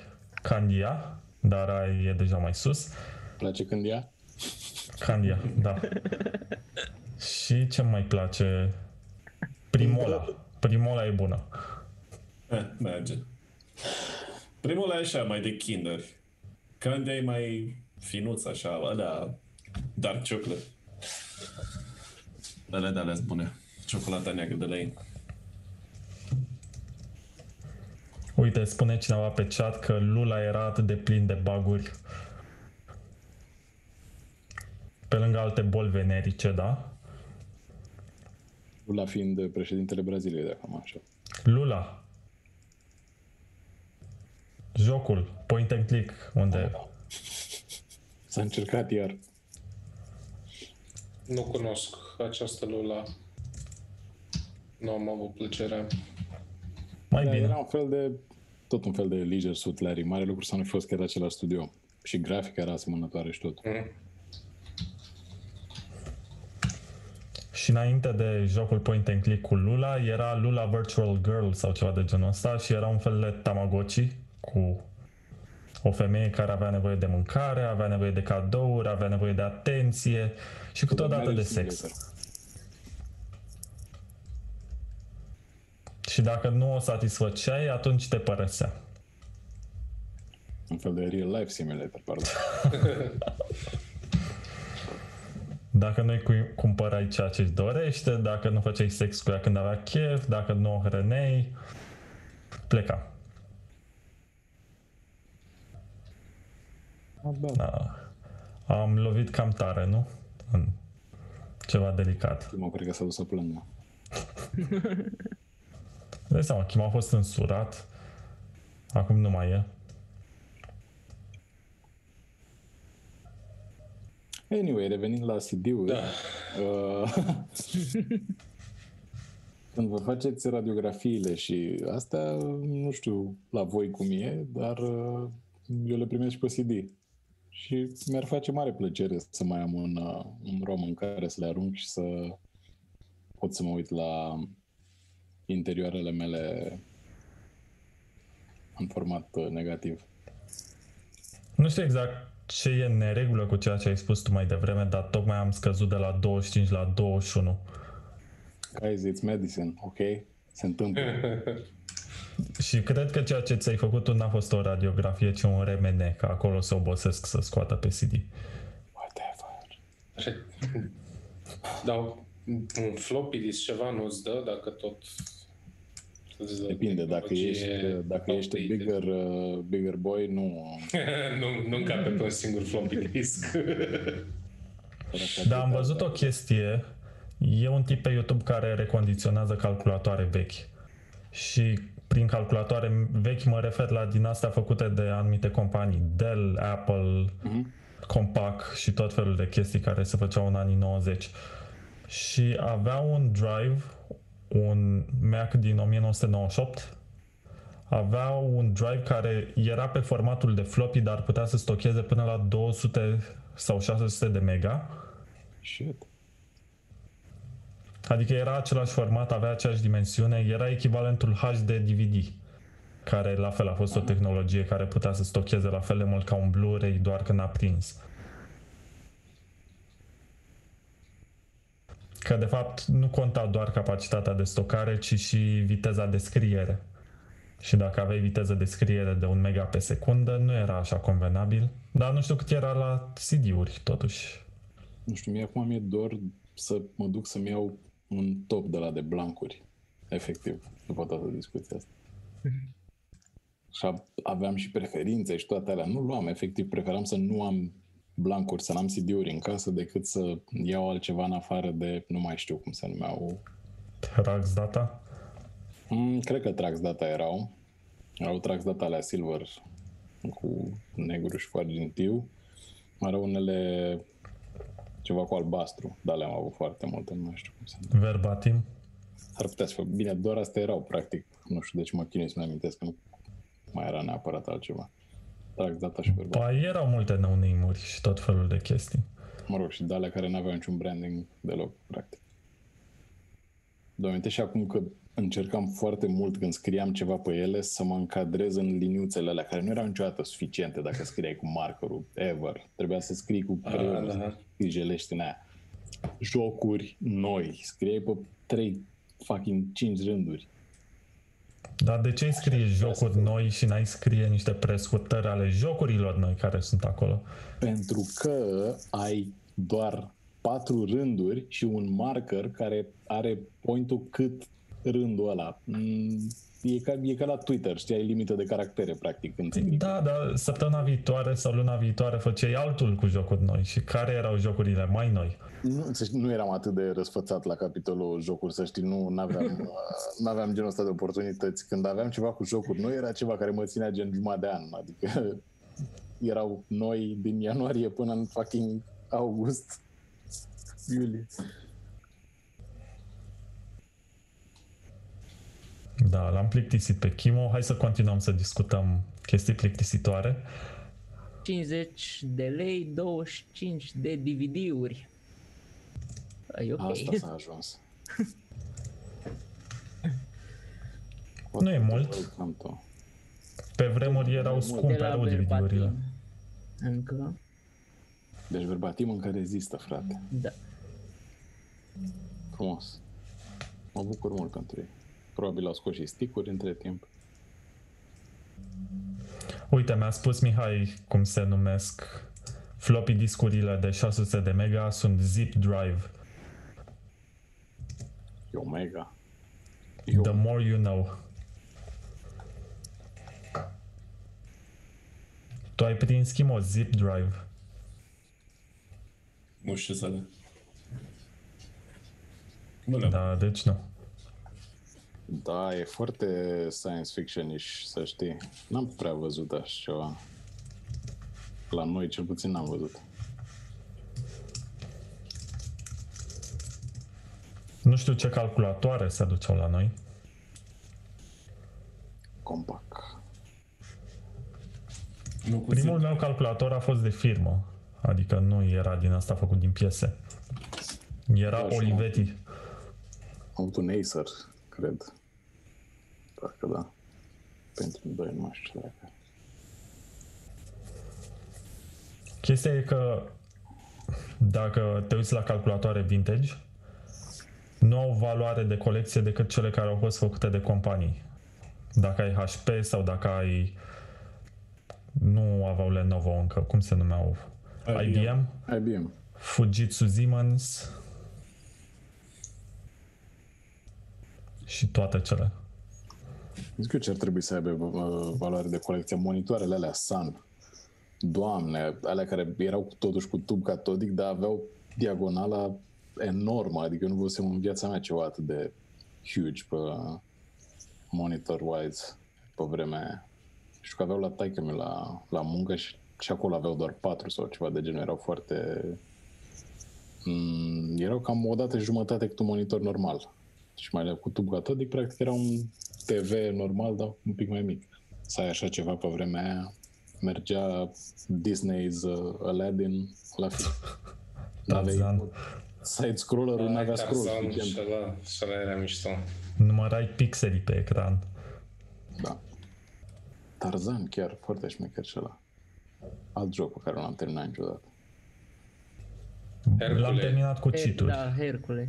candia, dar aia e deja mai sus. Îmi place candia? Candia, da. Și ce mai place... Primola. Primola e bună. Eh, merge. Primola e așa, mai de Kinder. Candia e mai finuț, așa, ăla, dark chocolate. Alea de-alea sunt bune. Ciocolata neagră de la ei. Uite, spune cineva pe chat că Lula era atât de plin de baguri. Pe lângă alte boli venerice, da? Lula fiind președintele Braziliei, de acum așa. Lula. Jocul, point and click, unde... Ah, s-a încercat iar. Nu cunosc această Lula. Nu am avut plăcerea. Mai da, bine. Era un fel de... Tot un fel de Leisure Suit Larry. Mare lucru să nu fost chiar același studio. Și grafica era asemănătoare și tot. Mm. Și înainte de jocul point and click cu Lula, era Lula Virtual Girl sau ceva de genul ăsta și era un fel de Tamagotchi cu o femeie care avea nevoie de mâncare, avea nevoie de cadouri, avea nevoie de atenție și câteodată de sex. Și dacă nu o satisfăceai, atunci te părăsea. Un fel de real life simulator, pardon. Dacă nu-i cumpărai ceea ce-ți dorește, dacă nu făceai sex cu ea când avea chef, dacă nu o hrăneai, pleca. Da. Am lovit cam tare, nu? În ceva delicat. Mă cred că s-a dus să plângă. Dai seama, Chim a fost însurat. Acum nu mai e. Anyway, revenind la C D-uri, da. uh, Când vă faceți radiografiile și astea, nu știu la voi cum e, dar uh, eu le primesc și pe C D. Și mi-ar face mare plăcere să mai am un, un rom în care să le arunc și să pot să mă uit la interioarele mele în format negativ. Nu știu exact ce e în neregulă cu ceea ce ai spus tu mai devreme, dar tocmai am scăzut de la douăzeci și cinci la douăzeci și unu. Guys, it's medicine, ok? Se întâmplă. Și cred că ceea ce ți-ai făcut tu n-a fost o radiografie, ci un R M N, că acolo se obosesc să scoată pe C D. Whatever. Da, un floppy disk ceva nu-ți dă dacă tot... Depinde, dacă ești, dacă ești bigger, bigger boy, nu... nu nu încape pe un singur floppy disk. Dar am văzut o chestie, e un tip pe YouTube care recondiționează calculatoare vechi. Și prin calculatoare vechi mă refer la din astea făcute de anumite companii, Dell, Apple, mm-hmm. Compaq și tot felul de chestii care se făceau în anii nouăzeci. Și avea un drive, un Mac din nouăsprezece nouăzeci și opt, avea un drive care era pe formatul de floppy, dar putea să stocheze până la două sute sau șase sute de mega. Shit. Adică era același format, avea aceeași dimensiune, era echivalentul H de D V D, care la fel a fost o tehnologie care putea să stocheze la fel de mult ca un Blu-ray, doar că n-a prins. Că de fapt nu conta doar capacitatea de stocare, ci și viteza de scriere. Și dacă aveai viteză de scriere de un mega pe secundă, nu era așa convenabil. Dar nu știu cât era la C D-uri, totuși. Nu știu, mie acum mi-e dor să mă duc să-mi iau un top de la de blancuri, efectiv, după toată discuția asta. Și aveam și preferințe și toate alea. Nu luam, efectiv, preferam să nu am blancuri, să n-am C D-uri în casă, decât să iau altceva în afară de, nu mai știu cum se numeau... Trax Data? Mm, cred că Trax Data erau. Erau Trax Data alea silver, cu negru și cu argintiu. Mai erau unele... ceva cu albastru, dar le-am avut foarte multe, nu știu cum se întâmplă. Verbatim? Ar putea să fie. Bine, doar astea erau, practic. Nu știu de ce mă chinui să-mi amintesc că nu mai era neapărat altceva. Trax Data și verbatim. Ba, erau multe no-name-uri și tot felul de chestii. Mă rog, și de alea care n-aveau niciun branding deloc, practic. Doamne, și acum că încercam foarte mult când scriam ceva pe ele să mă încadrez în liniuțele alea, care nu erau niciodată suficiente dacă scriai cu markerul, ever. Trebuia să scrii cu creionul, să scrijelești în aia. Jocuri noi, scriei pe trei, fucking cinci rânduri. Dar de ce îi scrie jocuri noi și n-ai scrie niște prescurtări ale jocurilor noi care sunt acolo? Pentru că ai doar patru rânduri și un marker care are pointul cât rândul ăla. E ca, e ca la Twitter, știi, ai limită de caractere, practic. Da, dar săptămâna viitoare sau luna viitoare făceai altul cu jocuri noi. Și care erau jocurile mai noi? Nu, să știi, nu eram atât de răsfățat la capitolul jocuri, să știi, nu n-aveam, n-aveam genul ăsta de oportunități. Când aveam ceva cu jocuri noi, era ceva care mă ținea gen jumătate de an. Adică erau noi din ianuarie până în fucking august, iulie. Da, l-am plictisit pe Chimo. Hai să continuăm să discutăm chestii plictisitoare. cincizeci de lei, douăzeci și cinci de D V D-uri. E okay. Asta s-a ajuns. Nu e mult. Pe vremuri erau scumpe rău D V D-urile. Încă. Deci verbatim încă rezistă, frate. Da. Frumos. Mă bucur mult pentru ei. Probabil au scos și stick-uri între timp. Uite, mi-a spus Mihai cum se numesc floppy discurile de șase sute de mega, sunt zip drive. Eu mega. Eu... The more you know. Tu ai prins schimb o zip drive. Nu știu să le. Nu da, deci nu. Da, e foarte science fiction-ish, să știi. N-am prea văzut așa ceva. La noi cel puțin n-am văzut. Nu știu ce calculatoare se aduceau la noi. Compaq. lucruri. Primul meu calculator a fost de firmă, adică nu era din asta făcut din piese. Era da, Olivetti. Am un Acer, cred. Dacă da. Pentru doi, nu știu dacă. Chestia e că dacă te uiți la calculatoare vintage, nu au valoare de colecție decât cele care au fost făcute de companii. Dacă ai H P sau dacă ai... Nu aveau Lenovo încă, cum se numeau? I B M? I B M. Fujitsu, Siemens și toate cele. Zic eu ce ar trebui să aibă valoare de colecție. Monitoarele alea Sun, Doamne, alea care erau totuși cu tub catodic, dar aveau diagonala enormă, adică eu nu văzusem în viața mea ceva atât de huge pe monitor-wise pe vremea. Știu că aveau la taică-mi la, la muncă și, și acolo aveau doar patru sau ceva de genul, erau foarte... M- erau cam o dată și jumătate cât un monitor normal și mai cu tub catodic, practic era un T V normal, dar un pic mai mic. Să ai așa ceva pe vremea aia, mergea Disney's uh, Aladdin la film. Tarzan. Side-scroller-ul da, n-avea scroll. Și ăla era mișto. Numărai pixelii pe ecran. Da. Tarzan chiar, foarte șmecher și ăla. Alt joc pe care l-am terminat niciodată. Hercule. L-am terminat cu cheat-uri. Da, Hercule.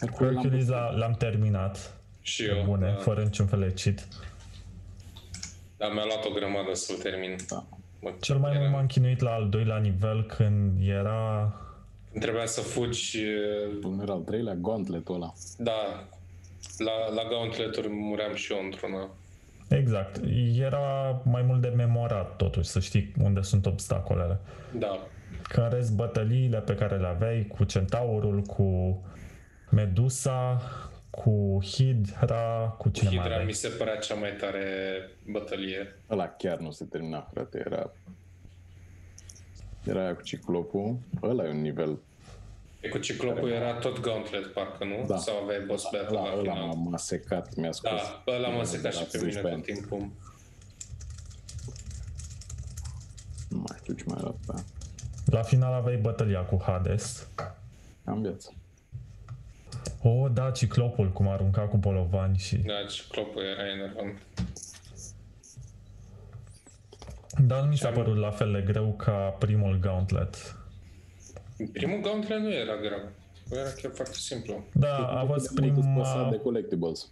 Hercule l-am, la, l-am terminat. Și eu. Bune, da. Fără niciun fel de cheat. Dar mi-a luat o grămadă să-l termin. Da. Cel mai mult m-am chinuit la al doilea nivel când era... Trebuia să fugi... Bun, era al treilea, gauntlet-ul ăla. Da, la, la gauntlet-uri muream și eu într-una. Exact, era mai mult de memorat totuși, să știi unde sunt obstacolele. Da. Că în rest, bătăliile pe care le aveai cu centaurul, cu Medusa, cu Hydra, cu cine Hydra mi se părea cea mai tare bătălie. Ăla chiar nu se termina, frate, era... Era aia cu ciclopul, ăla e un nivel... E cu ciclopul era tot gauntlet, parcă, nu? Da. Sau aveai boss battle la final? Ăla m-a secat, mi-a scos. Da, ăla m-a secat și pe mine tot timpul. Nu mai știu ce mai era pe aia. La final aveai bătălia cu Hades. Am viață. O, oh, da, ciclopul, cum arunca cu bolovani și... Da, ciclopul era enervant. Dar nu mi s-a părut la fel de greu ca primul gauntlet. Primul gauntlet nu era greu, era chiar foarte simplu. Da, a fost prima... de collectibles.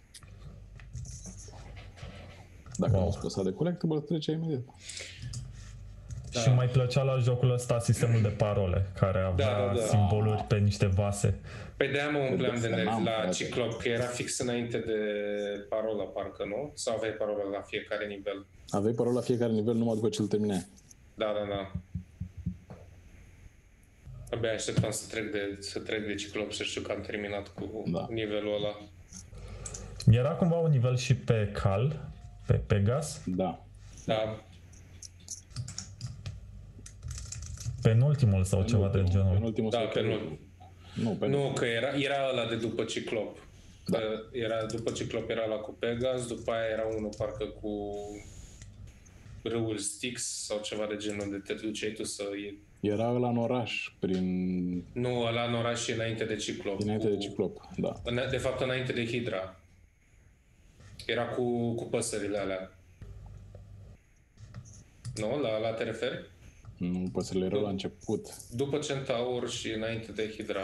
Dacă wow. Nu-ți păsa de collectibles, trece imediat. Da. Și mai plăcea la jocul ăsta sistemul de parole, care avea da, da, da. simboluri pe niște vase. Păi de-aia mă umpleam de nervi la ciclop, că era fix înainte de parola, parcă, nu? Sau aveai parola la fiecare nivel? Aveai parola la fiecare nivel numai după ce îl terminai. Da, da, da. Abia așteptam să trec de, să trec de ciclop, să știu că am terminat cu da. nivelul ăla. Era cumva un nivel și pe cal, pe Pegas? Da. Da. Penultimul sau penultimul, ceva de genul. Penultimul da, sau penultimul. Nu, penultimul. Nu, că era, era ăla de după ciclop. Da. Era, după ciclop era ăla cu Pegas, după aia era unul parcă cu râul Styx sau ceva de genul de te duceai tu să iei. Era ăla în oraș, prin... Nu, ăla în oraș și înainte de ciclop. Înainte cu... de ciclop, da. De fapt, înainte de Hydra. Era cu, cu păsările alea. Nu? La, la te referi? Nu, păsările erau la început. După Centaur și înainte de Hydra.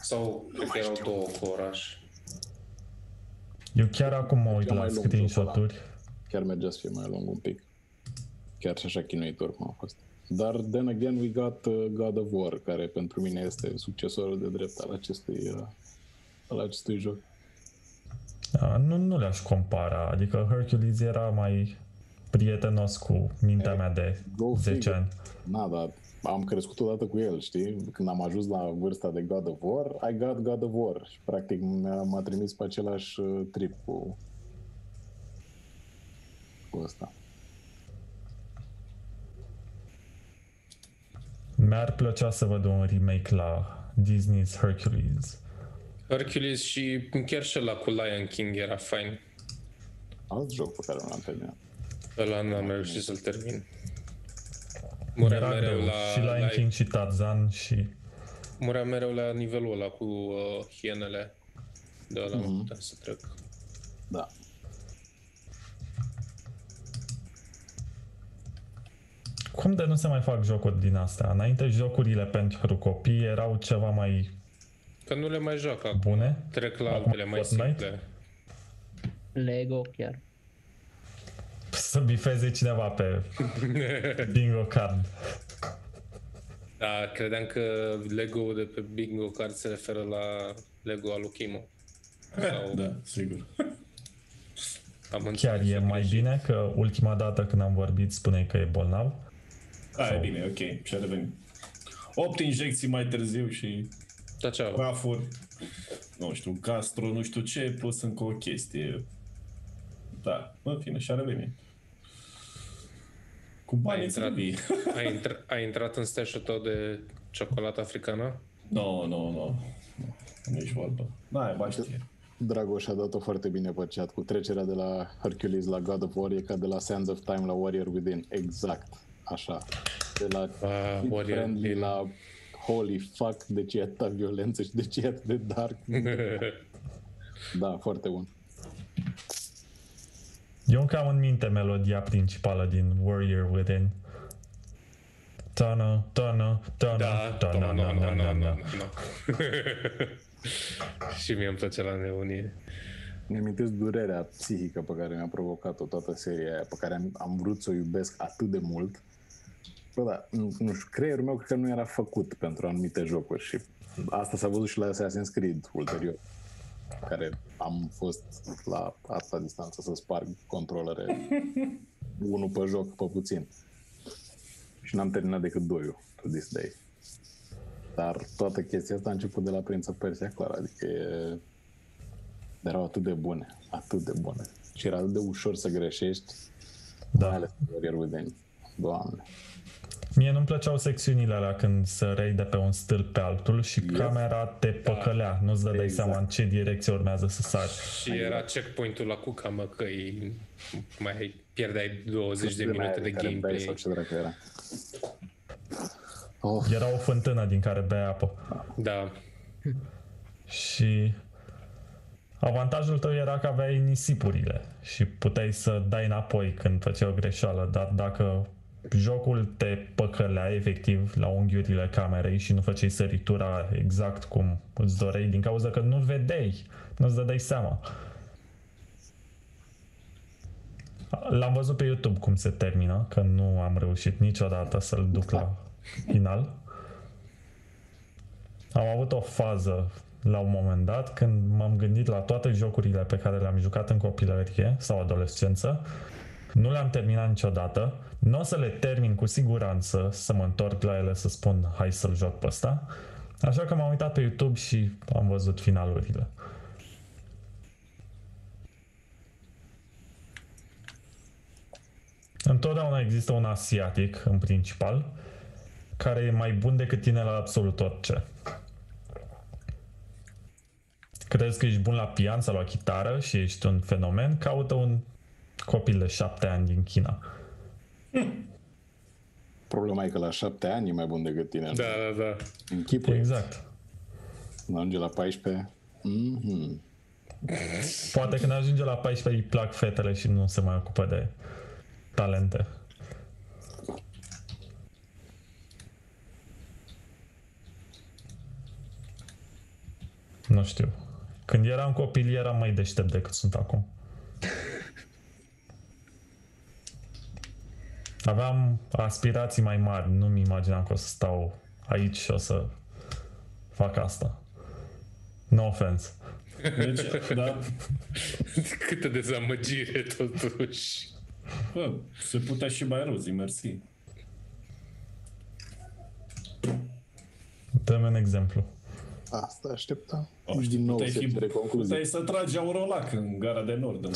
Sau cred că erau două cu oraș. Eu chiar acum mă uit la screenshot-uri. Chiar mergea să fie mai lung un pic. Chiar și așa chinuitor cum a fost. Dar, then again, we got uh, God of War, care pentru mine este succesorul de drept al acestui, uh, al acestui joc. Da, nu, nu le-aș compara, adică Hercules era mai prietenos cu mintea e, mea de zece ani. Na, dar am crescut odată cu el, știi? Când am ajuns la vârsta de God of War, I got God of War și practic m-a, m-a trimis pe același trip cu, cu ăsta. Mi-ar plăcea să văd un remake la Disney's Hercules. Hercules și chiar și ăla cu Lion King era fain. Alt joc pe care l-am terminat. Ăla n-am reușit să-l termin. Muream mereu la... și Lion King și Tarzan și... Muream mereu la nivelul ăla cu uh, hienele. De ăla mă puteam să trec. Da. Cum de nu se mai fac jocuri din astea? Înainte jocurile pentru copii erau ceva mai... Că nu le mai joacă acum. Bune? Trec la acum altele mai Fortnite? Simple. Lego chiar. Să bifeze cineva pe bingo card. Da, credeam că Lego de pe bingo card se referă la Lego al lui Chimo. Sau... Da, sigur. Am chiar e mai greșit. Bine că ultima dată când am vorbit spuneai că e bolnav. A, sau... e bine, ok, și-a revenit. Opt injecții mai târziu și... Gafuri, nu știu, gastro, nu știu ce, plus încă o chestie. Da, în fine, și-a revenit. Cu banii trebuie. Ai, intr- ai intrat în stash-ul tău de ciocolată africană? Nu, nu, nu. Nici vorba. N-ai, ba știe. Dragoș a dat-o foarte bine pe chat cu trecerea de la Hercules la God of War, e ca de la Sands of Time la Warrior Within. Exact, așa. De la uh, Warrior Friendly la... Holy fuck, de ce e atâta violență și de ce e atât de dark. Da, foarte bun. Eu încă am în minte melodia principală din Warrior Within. Tana, tana, tana, da, tana, tana, tana, tana, tana. Și mie îmi place la nebunie. Îmi amintesc durerea psihică pe care mi-a provocat-o toată seria aia, pe care am, am vrut să o iubesc atât de mult. Bă, da, nu, nu știu, creierul meu cred că nu era făcut pentru anumite jocuri și asta s-a văzut și la Assassin's Creed ulterior, care am fost la asta distanță să sparg controlere unul pe joc, pe puțin. Și n-am terminat decât doiul, to this day. Dar toată chestia asta a început de la Prince of Persia, clar, adică e... erau atât de bune, atât de bune. Și era atât de ușor să greșești, da. Mai ales Warrior Within, Doamne. Mie nu-mi plăceau secțiunile alea când săreai de pe un stâlp pe altul și yes. Camera te păcălea, da. Nu-ți dădeai exact. Seama în ce direcție urmează să sari. Și ai era checkpoint-ul la Cuca, mă, că mai pierdeai douăzeci de minute de gameplay. Sau ce dracu era. Oh. Era o fântână din care bea apă. Da. Și avantajul tău era că aveai nisipurile și puteai să dai înapoi când făceai o greșeală, dar dacă... jocul te păcălea efectiv la unghiurile camerei și nu făceai săritura exact cum îți doreai din cauza că nu vedeai, nu-ți dădeai seama. L-am văzut pe YouTube cum se termină, că nu am reușit niciodată să-l duc la final. Am avut o fază la un moment dat când m-am gândit la toate jocurile pe care le-am jucat în copilărie sau adolescență. Nu le-am terminat niciodată, nu o să le termin cu siguranță să mă întorc la ele să spun hai să-l joc pe ăsta, așa că m-am uitat pe YouTube și am văzut finalurile. Întotdeauna există un asiatic, în principal, care e mai bun decât tine la absolut orice. Crezi că ești bun la pian sau la chitară și ești un fenomen, caută un copil de șapte ani din China. Problema e că la șapte ani e mai bun decât tine. Da, da, da. Închipui. Exact. Când ajunge la paisprezece... Mm-hmm. Poate când ajunge la paisprezece îi plac fetele și nu se mai ocupă de talente. Nu știu. Când eram copil eram mai deștept decât sunt acum. Aveam aspirații mai mari, nu-mi imaginam că o să stau aici și o să fac asta. No offense. Deci, da. Câtă dezamăgire totuși. Bă, se putea și mai rău, zi, mersi. Dă-mi un exemplu. Asta așteptam. Oh, din nou se cere concluzii. Puteai să tragi Aurolac în gara de nord.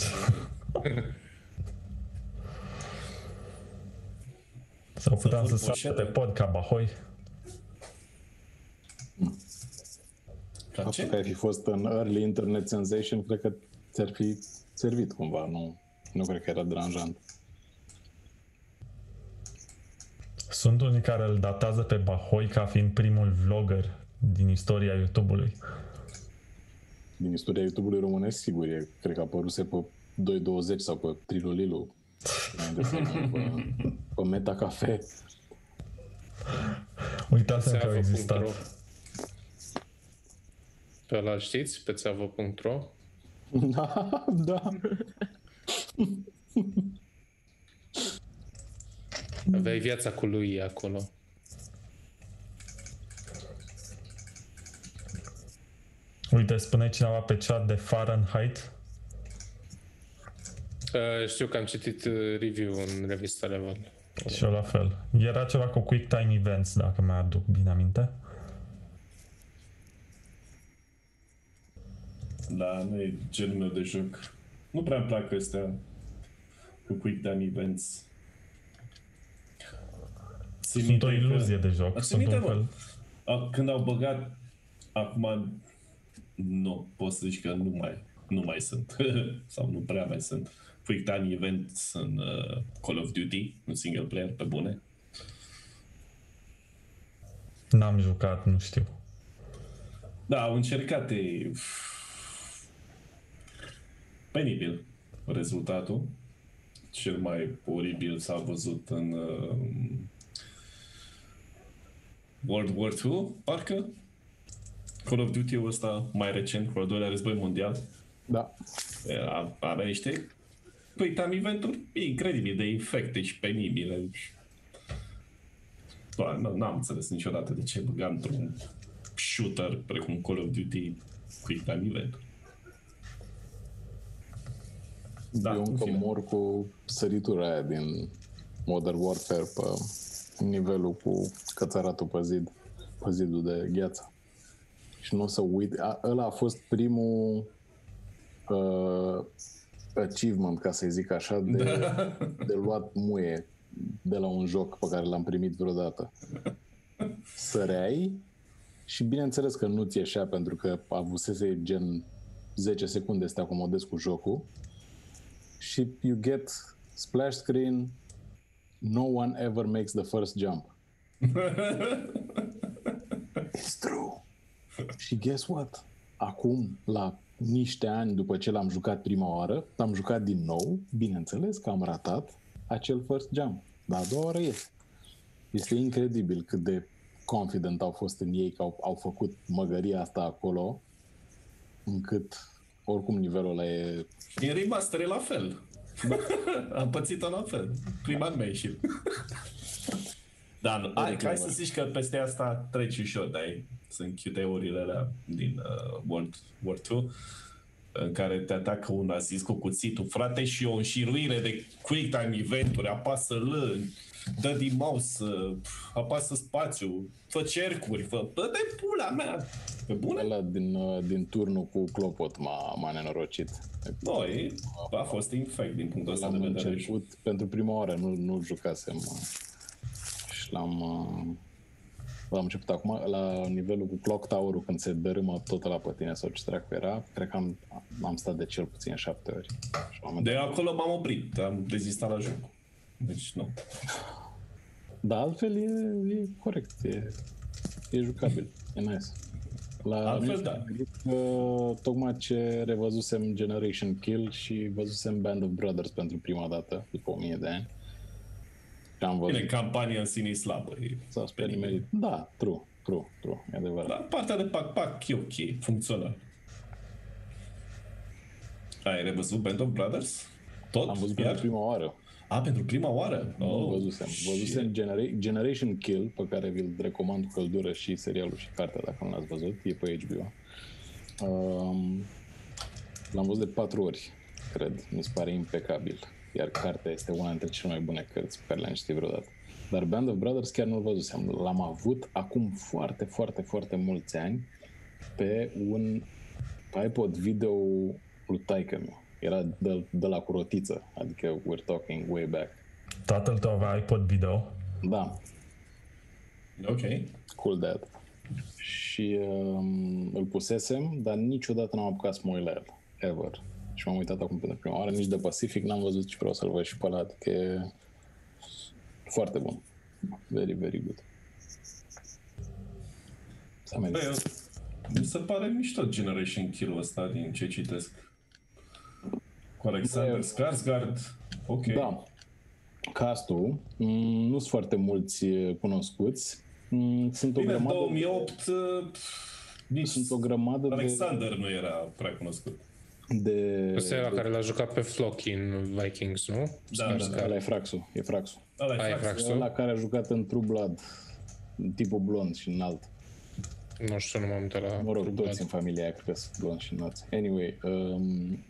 Sau puteam să sar pe pod ca Bahoi. Faptul că ai fi fost în early internet sensation, cred că ți-ar fi servit cumva, nu, nu cred că era deranjant. Sunt unii care îl datează pe Bahoi ca fiind primul vlogger din istoria YouTube-ului. Din istoria YouTube-ului românesc, sigur, e, cred că apăruse pe doi douăzeci sau pe Trilolilu, pe, pe Meta Cafe. Uitați-mi că au existat. Pe ăla știți? Pe țeavă punct ro? Da, da. Aveai viața cu lui acolo. Uite, spune cineva pe chat de Fahrenheit. Uh, știu că am citit review în revista Level. Și eu la fel. Era ceva cu Quick Time Events, dacă mă aduc bine aminte. Da, nu e genul meu de joc. Nu prea-mi plac astea cu Quick Time Events. Sunt o iluzie de joc. Sunt un fel. Când au băgat, acum nu, pot să zic că nu mai, nu mai sunt, sau nu prea mai sunt. Quick Time Events în uh, Call of Duty, un single player, pe bune. N-am jucat, nu știu. Da, au încercat, e penibil rezultatul. Cel mai oribil s-a văzut în uh, World War Two, parcă? Call of Duty-ul ăsta mai recent, cu al doilea război mondial. Da. Era, avea niște Quick Time Event-uri incredibil de infecte și penibile. N-am înțeles niciodată de ce băgam într-un shooter precum Call of Duty Quick Time Event-uri. Da, eu încă mor cu săritura aia din Modern Warfare pe nivelul cu cățăratul pe zid, pe zidul de gheață. Și nu o să uit, a, ăla a fost primul uh, achievement, ca să-i zic așa, de, da. de luat muie de la un joc pe care l-am primit vreodată. Săreai și bineînțeles că nu ți ieșea pentru că avusese gen zece secunde să te acomodezi cu jocul. Și you get splash screen, no one ever makes the first jump. It's true. Și guess what? Acum, la niște ani după ce l-am jucat prima oară, l-am jucat din nou, bineînțeles că am ratat acel first jump. Dar a doua oară este. Este incredibil cât de confident au fost în ei că au, au făcut măgăria asta acolo, încât oricum nivelul ăla e... Din remaster e la fel. Am pățit-o la fel. Prima mi-a ieșit. Dar hai, hai să zici că peste asta treci ușor, dar sunt Q T-urile alea din uh, World War Two în care te atacă un nazist cu cuțitul, frate, și o înșiruire de Quick Time Event-uri, apasă L, dă din mouse, apasă spațiu, fă cercuri, fă, bă, de pula mea, pe bune? Ăla din, din turnul cu clopot m-a, m-a nenorocit. No, e, a fost infect din punctul ăsta de vedere. L-am început pentru prima oară, nu, nu jucasem și l-am, l-am început acum la nivelul cu Clock Tower-ul, când se dărâmă tot la pe tine sau ce treacă era, cred că am, am stat de cel puțin șapte ori. De acolo m-am oprit, am dezistat la joc. Deci nu. Dar altfel e, e corect, e, e jucabil, e nice. La altfel, da. Că, tocmai ce revăzusem Generation Kill și văzusem Band of Brothers pentru prima dată, după o mie de ani. Am văzut. Bine, campania în sine e slabă. S-a sperimentat. Da, true, true, true, e adevărat. Dar partea de pac-pac e ok, funcțional. Ai revăzut Band of Brothers? Tot? Am văzut pentru prima oară. A, pentru prima oară? Nu, oh, văzusem. Văzusem genera- Generation Kill, pe care vi-l recomand cu căldură, și serialul și cartea, dacă nu l-ați văzut, e pe H B O. Um, l-am văzut de patru ori, cred. Mi se pare impecabil. Iar cartea este una dintre cele mai bune cărți pe care le-am citit vreodată. Dar Band of Brothers chiar nu-l văzusem. L-am avut acum foarte, foarte, foarte mulți ani pe un iPod video lui taică-miu. Era de, de la cu rotiță, adică we're talking way back. Tatăl tău avea iPod video? Da. Ok. Cool dad. Și um, îl pusesem, dar niciodată n-am apucat să mă uit la el. Ever. Și m-am uitat acum pentru prima oară, nici de Pacific n-am văzut și vreau să-l văd și pe ăla, adică e foarte bun. Very, very good. Bă, mi se pare mișto Generation Kill-ul ăsta din ce citesc. Cu Alexander Skarsgård, ok. Da. Castul, nu sunt foarte mulți cunoscuți. Sunt o grămadă. În două mii opt nici sunt o grămadă. Alexander de... nu era prea cunoscut. De... Asta era de... care l-a jucat pe Flock în Vikings, nu? Da, da, da. Ăla e Fraxu, e Fraxu. Ăla e Fraxu. Ăla care a jucat în True Blood, tipul blond și înalt. Nu știu, nu m-am uitat la... Mă rog, True toți Blood. În familia aia, cred că sunt blond și înalt. Anyway, um,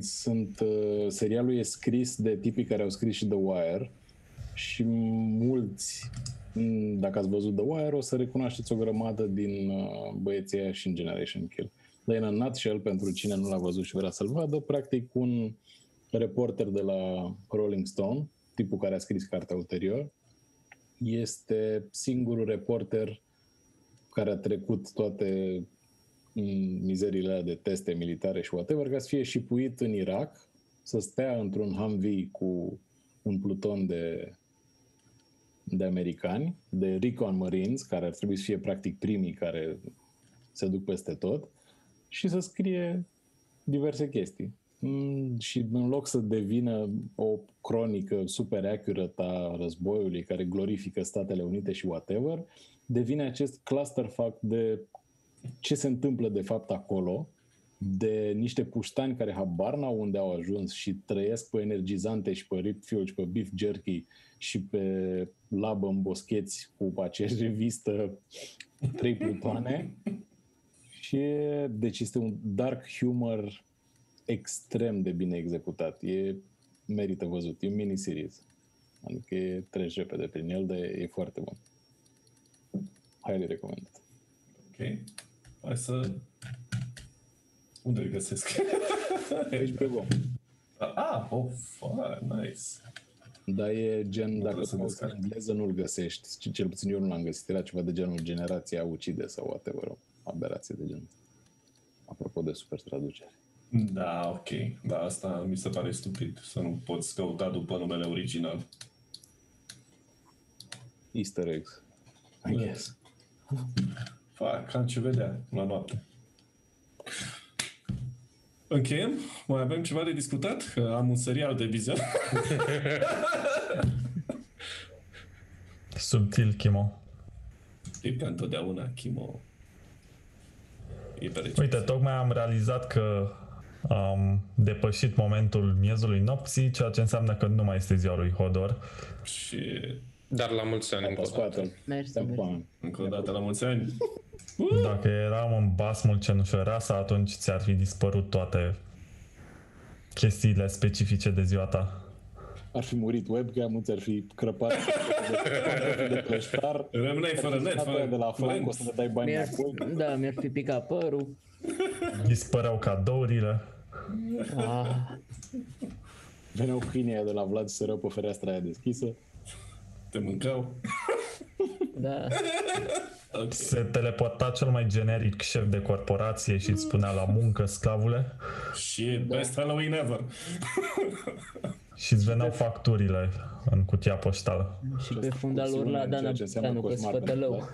sunt, uh, serialul e scris de tipii care au scris și The Wire și mulți, dacă ați văzut The Wire, o să recunoașteți o grămadă din uh, băieții aia și în Generation Kill. Dar în nutshell, pentru cine nu l-a văzut și vrea să-l vadă, practic un reporter de la Rolling Stone, tipul care a scris cartea ulterior, este singurul reporter care a trecut toate mizeriile de teste militare și whatever, ca să fie șipuit în Irak, să stea într-un Humvee cu un pluton de, de americani, de Recon Marines, care ar trebui să fie practic primii care se duc peste tot, și să scrie diverse chestii. Mm, și în loc să devină o cronică super accurată a războiului care glorifică Statele Unite și whatever, devine acest clusterfuck de ce se întâmplă de fapt acolo, de niște puștani care habar n-au unde au ajuns și trăiesc pe energizante și pe rip fuel și pe beef jerky și pe labă în boscheți cu aceeași revistă trei plutoane. Și deci este un dark humor extrem de bine executat. E, merită văzut. E un miniseries. Adică e, treci repede prin el, dar e foarte bun. Highly recommended. Ok. Hai să... Unde îl găsesc? Aici pe bom. Ah! Oh, fuck! Nice! Dar e gen, nu dacă sunt în engleză, nu-l găsești. Cel puțin eu nu l-am găsit. Era ceva de genul Generația ucide sau whatever. Aberație de genul. Apropo de super traducere. Da, ok. Dar asta mi se pare stupid. Să nu poți căuta după numele original. Easter eggs. I guess. Fac, am ce vedea la noapte. Încheiem? Mai avem ceva de discutat? Că am un serial de vizionat. Subtil, Chimo. E ca întotdeauna, Chimo. Uite, tocmai am realizat că am depășit momentul miezului nopții, ceea ce înseamnă că nu mai este ziua lui Hodor. Și... Dar la mulți ani încă o dată. Încă o dată la mulți ani. Dacă eram în basmul cenușă rasă, atunci ți-ar fi dispărut toate chestiile specifice de ziua ta. Ar fi murit webcam, ți-ar fi crăpat de plăștar. Rămâneai fără net, fără de la Franco să ne dai banii acolo. Da, mi-ar fi picat părul. Dispăreau cadourile. Ah. Veneau câinii aia de la Vlad și se rău pe fereastra aia deschisă. Te mâncau. Da. Okay. Se teleporta cel mai generic șef de corporație și îți spunea la muncă, sclavule. Și da. Best Halloween ever. Și îți veneau facturile în cutia poștală. Și pe fundal urla Dana Bucanu că spătălău.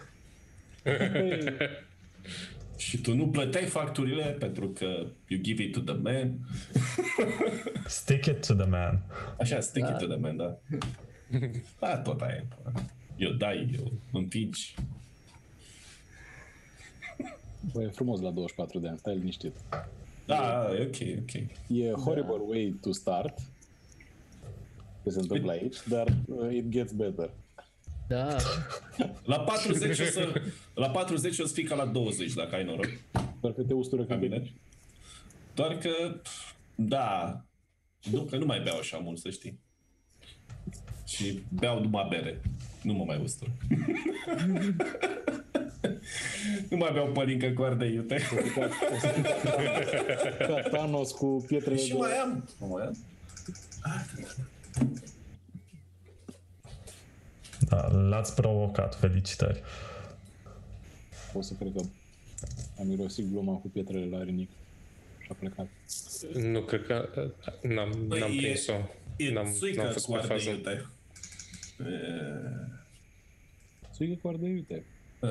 Și tu nu plăteai facturile pentru că you give it to the man. Stick it to the man. Așa, stick da. It to the man, da. Da, tot aia. Eu dai, eu împingi. Băi, e frumos la douăzeci și patru de ani, stai liniștit. Da, e ok, ok. E horrible da. Way to start. Ce se întâmplă aici, dar uh, it gets better. Da. La patruzeci o să, la patruzeci o să fii ca la douăzeci, dacă ai noroc. Doar că te ustură ca mine. Doar că, da, nu, că nu mai beau așa mult, să știi. Și beau numai bere. Nu mă mai ustură. Nu mai beau pălincă cu ardei, iute. Ca Thanos cu pietrele de... Și mai am. Nu mai am. Da, l-ați provocat, felicitări. O să cred că am mirosit gluma cu pietrele la rinic și a plecat. Nu, cred că n-am, n-am prins-o. E, e n-am, n-am făcut pe fază. E... Sui cu ardei, uite. A?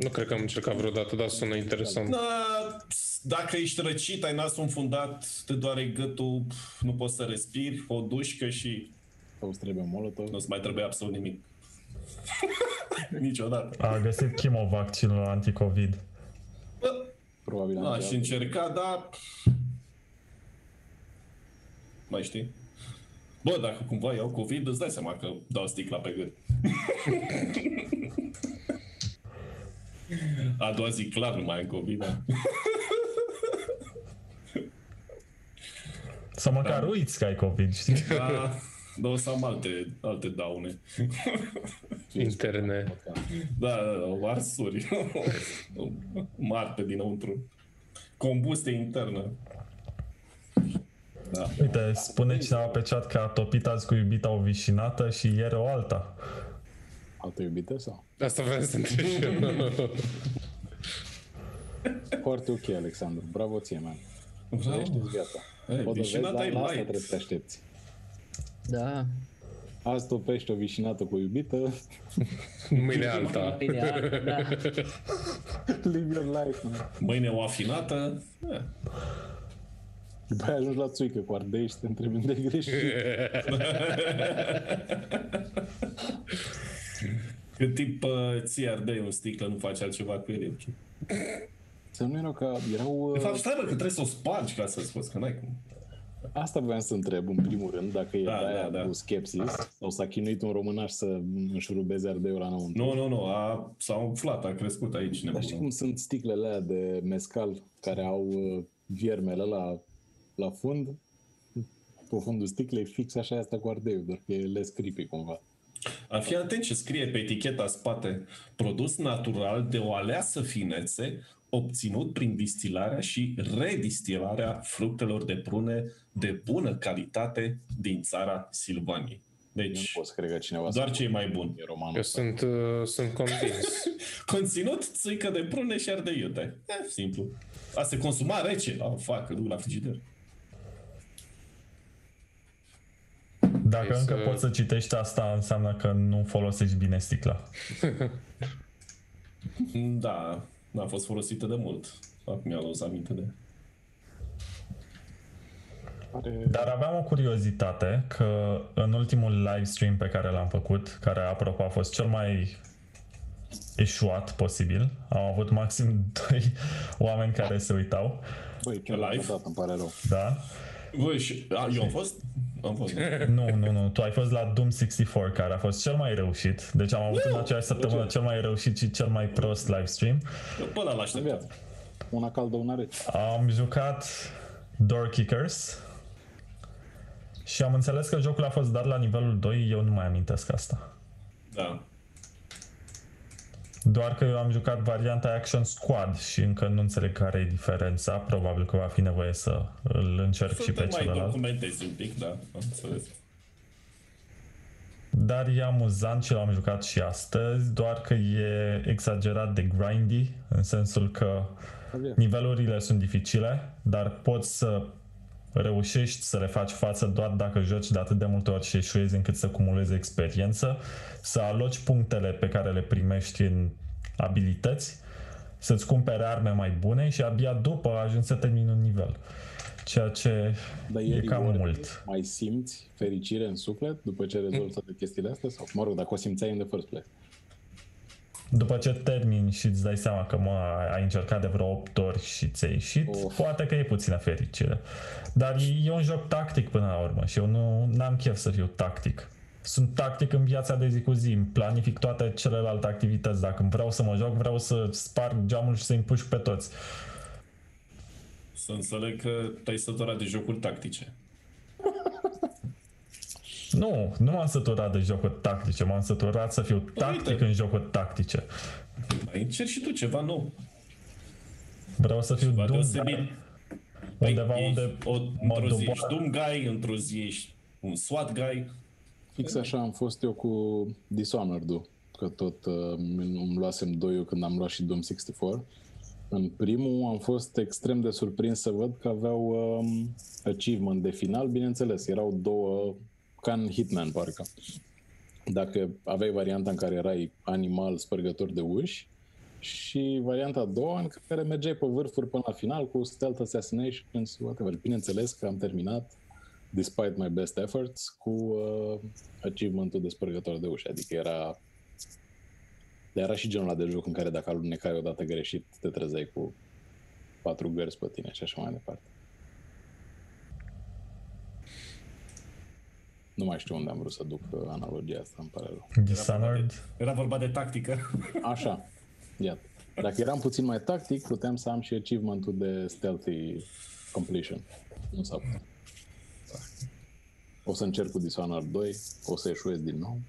Nu cred că am încercat vreodată, dar sună interesant. Da, dacă ești răcit, ai nasul înfundat, te doare gâtul, nu poți să respiri, o dușcă și... Nu-ți trebuie molotov. Nu-ți mai trebuie absolut nimic. Niciodată. A găsit chemovaccinul anti-covid. Probabil. Aș încerca, dar... Mai știi? Bă, dacă cumva iau COVID, îți dai seama că dau sticla pe gât. A doua zi, clar, nu mai am COVID. Să măcar uiți că ai COVID, știi? Da, dar o să am alte, alte daune. Interne. Da, o arsuri. Mari pe dinăuntru. Combustie internă. Da. Uite, spune cineva pe chat că a topit azi cu iubita o vișinată și ieri o alta. Altă iubită sau? Asta vreau să întreb și eu. Foarte ok, Alexandru. Bravo ție, man. Ești viața. O vișinată e mai. Trebuie să aștepți. Da. Azi topești o vișinată cu iubită. Mâine alta. Mâine alta, da. Live your life, man. Mâine o afinată. Da. După aia ajungi la țuică cu ardei și te întrebi unde e greșit. Cât timp ții ardei un sticlă, nu faci altceva cu ele. Să nu erau că erau... De fapt, stai mă, că trebuie să o spargi ca să-ți spus, că n-ai cum. Asta voiam să întreb, în primul rând, dacă e da, de aia da, da. Cu skepsis, sau s-a chinuit un românaș să înșurubeze ardeiul la înăuntru. Nu, nu, nu, a, s-a umflat, a crescut aici. Dar știi cum sunt sticlele alea de mezcal care au... viermele la, la fund, pe fundul sticlei, fix așa asta cu ardeiul, doar că e less creepy cumva. Ar fi atent ce scrie pe eticheta spate. Produs natural de o aleasă finețe, obținut prin distilarea și redistilarea fructelor de prune de bună calitate din țara Silvaniei. Deci, nu pot să cred că cineva doar ce e mai bun. Eu sunt, uh, sunt convins. Conținut țuică de prune și ardei iute. E, simplu. A se consuma rece. Oh, fac, duc la frigider. Dacă Ei încă să... poți să citești asta, înseamnă că nu folosești bine sticla. Da, n-a fost folosită de mult. Acum mi-a luat aminte de... Dar aveam o curiozitate că în ultimul live stream pe care l-am făcut, care apropo a fost cel mai eșuat posibil, am avut maxim doi oameni care se uitau. Băi, pe live? Dat, îmi pare rău. Da. Băi, și, a, eu am fost? Am fost. Nu, nu, nu, tu ai fost la Doom șaizeci și patru, care a fost cel mai reușit. Deci am avut eu, în aceeași săptămână cel mai reușit și cel mai prost live stream. Eu până l-am așteptat. Una caldă, una rece. Am jucat Door Kickers. Și am înțeles că jocul a fost dat la nivelul doi, eu nu mai amintesc asta. Da. Doar că eu am jucat varianta Action Squad și încă nu înțeleg care e diferența, probabil că va fi nevoie să îl încerc să și pe celălalt. Să mai documentezi un pic, da, am înțeles. Dar e amuzant și l-am jucat și astăzi, doar că e exagerat de grindy, în sensul că nivelurile sunt dificile, dar poți să reușești să le faci față doar dacă joci de atât de multe ori și eșuezi încât să cumulezi experiență, să aloci punctele pe care le primești în abilități, să-ți cumpere arme mai bune și abia după ajungi să termini un nivel. Ceea ce Dar e cam mult. Mai simți fericire în suflet după ce rezolvi toate chestiile astea? Sau, mă rog, dacă o simțeai in the first place? După ce termini și îți dai seama că mă, ai încercat de vreo opt ori și ți-ai ieșit, of. Poate că e puțină fericire. Dar e un joc tactic până la urmă și eu nu am chef să fiu tactic. Sunt tactic în viața de zi cu zi, planific toate celelalte activități. Dacă vreau să mă joc, vreau să sparg geamul și să-i împușc pe toți. Să înțeleg că te-ai săturat de jocuri tactice. Nu, nu m-am săturat de jocuri tactice, m-am săturat să fiu tactic Uite. în jocuri tactice. Mai încerci și tu ceva nou. Vreau să fiu Doom Guy. Undeva unde mă duboară. Într-o zi ești Doom Guy, într-o zi ești un SWAT Guy. Fix așa am fost eu cu Dishonored-ul, că tot uh, îmi luasem doiul când am luat și Doom șaizeci și patru. În primul am fost extrem de surprins să văd că aveau um, achievement de final, bineînțeles, erau două... ca în Hitman, parcă. dacă aveai varianta în care erai animal spărgător de uși și varianta a doua în care mergeai pe vârfuri până la final cu Stealth Assassinations, whatever. Bineînțeles că am terminat, despite my best efforts, cu uh, achievement-ul de spărgător de uși. Adică era... era și genul ăla de joc în care dacă alunecai odată greșit, te trezeai cu patru gărzi pe tine și așa mai departe. Nu mai știu unde am vrut să duc analogia asta, îmi pare rău. Era, era vorba de tactică. Așa, iată. Dacă eram puțin mai tactic, puteam să am și achievement-ul de stealthy completion. Nu s-a putut. O să încerc cu Dishonored doi, o să eșuez din nou.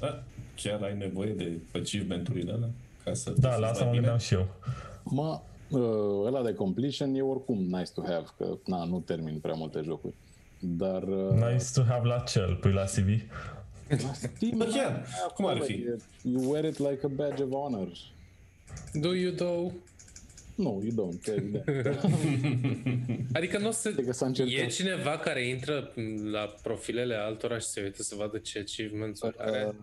Da, chiar ai nevoie de achievement-urile alea? Ca să da, la asta mă gândeam și eu. Mă, ăla de completion e oricum nice to have, că na, nu termin prea multe jocuri. Dar... nice to have la cel, pui la C V. La Steam, cum ar fi? You wear it like a badge of honor. Do you though? No, you don't. Adică nu o să... E cineva care intră la profilele altora și se uită să vadă ce achievement-uri uh, are?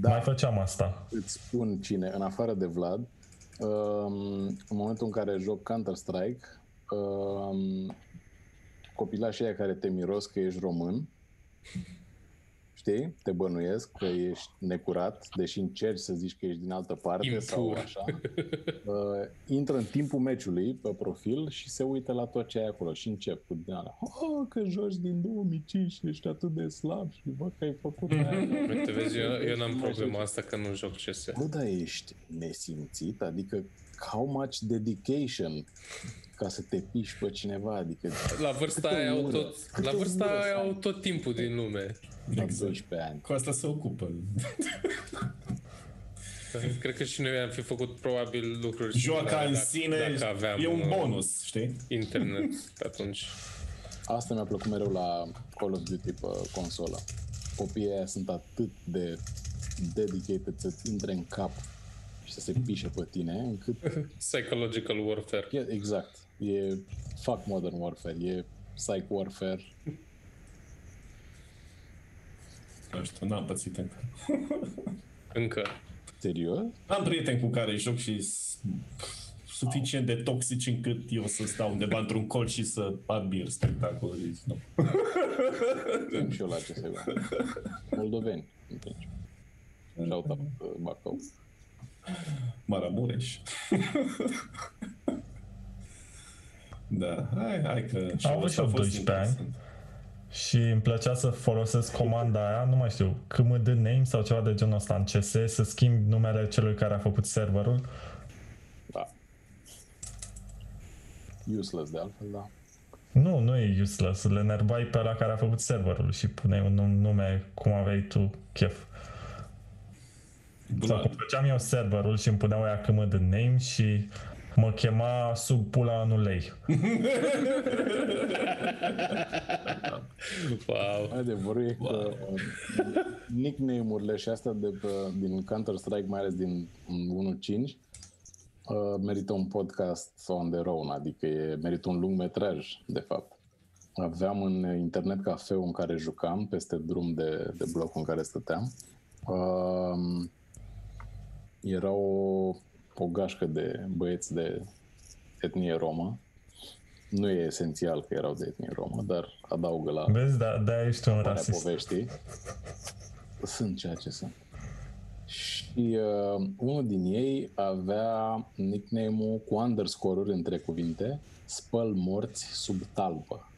Da. Mai făceam asta. Îți spun cine, în afară de Vlad, um, în momentul în care joc Counter-Strike, um, copilașii aia care te miros că ești român, știi? Te bănuiesc că ești necurat, deși încerci să zici că ești din altă parte impur sau așa. Uh, intră în timpul meciului pe profil și se uită la tot ce ai acolo și încep cu din ala. Oh, că joci din două mii cinci și ești atât de slab și bă, că ai făcut aia. Te vezi, eu, eu n-am problema asta că nu joc C S. Bă, dar ești nesimțit, adică how much dedication ca să te piși pe cineva, adică... La vârsta aia au tot, la vârsta aia au tot timpul din lume. Exact. Ani. Cu asta se ocupă. Cred că și noi am fi făcut probabil lucruri... Joaca în sine e un bonus, știi? Internet pe atunci. Asta mi-a plăcut mereu la Call of Duty pe consolă. Copiii aia sunt atât de dedicated să-ți intre în cap și să se pișe pe tine, încât... Psychological warfare. Yeah, exact. E fuck modern warfare, e psych warfare. Nu știu, n-am pățit încă. Încă? Serios? Am prieteni cu care joc și suficient de toxici încât eu să stau undeva într-un colț și să admir spectacolul. Nu. Am și eu la C S G O. Moldoveni. Shout-out Bacău. Maramureș. Da, hai, hai că... Am avut și eu doisprezece ani și îmi plăcea să folosesc comanda aia, nu mai știu, C M D name sau ceva de genul ăsta în C S, să schimb numele celui care a făcut serverul. Da. Useless de altfel, da. Nu, nu e useless, le enervai pe ăla care a făcut serverul și puneai un nume cum aveai tu chef. Sau cum făceam eu serverul și îmi puneau aia cămă de name și mă chema sub pula în ulei. Wow. Adevărul e wow. Că nickname-urile și astea de pe, din Counter-Strike, mai ales din unu punct cinci, merită un podcast on their own, adică e, merită un lung metraj, de fapt. Aveam în internet cafeu în care jucam, peste drum de, de blocul în care stăteam. Um, Era o, o gașcă de băieți de etnie romă. Nu e esențial că erau de etnie romă, dar adaugă la... Vezi, da, da, ești un rasist. Poveștii. Sunt ceea ce sunt. Și uh, unul din ei avea nickname-ul cu underscore-uri între cuvinte, spăl morți sub talpă.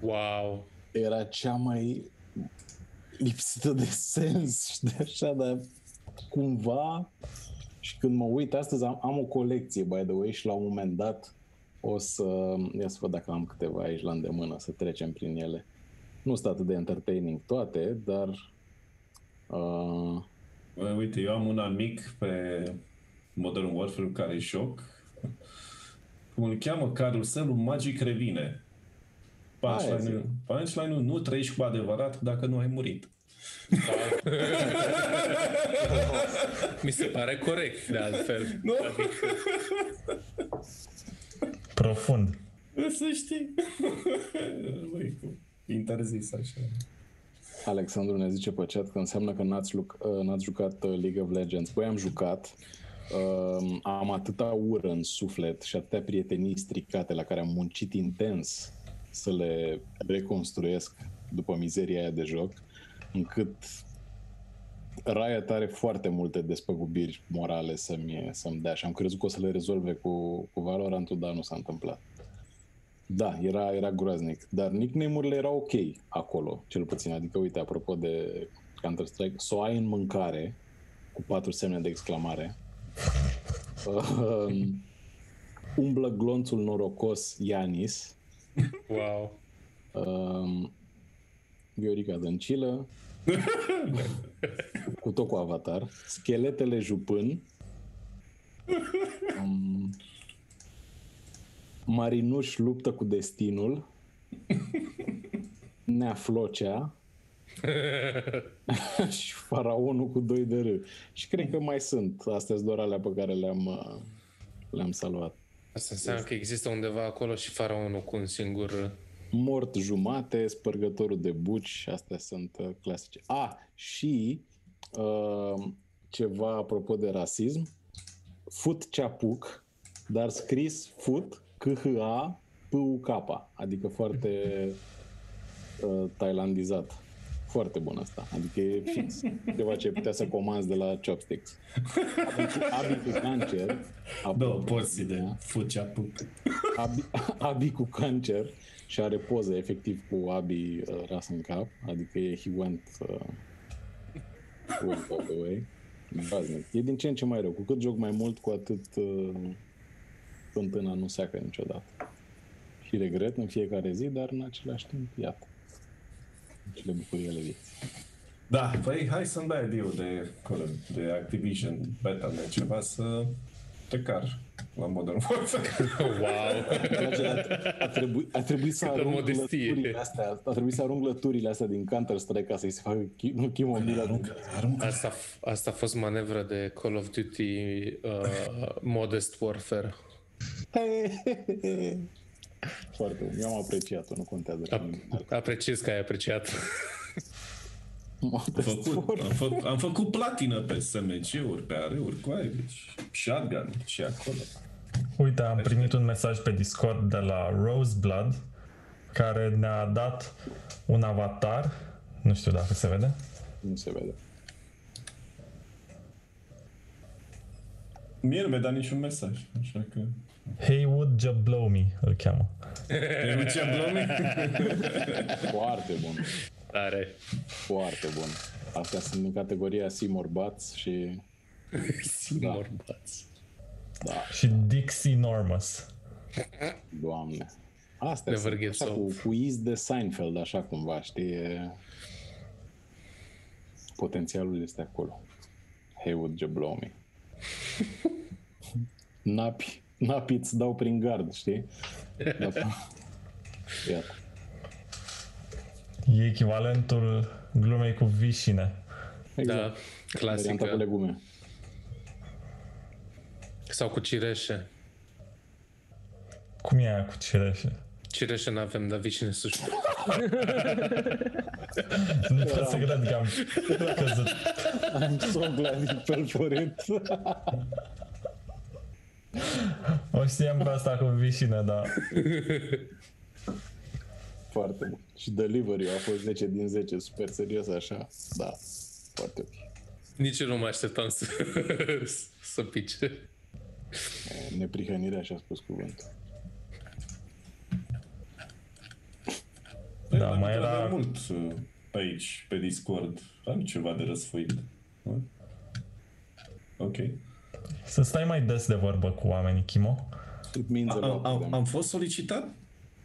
Wow! Era cea mai lipsită de sens și de așa, dar... cumva, și când mă uit astăzi, am, am o colecție, by the way, și la un moment dat o să, ia să văd dacă am câteva aici la îndemână, să trecem prin ele. Nu sunt atât de entertaining toate, dar... Uh... Uite, eu am un amic pe Modern Warfare care-i șoc, cum îl cheamă Caruselul Magic Revine. Punchline-ul, punchline-ul, nu trăiești cu adevărat dacă nu ai murit. Mi se pare corect, de altfel. Nu? Profund. Să știi. Interzis așa. Alexandru ne zice pe chat că înseamnă că n-ați, luc- n-ați jucat League of Legends. Băi, am jucat, um, am atâta ură în suflet și atâtea prietenii stricate la care am muncit intens să le reconstruiesc după mizeria aia de joc, încât Riot are foarte multe despăgubiri morale să-mi, să-mi dea și am crezut că o să le rezolve cu, cu Valorant-ul, dar nu s-a întâmplat. Da, era, era groaznic, dar nickname-urile erau ok acolo, cel puțin. Adică, uite, apropo de Counter-Strike, s-o ai în mâncare, cu patru semne de exclamare, uh, umblă glonțul norocos Ianis, wow. uh, Viorica Dăncilă, cu tot cu avatar, scheletele jupân, um, Marinuș luptă cu destinul, Nea Flocea și Faraonul cu doi de râ. Și cred că mai sunt. Astea sunt doar alea pe care le-am, le-am saluat. Asta înseamnă că există undeva acolo și Faraonul cu un singur... Mort jumate, Spărgătorul de buci, astea sunt clasice. A, și uh, ceva apropo de rasism, Fut Ceapuc, dar scris Fut, K H A, P U K, adică foarte uh, thailandizat. Foarte bun asta, adică e fix ceva ce putea să comanzi de la Chopsticks. Abi cu cancer. Două porții de Fut Ceapuc. Abi, abi cu cancer și are poze efectiv cu Abi uh, ras în cap, adică e he went uh, all the way. E din ce în ce mai rău. Cu cât joc mai mult, cu atât fântâna uh, nu seacă niciodată. Și regret în fiecare zi, dar în același timp, iată. Cele bucurii ale vieții. Da, păi hai să-mi dai deal de, de Activision Beta, de ceva să te car la Modern Warfare. Wow! A trebuit, a trebuit să arunc lăturile astea, a trebuit să arunc lăturile astea din Counter-Strike ca să-i se facă chimomila. Asta, asta a fost manevră de Call of Duty uh, Modest Warfare. Foarte bun, eu am apreciat-o, nu contează. Ap- apreciez că ai apreciat. Am făcut, am, făcut, am făcut platină pe S M G-uri, pe A R-uri, cu aia, deci shotgun și acolo. Uite, am primit un mesaj pe Discord de la Roseblood, care ne-a dat un avatar. Nu știu dacă se vede. Nu se vede. Mie nu mi-a dat niciun mesaj, așa că... Heywood Jablomi îl cheamă. Heywood Jablomi? Foarte bun. Tare. Foarte bun. Astea sunt din categoria Seymour Butts și... Seymour da. Butts. Da. Și Dixie Normus. Doamne. Astea Never sunt cu quiz de Seinfeld, așa cumva, știi? Potențialul este acolo. Heywood Jablomi. Napi. Napi îți dau prin gard, știi? Iată. E echivalentul glumei cu vișine. Exact. Da, clasică. Varianta cu legume. Sau cu cireșe. Cum e aia cu cireșe? Cireșe n-avem, dar vișine sus. Nu pot să cred că am căzut. I'm so glad you fell for it. O știam pe asta cu vișină, da. Foarte bun. Și delivery-ul a fost zece din zece, super serios așa. Da, foarte ok. Nici eu nu mă așteptam să, să pice. Neprihănirea, așa a spus cuvântul. Da, da, mai era mult aici, pe Discord. Am ceva de răsfoit. Ok. Să stai mai des de vorbă cu oamenii, Chimo. Am, am, am fost solicitat?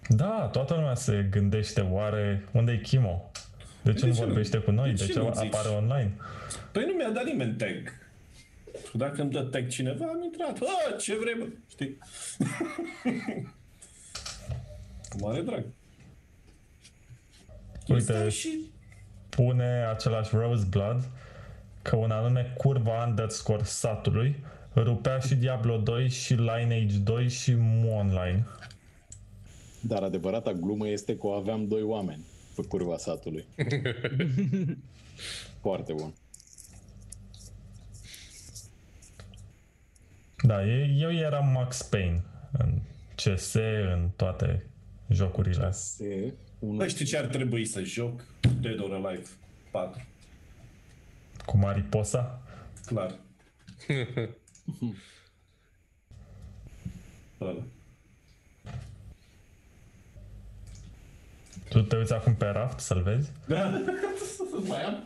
Da, toată lumea se gândește, oare unde e Chimo? De ce de nu ce vorbește nu? cu noi? De, de ce apare online? Păi nu mi-a dat nimeni tag. Dacă îmi dă tag cineva, am intrat. A, ce vrei, mă? Știi? Mare drag. Uite, și... pune același Roseblood că un anume curva underscore satului rupea și Diablo doi și Lineage doi și Mu Online. Dar adevărata glumă este că o aveam doi oameni. pe curva satului. Foarte bun. Da, eu eram Max Payne în C S, în toate jocurile. Bă, știi ce ar trebui să joc? Dead or Alive patru. Cu mariposa? Clar. Tu te uiți acum pe raft să-l vezi? Da, mai am.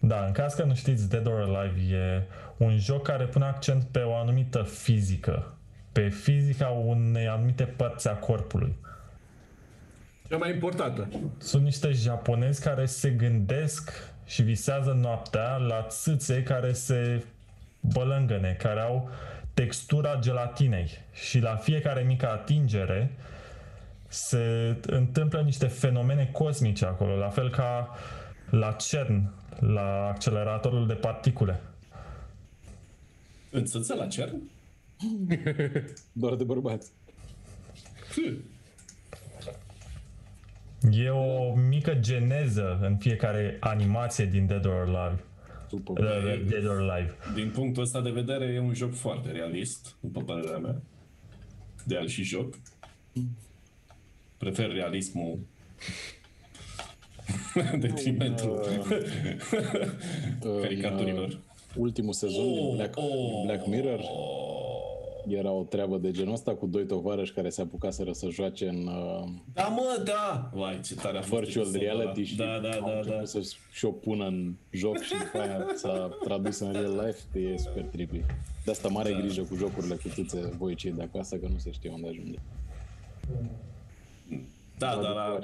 Da, în caz că nu știți, Dead or Alive e un joc care pune accent pe o anumită fizică, pe fizica unei anumite părți a corpului. Cea mai importantă. Sunt niște japonezi care se gândesc și visează noaptea la țâțe care se bălângăne, care au textura gelatinei și la fiecare mică atingere se întâmplă niște fenomene cosmice acolo, la fel ca la CERN, la acceleratorul de particule. Înțețe la CERN? Doar de bărbați. E o mică geneză în fiecare animație din Dead or Alive. Dead or Alive. Din punctul ăsta de vedere e un joc foarte realist, după părerea mea. De-al și joc. Prefer realismul în detrimentul caricaturilor. Ultimul sezon oh, din Black, oh, Black Mirror era o treabă de genul ăsta cu doi tovarăși care se apucaseră să joace în da, mă, da! Vai, ce tare virtual reality și da, da, da, da. Să și o pună în joc și după aia s-a tradus în real life, e super trippy. De asta mare da. grijă cu jocurile cu tuțe, voi cei de acasă, că nu se știe unde ajunge. Da, dar la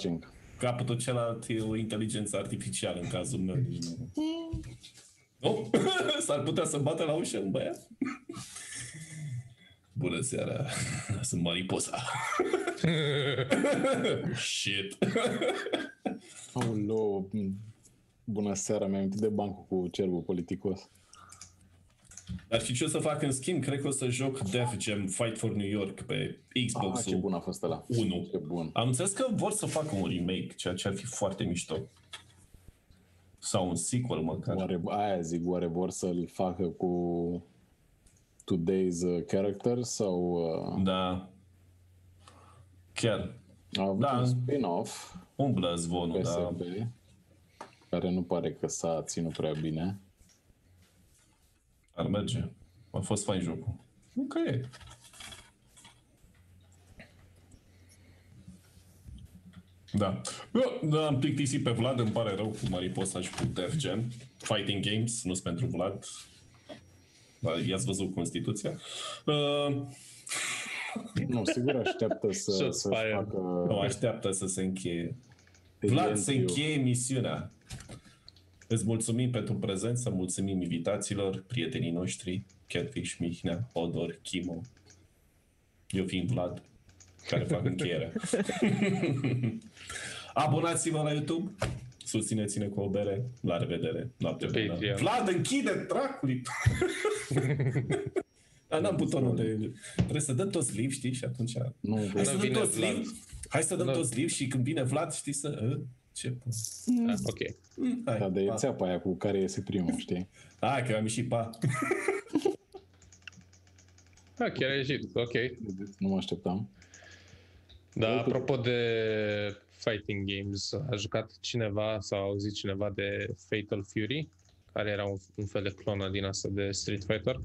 capătul celălalt e o inteligență artificială în cazul meu. Nu? S-ar putea să bată la ușă un băiat? Bună seara, sunt mariposa. Shit. Aoleu, bună seara, mi-am amintit de bancul cu cerbul politicos. Dar și ce o să fac în schimb? Cred că o să joc Def Jam Fight for New York pe Xbox-ul. Ah, ce bun a fost ăla. unu. Ce bun. Am înțeles că vor să facă un remake, ceea ce ar fi foarte mișto. Sau un sequel măcar. Oare, aia zic, oare vor să-l facă cu Today's Character sau... Uh... Da. Chiar. A avut da. un spin-off. Umblă zvonul, P S B, da. Care nu pare că s-a ținut prea bine. Ar merge. A fost fain jocul. Încă e. Da. Eu am plictisit pe Vlad, îmi pare rău cu mariposa și cu Def Jam. Fighting Games, nu-s pentru Vlad. I-ați văzut Constituția? Uh... Nu, sigur așteaptă să, să facă... Nu, așteaptă să se încheie. Vlad, se încheie emisiunea. Îți mulțumim pentru prezență, mulțumim invitațiilor, prietenii noștri, Catfish, Mihnea, Odor, Chimo, eu fiind Vlad, care fac încheierea. Abonați-vă la YouTube, susțineți-ne cu o bere, la revedere, noapte bună. Vlad, închide, dracului! Dar n-am butonul de... Trebuie să dăm toți live, știi, și atunci... Nu, hai, să dăm toți live. Hai să dăm no. toți live și când vine Vlad, știi să... Ce? Da, ok. Hai, da, de e țeapa aia cu care iese primul, știi? Hai, că am ieșit, pa! Da, chiar ai ieșit, ok. Nu mă așteptam. Da, apropo de fighting games, a jucat cineva sau a auzit cineva de Fatal Fury, care era un, un fel de clonă din asta de Street Fighter?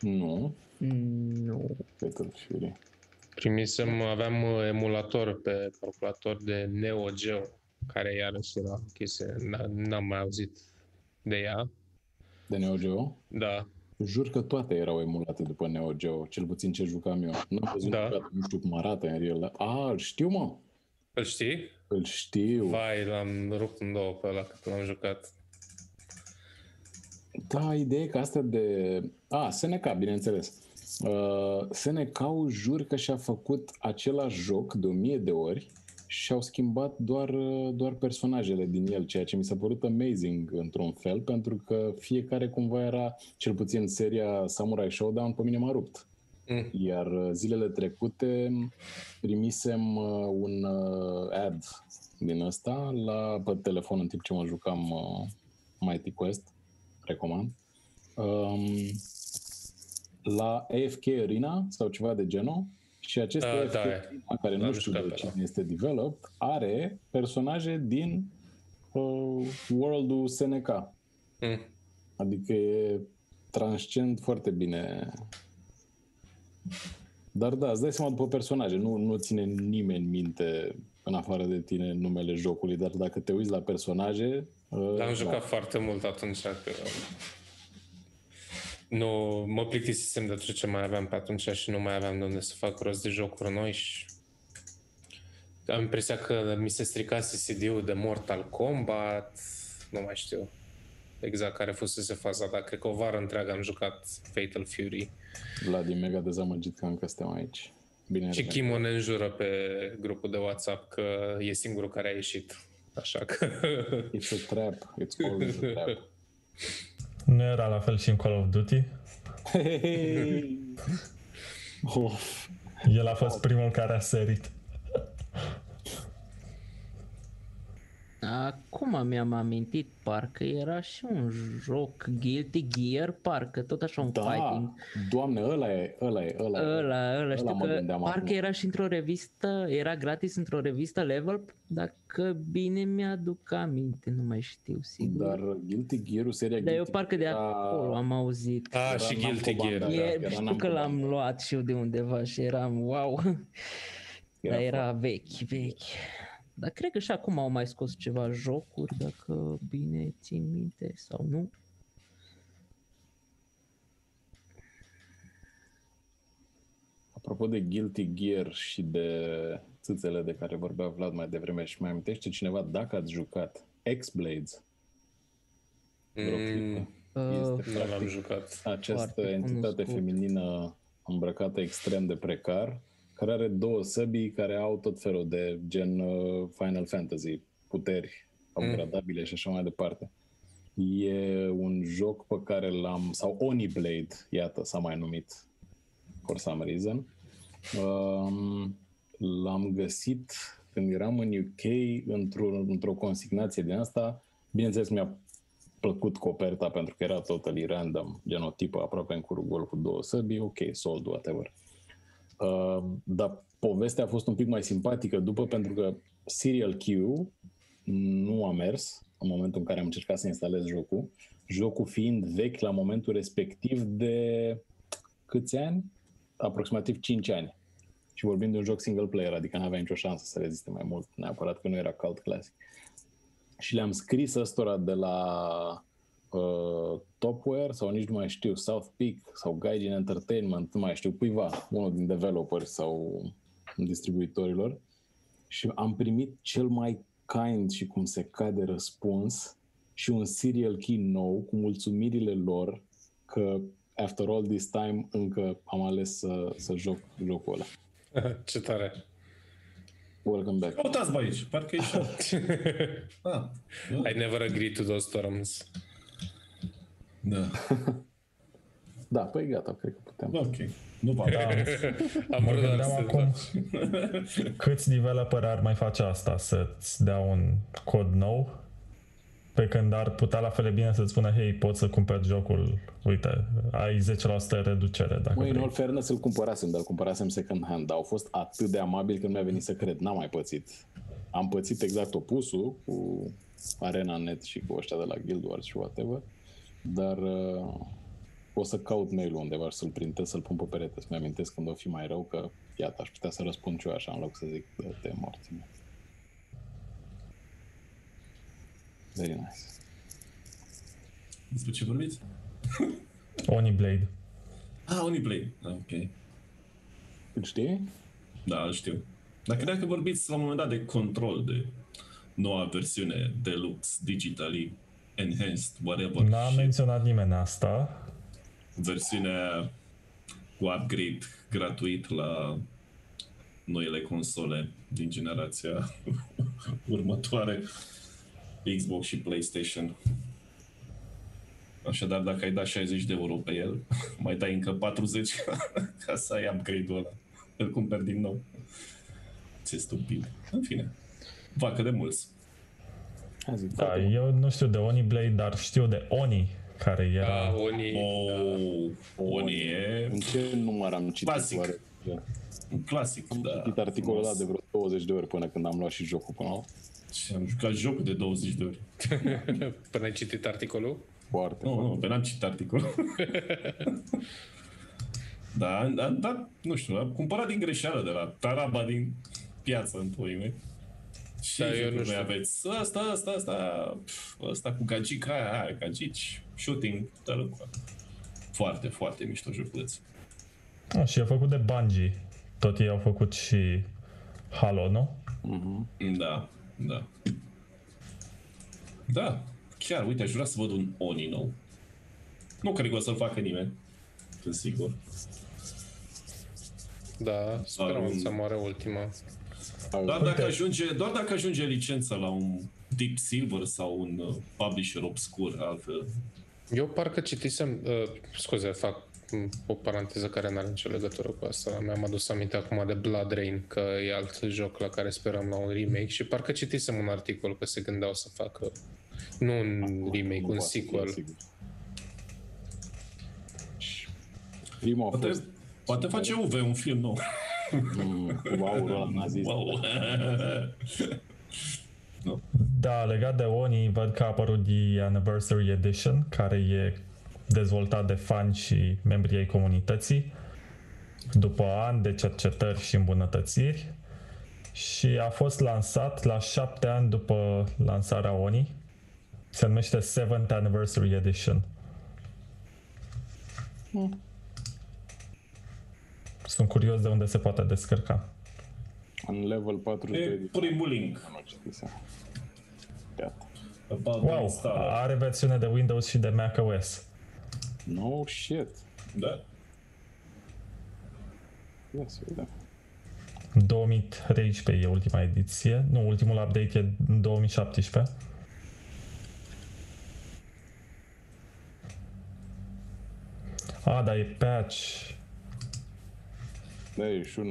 Nu. Nu. Fatal Fury. Primisem, aveam emulator pe calculator de Neo Geo, care iarăși era închise, n-am mai auzit de ea. De Neo Geo? Da. Jur că toate erau emulate după Neo Geo, cel puțin ce jucam eu. N-am văzut da. niciodată, nu știu cum arată în real. A, îl știu, mă! Îl știi? Îl știu. Vai, l-am rupt în două pe ăla când l-am jucat. Da, ideea e că astea de... A, S N K, bineînțeles. Uh, S N K-ul jur că și-a făcut același joc de o mie de ori și-au schimbat doar, doar personajele din el, ceea ce mi s-a părut amazing într-un fel, pentru că fiecare cumva era, cel puțin seria Samurai Showdown, pe mine m-a rupt. Iar zilele trecute primisem un ad din ăsta la, pe telefon în timp ce mă jucam uh, Mighty Quest, recomand, um, la A F K Arena sau ceva de genul. Și acest uh, A F K da, Arena, care nu știu de cine da. este developed, are personaje din uh, World-ul S N K. Mm. Adică e transcend foarte bine. Dar da, îți dai seama după personaje, nu, nu ține nimeni minte în afară de tine numele jocului, dar dacă te uiți la personaje... L-am da. jucat foarte mult atunci că... Nu, mă plictisisem de tot ce mai aveam pe atunci și nu mai aveam de unde să fac rost de jocuri noi și... Am impresia că mi se stricase C D-ul de Mortal Kombat, nu mai știu exact care fusese faza, dar cred că o vară întreagă am jucat Fatal Fury. Vlad e mega dezamăgit că încă suntem aici. Bine și Chimo ne înjură pe grupul de WhatsApp că e singurul care a ieșit. Așa că... It's a trap. It's always a trap. Nu era la fel și în Call of Duty? Hey. El a fost primul care a sărit. Acum mi-am amintit, parcă era și un joc, Guilty Gear, parcă tot așa un da, fighting. Doamne, ăla e, ăla e, ăla e. Ăla, ăla, știu că parcă era și într-o revistă, era gratis într-o revistă Level, dacă bine mi-aduc aminte, nu mai știu sigur. Dar Guilty Gear-ul, seria Guilty Gear... Dar eu parcă de acolo am auzit. A, și Guilty Gear. Știu că l-am luat și eu de undeva și eram wow, dar era vechi, vechi. Dar cred că și acum au mai scos ceva jocuri, dacă bine țin minte sau nu. Apropo de Guilty Gear și de țâțele de care vorbea Vlad mai devreme, și mai amintește cineva dacă ați jucat X-Blades? Mm, este uh, l-am jucat. Această entitate feminină îmbrăcată extrem de precar, care are două săbii care au tot felul de gen uh, Final Fantasy, puteri upgradabile mm. și așa mai departe. E un joc pe care l-am... sau Oni Blade, iată, s-a mai numit for some reason. Uh, l-am găsit când eram în U K într-o, într-o consignație din asta. Bineînțeles, mi-a plăcut coperta pentru că era totally random, genotipă aproape în curgol cu două săbii. Ok, sold, whatever. Uh, dar povestea a fost un pic mai simpatică după, pentru că Serial Q nu a mers în momentul în care am încercat să instalez jocul, jocul fiind vechi la momentul respectiv de câți ani? Aproximativ cinci ani. Și vorbim de un joc single player, adică n-avea nicio șansă să reziste mai mult, neapărat că nu era cult classic. Și le-am scris ăstora de la Uh, Topware sau nici nu mai știu, South Peak sau Gaijin Entertainment, nu mai știu, cuiva, unul din developeri sau distribuitorilor, și am primit cel mai kind și cum se cade răspuns și un serial key nou cu mulțumirile lor că after all this time încă am ales să, să joc jocul ăla. Ce tare! Welcome back. Căutați bă aici, parcă ești ah. I never agree to those terms. Da. Da, păi gata, cred că putem. Ok. Nu pa, da. Am mă acum câți developeri ar mai face asta, să-ți dea un cod nou, pe când ar putea la fel de bine să-ți spună, hei, poți să cumperi jocul, uite, ai zece la sută reducere dacă măi, vrei. În fairness îl cumpărasem, dar îl cumpărasem second hand, dar au fost atât de amabili că nu mi-a venit să cred, n-am mai pățit. Am pățit exact opusul cu Arena punct net și cu ăștia de la Guild Wars și whatever. Dar uh, o să caut mail-ul undeva și să-l printez, să-l pun pe perete, să-mi amintesc când o fi mai rău, că iată, aș putea să răspund și eu așa, în loc să zic de morți. Very nice. Despre ce vorbiți? Oni Blade. Ah, Oni Blade, ah, ok. Îl știi? Da, îl știu. Dar credeam că vorbiți la un moment dat de Control, de noua versiune Deluxe, Digitally Enhanced, whatever. N-a menționat nimeni asta. Versiunea cu upgrade gratuit la noile console din generația următoare, Xbox și PlayStation. Așadar, dacă ai dat șaizeci de euro pe el, mai dai încă patruzeci ca să ai upgrade-ul ăla. Îl cumperi din nou. Ce stupid. În fine, vacă de mulți. Zic, da, eu nu știu de Oniblade, dar știu de Oni, care era... Da, Oni, o... da. Oni e... În ce număr am citit? Clasic. Un clasic, am da. Am citit articolul ăla de vreo douăzeci de ori până când am luat și jocul până la... Și am jucat jocul de douăzeci de ori. Până ai citit articolul? Foarte. Nu, nu, până am citit articolul. Da, da, da, nu știu, am cumpărat din greșeală de la Taraba din piață, în puii mei. Și da, eu nu știu. Aveți asta, asta, asta, asta cu gagica aia, aia, gagici, shooting, toată lucrul. Foarte, foarte mișto joculeț. Ah, și a făcut de Bungie. Tot ei au făcut și Halo, nu? Mm-hmm. Da, da. Da, chiar, uite, aș vrea să văd un Oni nou. Nu cred că o să-l facă nimeni, sunt sigur. Da, sperăm un... să moară ultima. Doar dacă ajunge, doar dacă ajunge licența la un Deep Silver sau un publisher obscur, altfel. Eu parcă citisem, uh, scuze, fac o paranteză care n-are nicio legătură cu asta. Mi-am adus aminte acum de Blood Rain, că e alt joc la care sperăm la un remake și parcă citisem un articol că se gândeau să facă, nu un acum, remake, un sequel. Prima poate, fost... poate face U V, un film nou. Wow, da, legat de Oni, văd că a apărut The Anniversary Edition, care e dezvoltat de fani și membrii ai comunității după ani de cercetări și îmbunătățiri și a fost lansat la șapte ani după lansarea Oni. Se numește Seventh Anniversary Edition. Mm. Sunt curios de unde se poate descărca. În level patruzeci. E primul link. Wow, are versiune de Windows și de macOS. No shit. Da. Yes, da. două mii treisprezece e ultima ediție. Nu, ultimul update e în două mii șaptesprezece. Ah, dar e patch. Da, e și un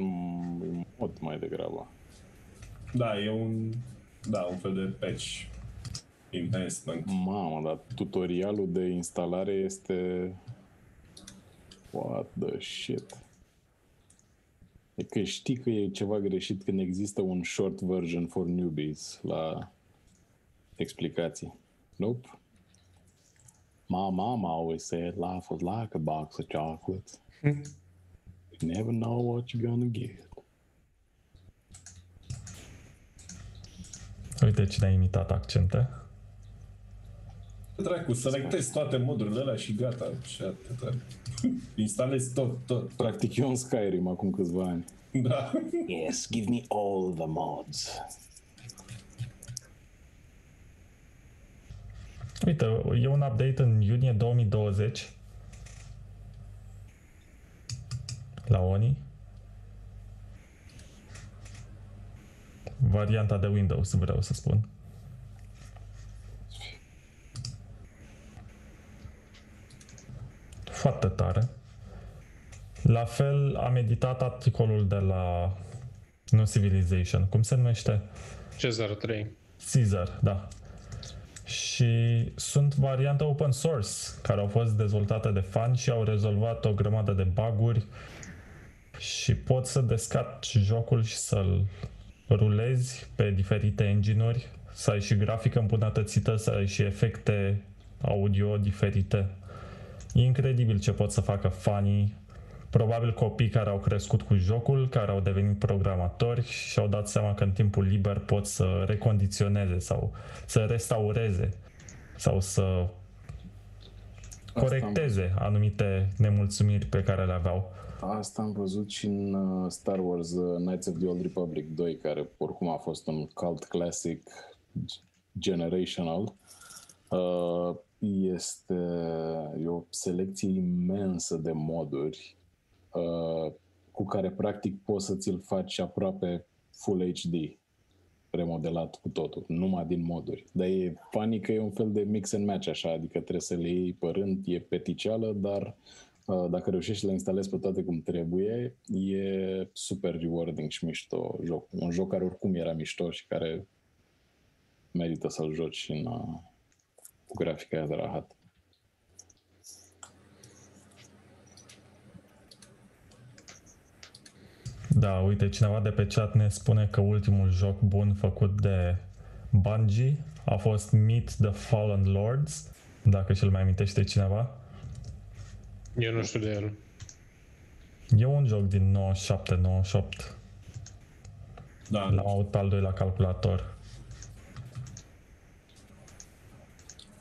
mod mai degrabă. Da, e un, da, un fel de patch. Enhancement. Mamă, dar tutorialul de instalare este... What the shit. E că știi că e ceva greșit când există un short version for newbies la explicații. Nope. My mama always said life was like a box of chocolates. You never know what you're gonna get. Uite cine a imitat accente. Dracu, selectezi toate modurile alea și gata. Și atâta. Instalezi tot, tot. Practic eu în Skyrim acum câțiva ani. Da. Yes, give me all the mods. Uite, e un update în iunie două mii douăzeci. La Oni. Varianta de Windows, vreau să spun. Foarte tare. La fel am editat articolul de la nu Civilization, cum se numește? Caesar trei. Caesar, da. Și sunt variante open source care au fost dezvoltate de fani și au rezolvat o grămadă de bug-uri. Și poți să descarci jocul și să-l rulezi pe diferite engine-uri, să ai și grafică îmbunătățită, să ai și efecte audio diferite. E incredibil ce pot să facă fanii, probabil copii care au crescut cu jocul, care au devenit programatori și au dat seama că în timpul liber pot să recondiționeze sau să restaureze sau să corecteze anumite nemulțumiri pe care le aveau. Asta am văzut și în Star Wars Knights of the Old Republic doi, care oricum a fost un cult classic generational. Este o selecție imensă de moduri cu care practic poți să ți-l faci aproape Full H D. remodelat cu totul, numai din moduri. Dar e funny că e un fel de mix and match așa, adică trebuie să le iei pe rând, e peticeală, dar dacă reușești să le instalezi pe toate cum trebuie, e super rewarding și mișto joc. Un joc care oricum era mișto și care merită să-l joci și în, cu grafica aia de rahat. Da, uite, cineva de pe chat ne spune că ultimul joc bun făcut de Bungie a fost Meet the Fallen Lords, dacă și-l mai amintește cineva. Eu nu știu de el. E un joc din nouăzeci și șapte nouăzeci și opt. Da, l-am avut pe al doilea calculator.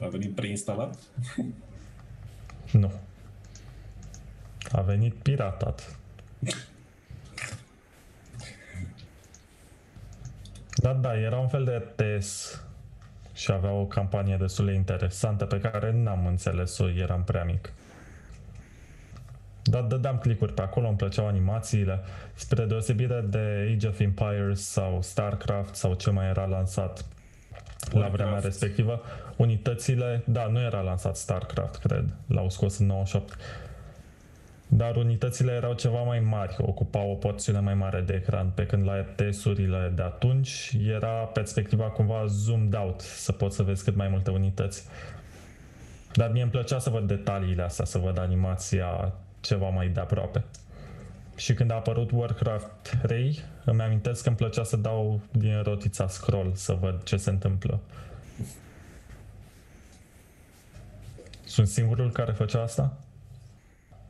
A venit preinstalat? Nu. A venit piratat. Da, da, era un fel de T S și avea o campanie destul de interesantă pe care n-am înțeles-o, eram prea mic. Dar dădeam click-uri pe acolo, îmi plăceau animațiile, spre deosebire de Age of Empires sau StarCraft sau ce mai era lansat la vremea respectivă. Unitățile, da, nu era lansat StarCraft, cred, l-au scos în nouăzeci și opt. Dar unitățile erau ceva mai mari, ocupau o porțiune mai mare de ecran, pe când la T S-urile de atunci era perspectiva cumva zoomed out, să poți să vezi cât mai multe unități. Dar mie îmi plăcea să văd detaliile astea, să văd animația ceva mai de aproape. Și când a apărut Warcraft trei, îmi amintesc că îmi plăcea să dau din rotița scroll să văd ce se întâmplă. Sunt singurul care făcea asta?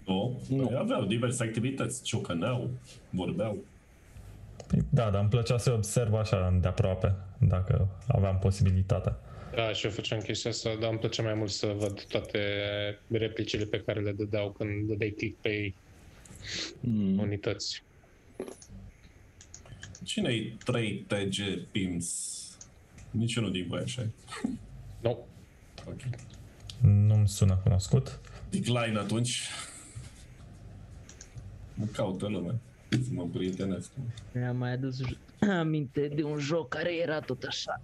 Nu, păi aveau diverse activități, ciocăneau, vorbeau. Da, dar îmi plăcea să observ așa de aproape, dacă aveam posibilitatea. Da, și eu făceam chestia asta, dar îmi plăcea mai mult să văd toate replicile pe care le dădeau când dădeai click pe ei. Mm. Unități. Cine-i trei T G Pims? Niciunul din voi, așa? Nu. Ok. Nu-mi sună cunoscut. Decline atunci. Mă caută lumea să mă prietenesc. Mi-am mai adus aminte de un joc care era tot așa,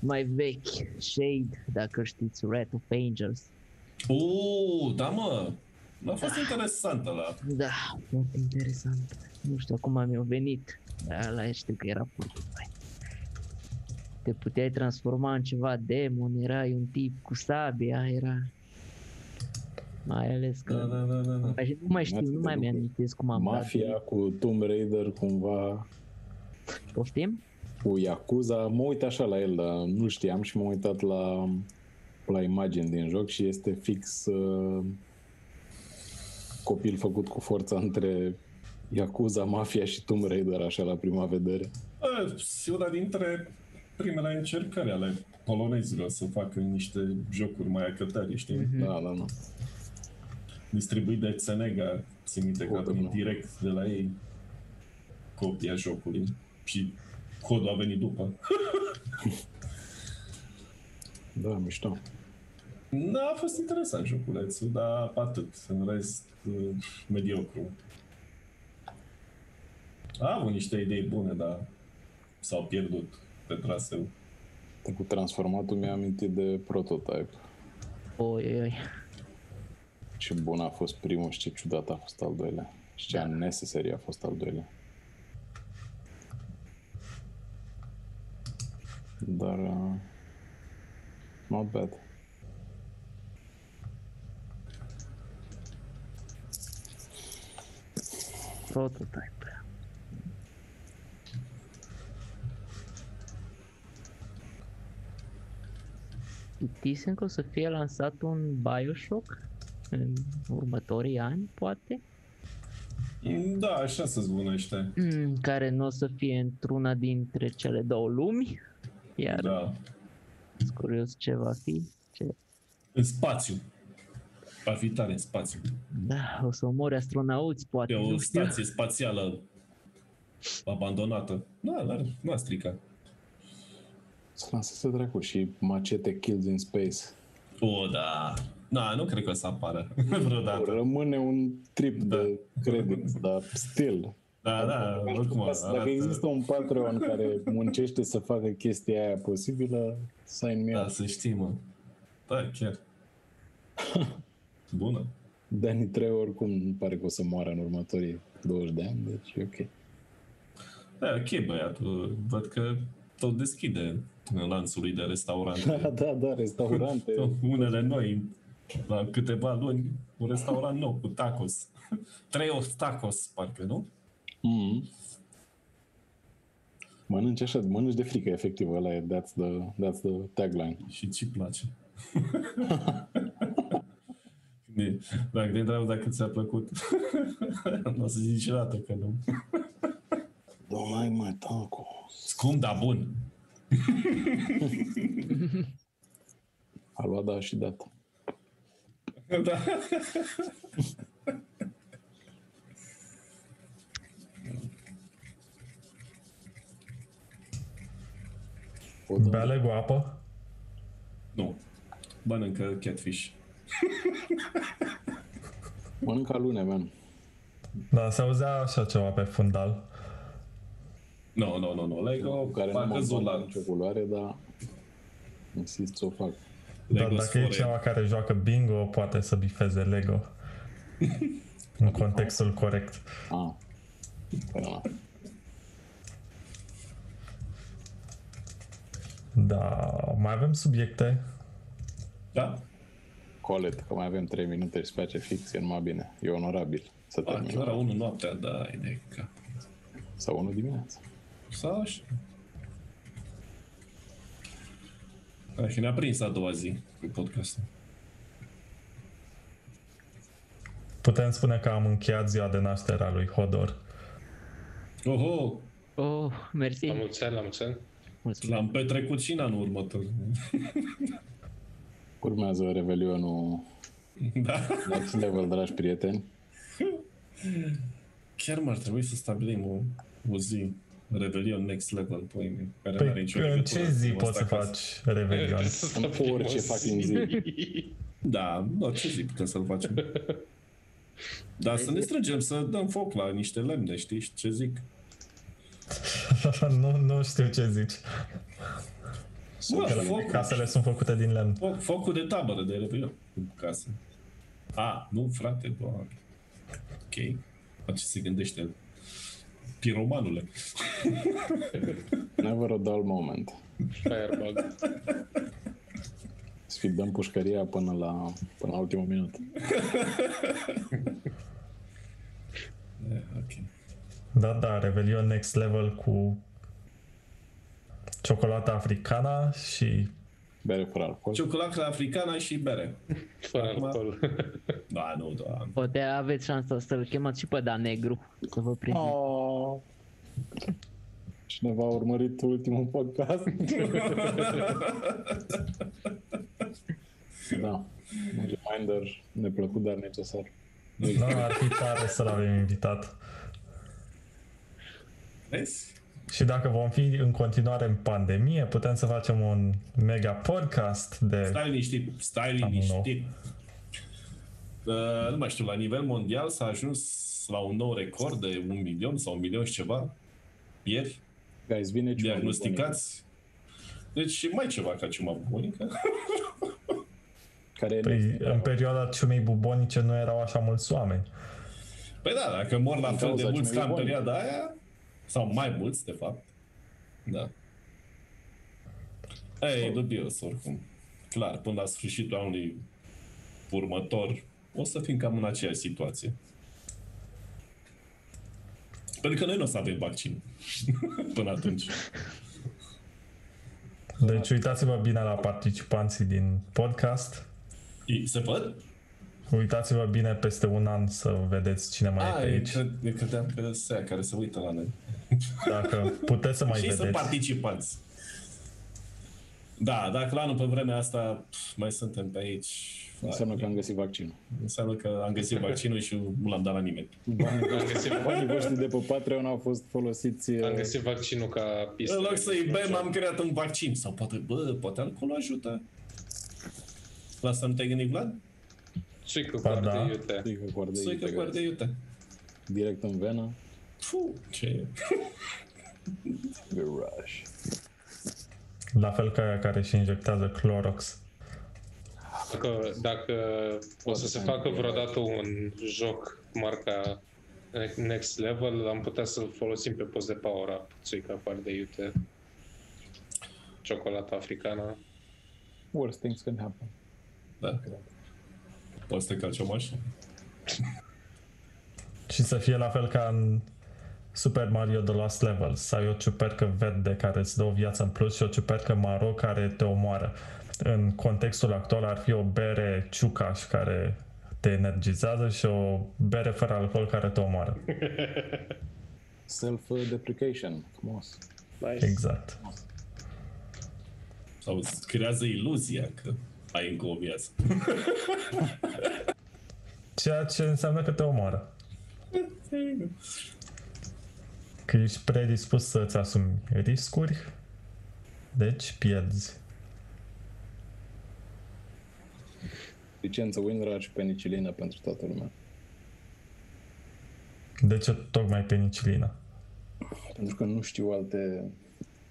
mai vechi, Shade, dacă știți, Wrath of Angels. Uuu, da mă! A fost da. Interesantă la... Da, foarte interesantă. Nu știu acum mi-a venit, dar ala știu că era purtul. Te puteai transforma în ceva demon, erai un tip cu sabia, era... Mai ales că... Da, da, da, da, da. Nu mai știu, nu mai mi-amintesc cum am dat. Mafia cu Tomb Raider cumva... Poftim? Cu Yakuza, mă uit așa la el, dar nu știam și m-am uitat la, la imagini din joc și este fix uh, copil făcut cu forța între Yakuza, Mafia și Tomb Raider, așa la prima vedere. E una dintre primele încercări ale polonezilor să facă niște jocuri mai acătări, știi? Mm-hmm. Da, da, da. Distribuit de Cenega, țin minte că direct de la ei copia jocului și codul a venit după. Da, mișto. Da, a fost interesant joculețul, dar atât, în rest, mediocru. A avut niște idei bune, dar s-au pierdut pe traseu. Cu transformatul mi-am amintit de Prototype. Oi, oi, oi. Ce bun a fost primul și ce ciudat a fost al doilea. Și ce unnecessary a fost al doilea. Dar... Uh, not bad. Prototype. Știți că o să fie lansat un BioShock în următorii ani, poate? Da, așa se zbunește. Mm, care nu o să fie într-una dintre cele două lumi. Iar da. Sunt curios ce va fi. Ce... În spațiu. Va fi tare în spațiu. Da, o să omori astronauți, poate. E o stație spațială abandonată. Da, dar nu a stricat. Să lanseze dracu și macete Kills in Space. O, da. Da, nu cred că o să apară vreodată. Rămâne un trip de credit, dar still. Da, da, oricum. Dacă există un Patreon care muncește să facă chestia aia posibilă, sign me up. Da, să știi, mă. Da, chiar. Bună. Dani Treu oricum nu pare că o să moară în următorii douăzeci de ani, deci e ok. Da, ok, băiatul. Văd că tot deschide lanțului de restaurante. Da, da, da, restaurante. Unele noi, la câteva luni, un restaurant nou cu tacos. Treos tacos, parcă, nu? Mm. Mănânci așa, mănânci de frică, efectiv, ăla e, that's the, that's the tagline. Și ce-i place? Dacă te întreabă dacă ți-a plăcut, nu o să zici niciodată că nu. Don't like my tacos. Scump, dar bun. A luat da și dat. Da. Bele cu apă? Nu. Mănâncă catfish. Mănâncă alune, man. Da, se auzea așa ceva pe fundal. Nu, nu, nu, nu. Lego a căzut la nicio culoare, dar insist să o fac. Dar dacă e ceva care joacă bingo, poate să bifeze Lego. În contextul corect. Ah. Da. Da, mai avem subiecte? Da. Colet, că mai avem trei minute și se face fix, e numai bine. E onorabil să terminăm. Chiar ora unu noaptea, da, e de cap. Sau unu dimineața. Sau așa. Da, și ne-a prins a doua zi cu podcastul. Putem spune că am încheiat ziua de naștere a lui Hodor. Oho! Oh, mersi! La mulți ani, la mulți ani. Mulțumim. L-am petrecut și în anul următor. Urmează Revelionul da. Next level, dragi prieteni. Chiar m-ar trebui să stabilim o, o zi Revelion next level. Păi, care păi în ce zi poți să faci Revelion? În orice fac în zi. Da, orice zi putem să-l facem. Dar să ne strângem, să dăm foc la niște lemne, știi? Ce zic? nu, nu știu ce zici. Bă, foc, casele sunt făcute din lemn. Foc, focul de tabără de Revelion în casă. A, nu, frate, doar. Ok. La ce se gândește piromanule. Never a dull moment. Firebug. Sfidăm pușcăria până la, până la ultimul minut. Yeah, ok. Da, da, Revelion Next Level cu ciocolata africana și bere fără alcool. Ciocolata africana și bere. Fără alcool. Da, nu, da. Poate aveți șansa să-l chemați și pe Dan Negru, să vă prindeți. Oh. Cineva a urmărit ultimul podcast? Da. Reminder, neplăcut, dar necesar. Da, ar fi tare să l-avem invitat. Vezi? Și dacă vom fi în continuare în pandemie, putem să facem un mega podcast de... Stai liniștit, stai liniștit. Uh, nu mai știu, la nivel mondial s-a ajuns la un nou record de un milion sau un milion și ceva ieri, guys, vine diagnosticați. Deci mai ceva ca ciuma bubonică. Care păi, în perioada ciumei bubonice nu erau așa mulți oameni. Păi da, dacă mor la fel de mulți ca în perioada aia, sau mai mulți, de fapt. Da. Ei, e dubios, oricum. Clar, până la sfârșitul anului următor, o să fim cam în aceeași situație. Pentru că noi nu o să avem vaccin până atunci. Deci uitați-vă bine la participanții din podcast. Ei, se văd? Uitați-vă bine peste un an să vedeți cine mai A, e pe aici. A, eu credeam că sunt aia care se uită la noi. Dacă puteți să mai și vedeți. Și să participați. Da, dacă la anul pe vremea asta mai suntem pe aici... Înseamnă că am găsit vaccinul. Înseamnă că am găsit vaccinul și nu l-am dat la nimeni. Banii, banii voștri de pe Patreon au fost folosiți... Am găsit vaccinul ca pistă. În loc să-i bem, am creat un vaccin. Sau poate, bă, poate alcoolul ajută. La să nu te gândi, Vlad? Suică coarde iute. Suică coarde iute. Direct în venă. Puh, ce Garaj. La fel ca care își injectează Clorox. Că dacă o să se facă vreodată un joc marca Next Level, am putea să-l folosim pe post de power-up, țuica afară de iute, ciocolata africană. Worst things can happen. Da. Poți să te calci o mașină. Și să fie la fel ca în Super Mario The Last Level, să ai o ciupercă verde care îți dă o viață în plus și o ciupercă maro care te omoară. În contextul actual ar fi o bere ciucaș care te energizează și o bere fără alcool care te omoară. Self-deprecation, frumos. Nice. Exact. Sau îți creează iluzia că ai încă o viață. Ceea ce înseamnă că te omoară. Că ești predispus să-ți asumi riscuri, deci pierzi. Licență Winrar și penicilină pentru toată lumea. De ce tocmai penicilina? Pentru că nu știu alte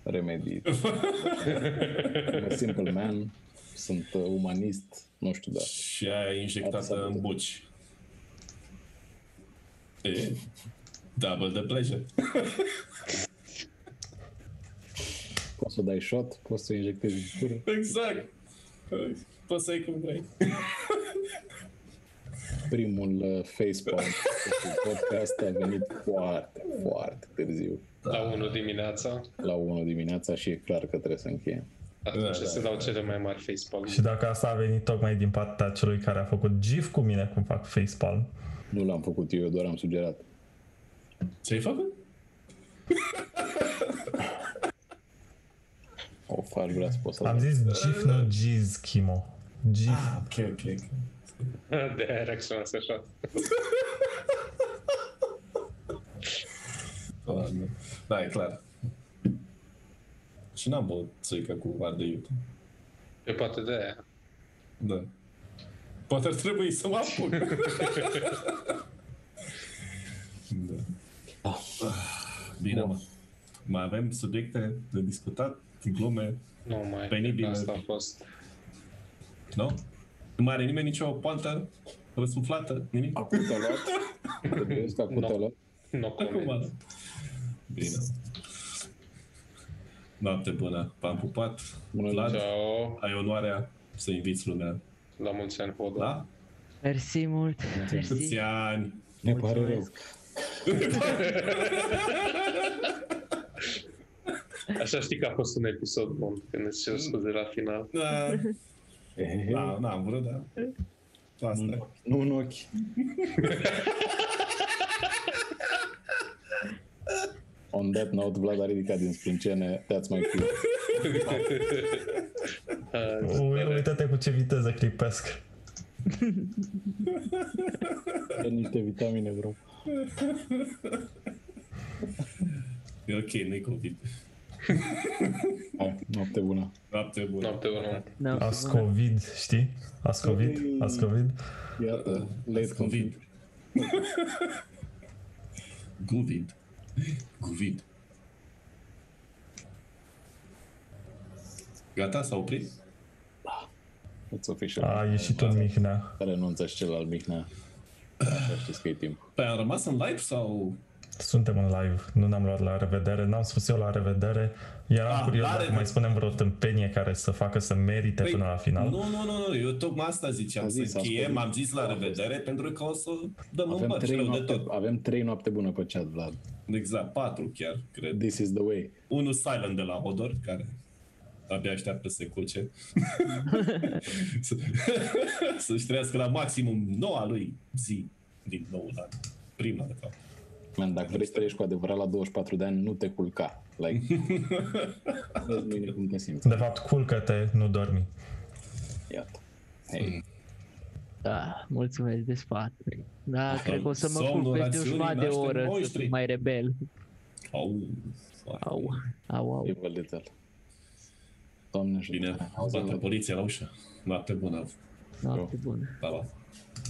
remedii. Sunt simple man, sunt umanist, nu știu, da. Și aia injectată în buci. E double the pleasure. Poți să dai shot, poți să injectezi în tură. Exact. Poți să ai cum vrei. Primul facepalm podcast a venit foarte, foarte târziu. La unu dimineața? La unu dimineața și e clar că trebuie să încheiem. Atunci da, se dau cele mai mari facepalm. Și dacă asta a venit tocmai din partea celui care a făcut gif cu mine cum fac facepalm. Nu l-am făcut eu, doar am sugerat. Ce-ai făcut? O faci, vreau să pot să... Am zis gif, nu giz, Chimo. Gif. Ah, ok, ok, ok. De-aia reacționează așa. Da, e clar. Și n-am băut țuică cu ardei iute. E poate de-aia. Da. Poate ar trebui să mă apuc. Da. Bine, mă. Mai avem subiecte de discutat? Glume mai penibile. Asta a fost. Nu? No? Nu mai are nimeni nicio poantă răsuflată? Nimic? Acum te-a luat. Este acum te-a luat. No comment. Bine. Noapte bună. V-am pupat. Bună, Vlad. Ciao. Ai onoarea să inviți lumea. La mulți ani, Hoda. Da? Mersi mult. Mulți ani. Ne pare rău. Așa știi că a fost un episod bun, când îți cer scuze la final. Da. Da, n-am vrut, da. Asta. Nu în ochi. On that note, Vlad a ridicat din sprâncene, that's my clip. Uită-te cu ce viteză clipesc. E niște vitamine, bro. E ok, nu-i COVID. Hai, noapte bună. Noapte bună. Noapte bună. Ascovid, știi? Ascovid, Ascovid. Iată, late COVID. Guvid. Guvid. Gata, s-a oprit? Da. A ieșit un Mihnea. Renunță și celălalt Mihnea. Așa știți că e timp. Păi am rămas în live sau... Suntem în live, nu ne-am luat la revedere, n-am spus eu la revedere. Eram ah, curios dacă mai spunem vreo tâmpenie care să facă să merite păi, până la final. Nu, nu, nu, eu tocmai asta ziceam, zis, să încheiem, am zis la revedere pentru că o să dăm avem un bărci rău de tot. Avem trei noapte bună pe chat, Vlad. Exact, patru chiar, cred. This is the way. Unul silent de la Hodor, care abia așteaptă să se culce. Să-și trăiască la maximum noua lui zi din nou la prima de fapt. Man, dacă vrei să trăiești cu adevărat la douăzeci și patru de ani, nu te culca. Like, cum te simți. De fapt, culcă-te, nu dormi. Iată. Hey. Da, mulțumesc de sfat. Da, asta cred că o să mă culc peste o jumătate de oră moștri. Să fiu mai rebel. Au, au, au, au. E văldețel. Doamne ajută. Bine, bată poliția la ușă. Noapte bună. Noapte bună. Pa, pa.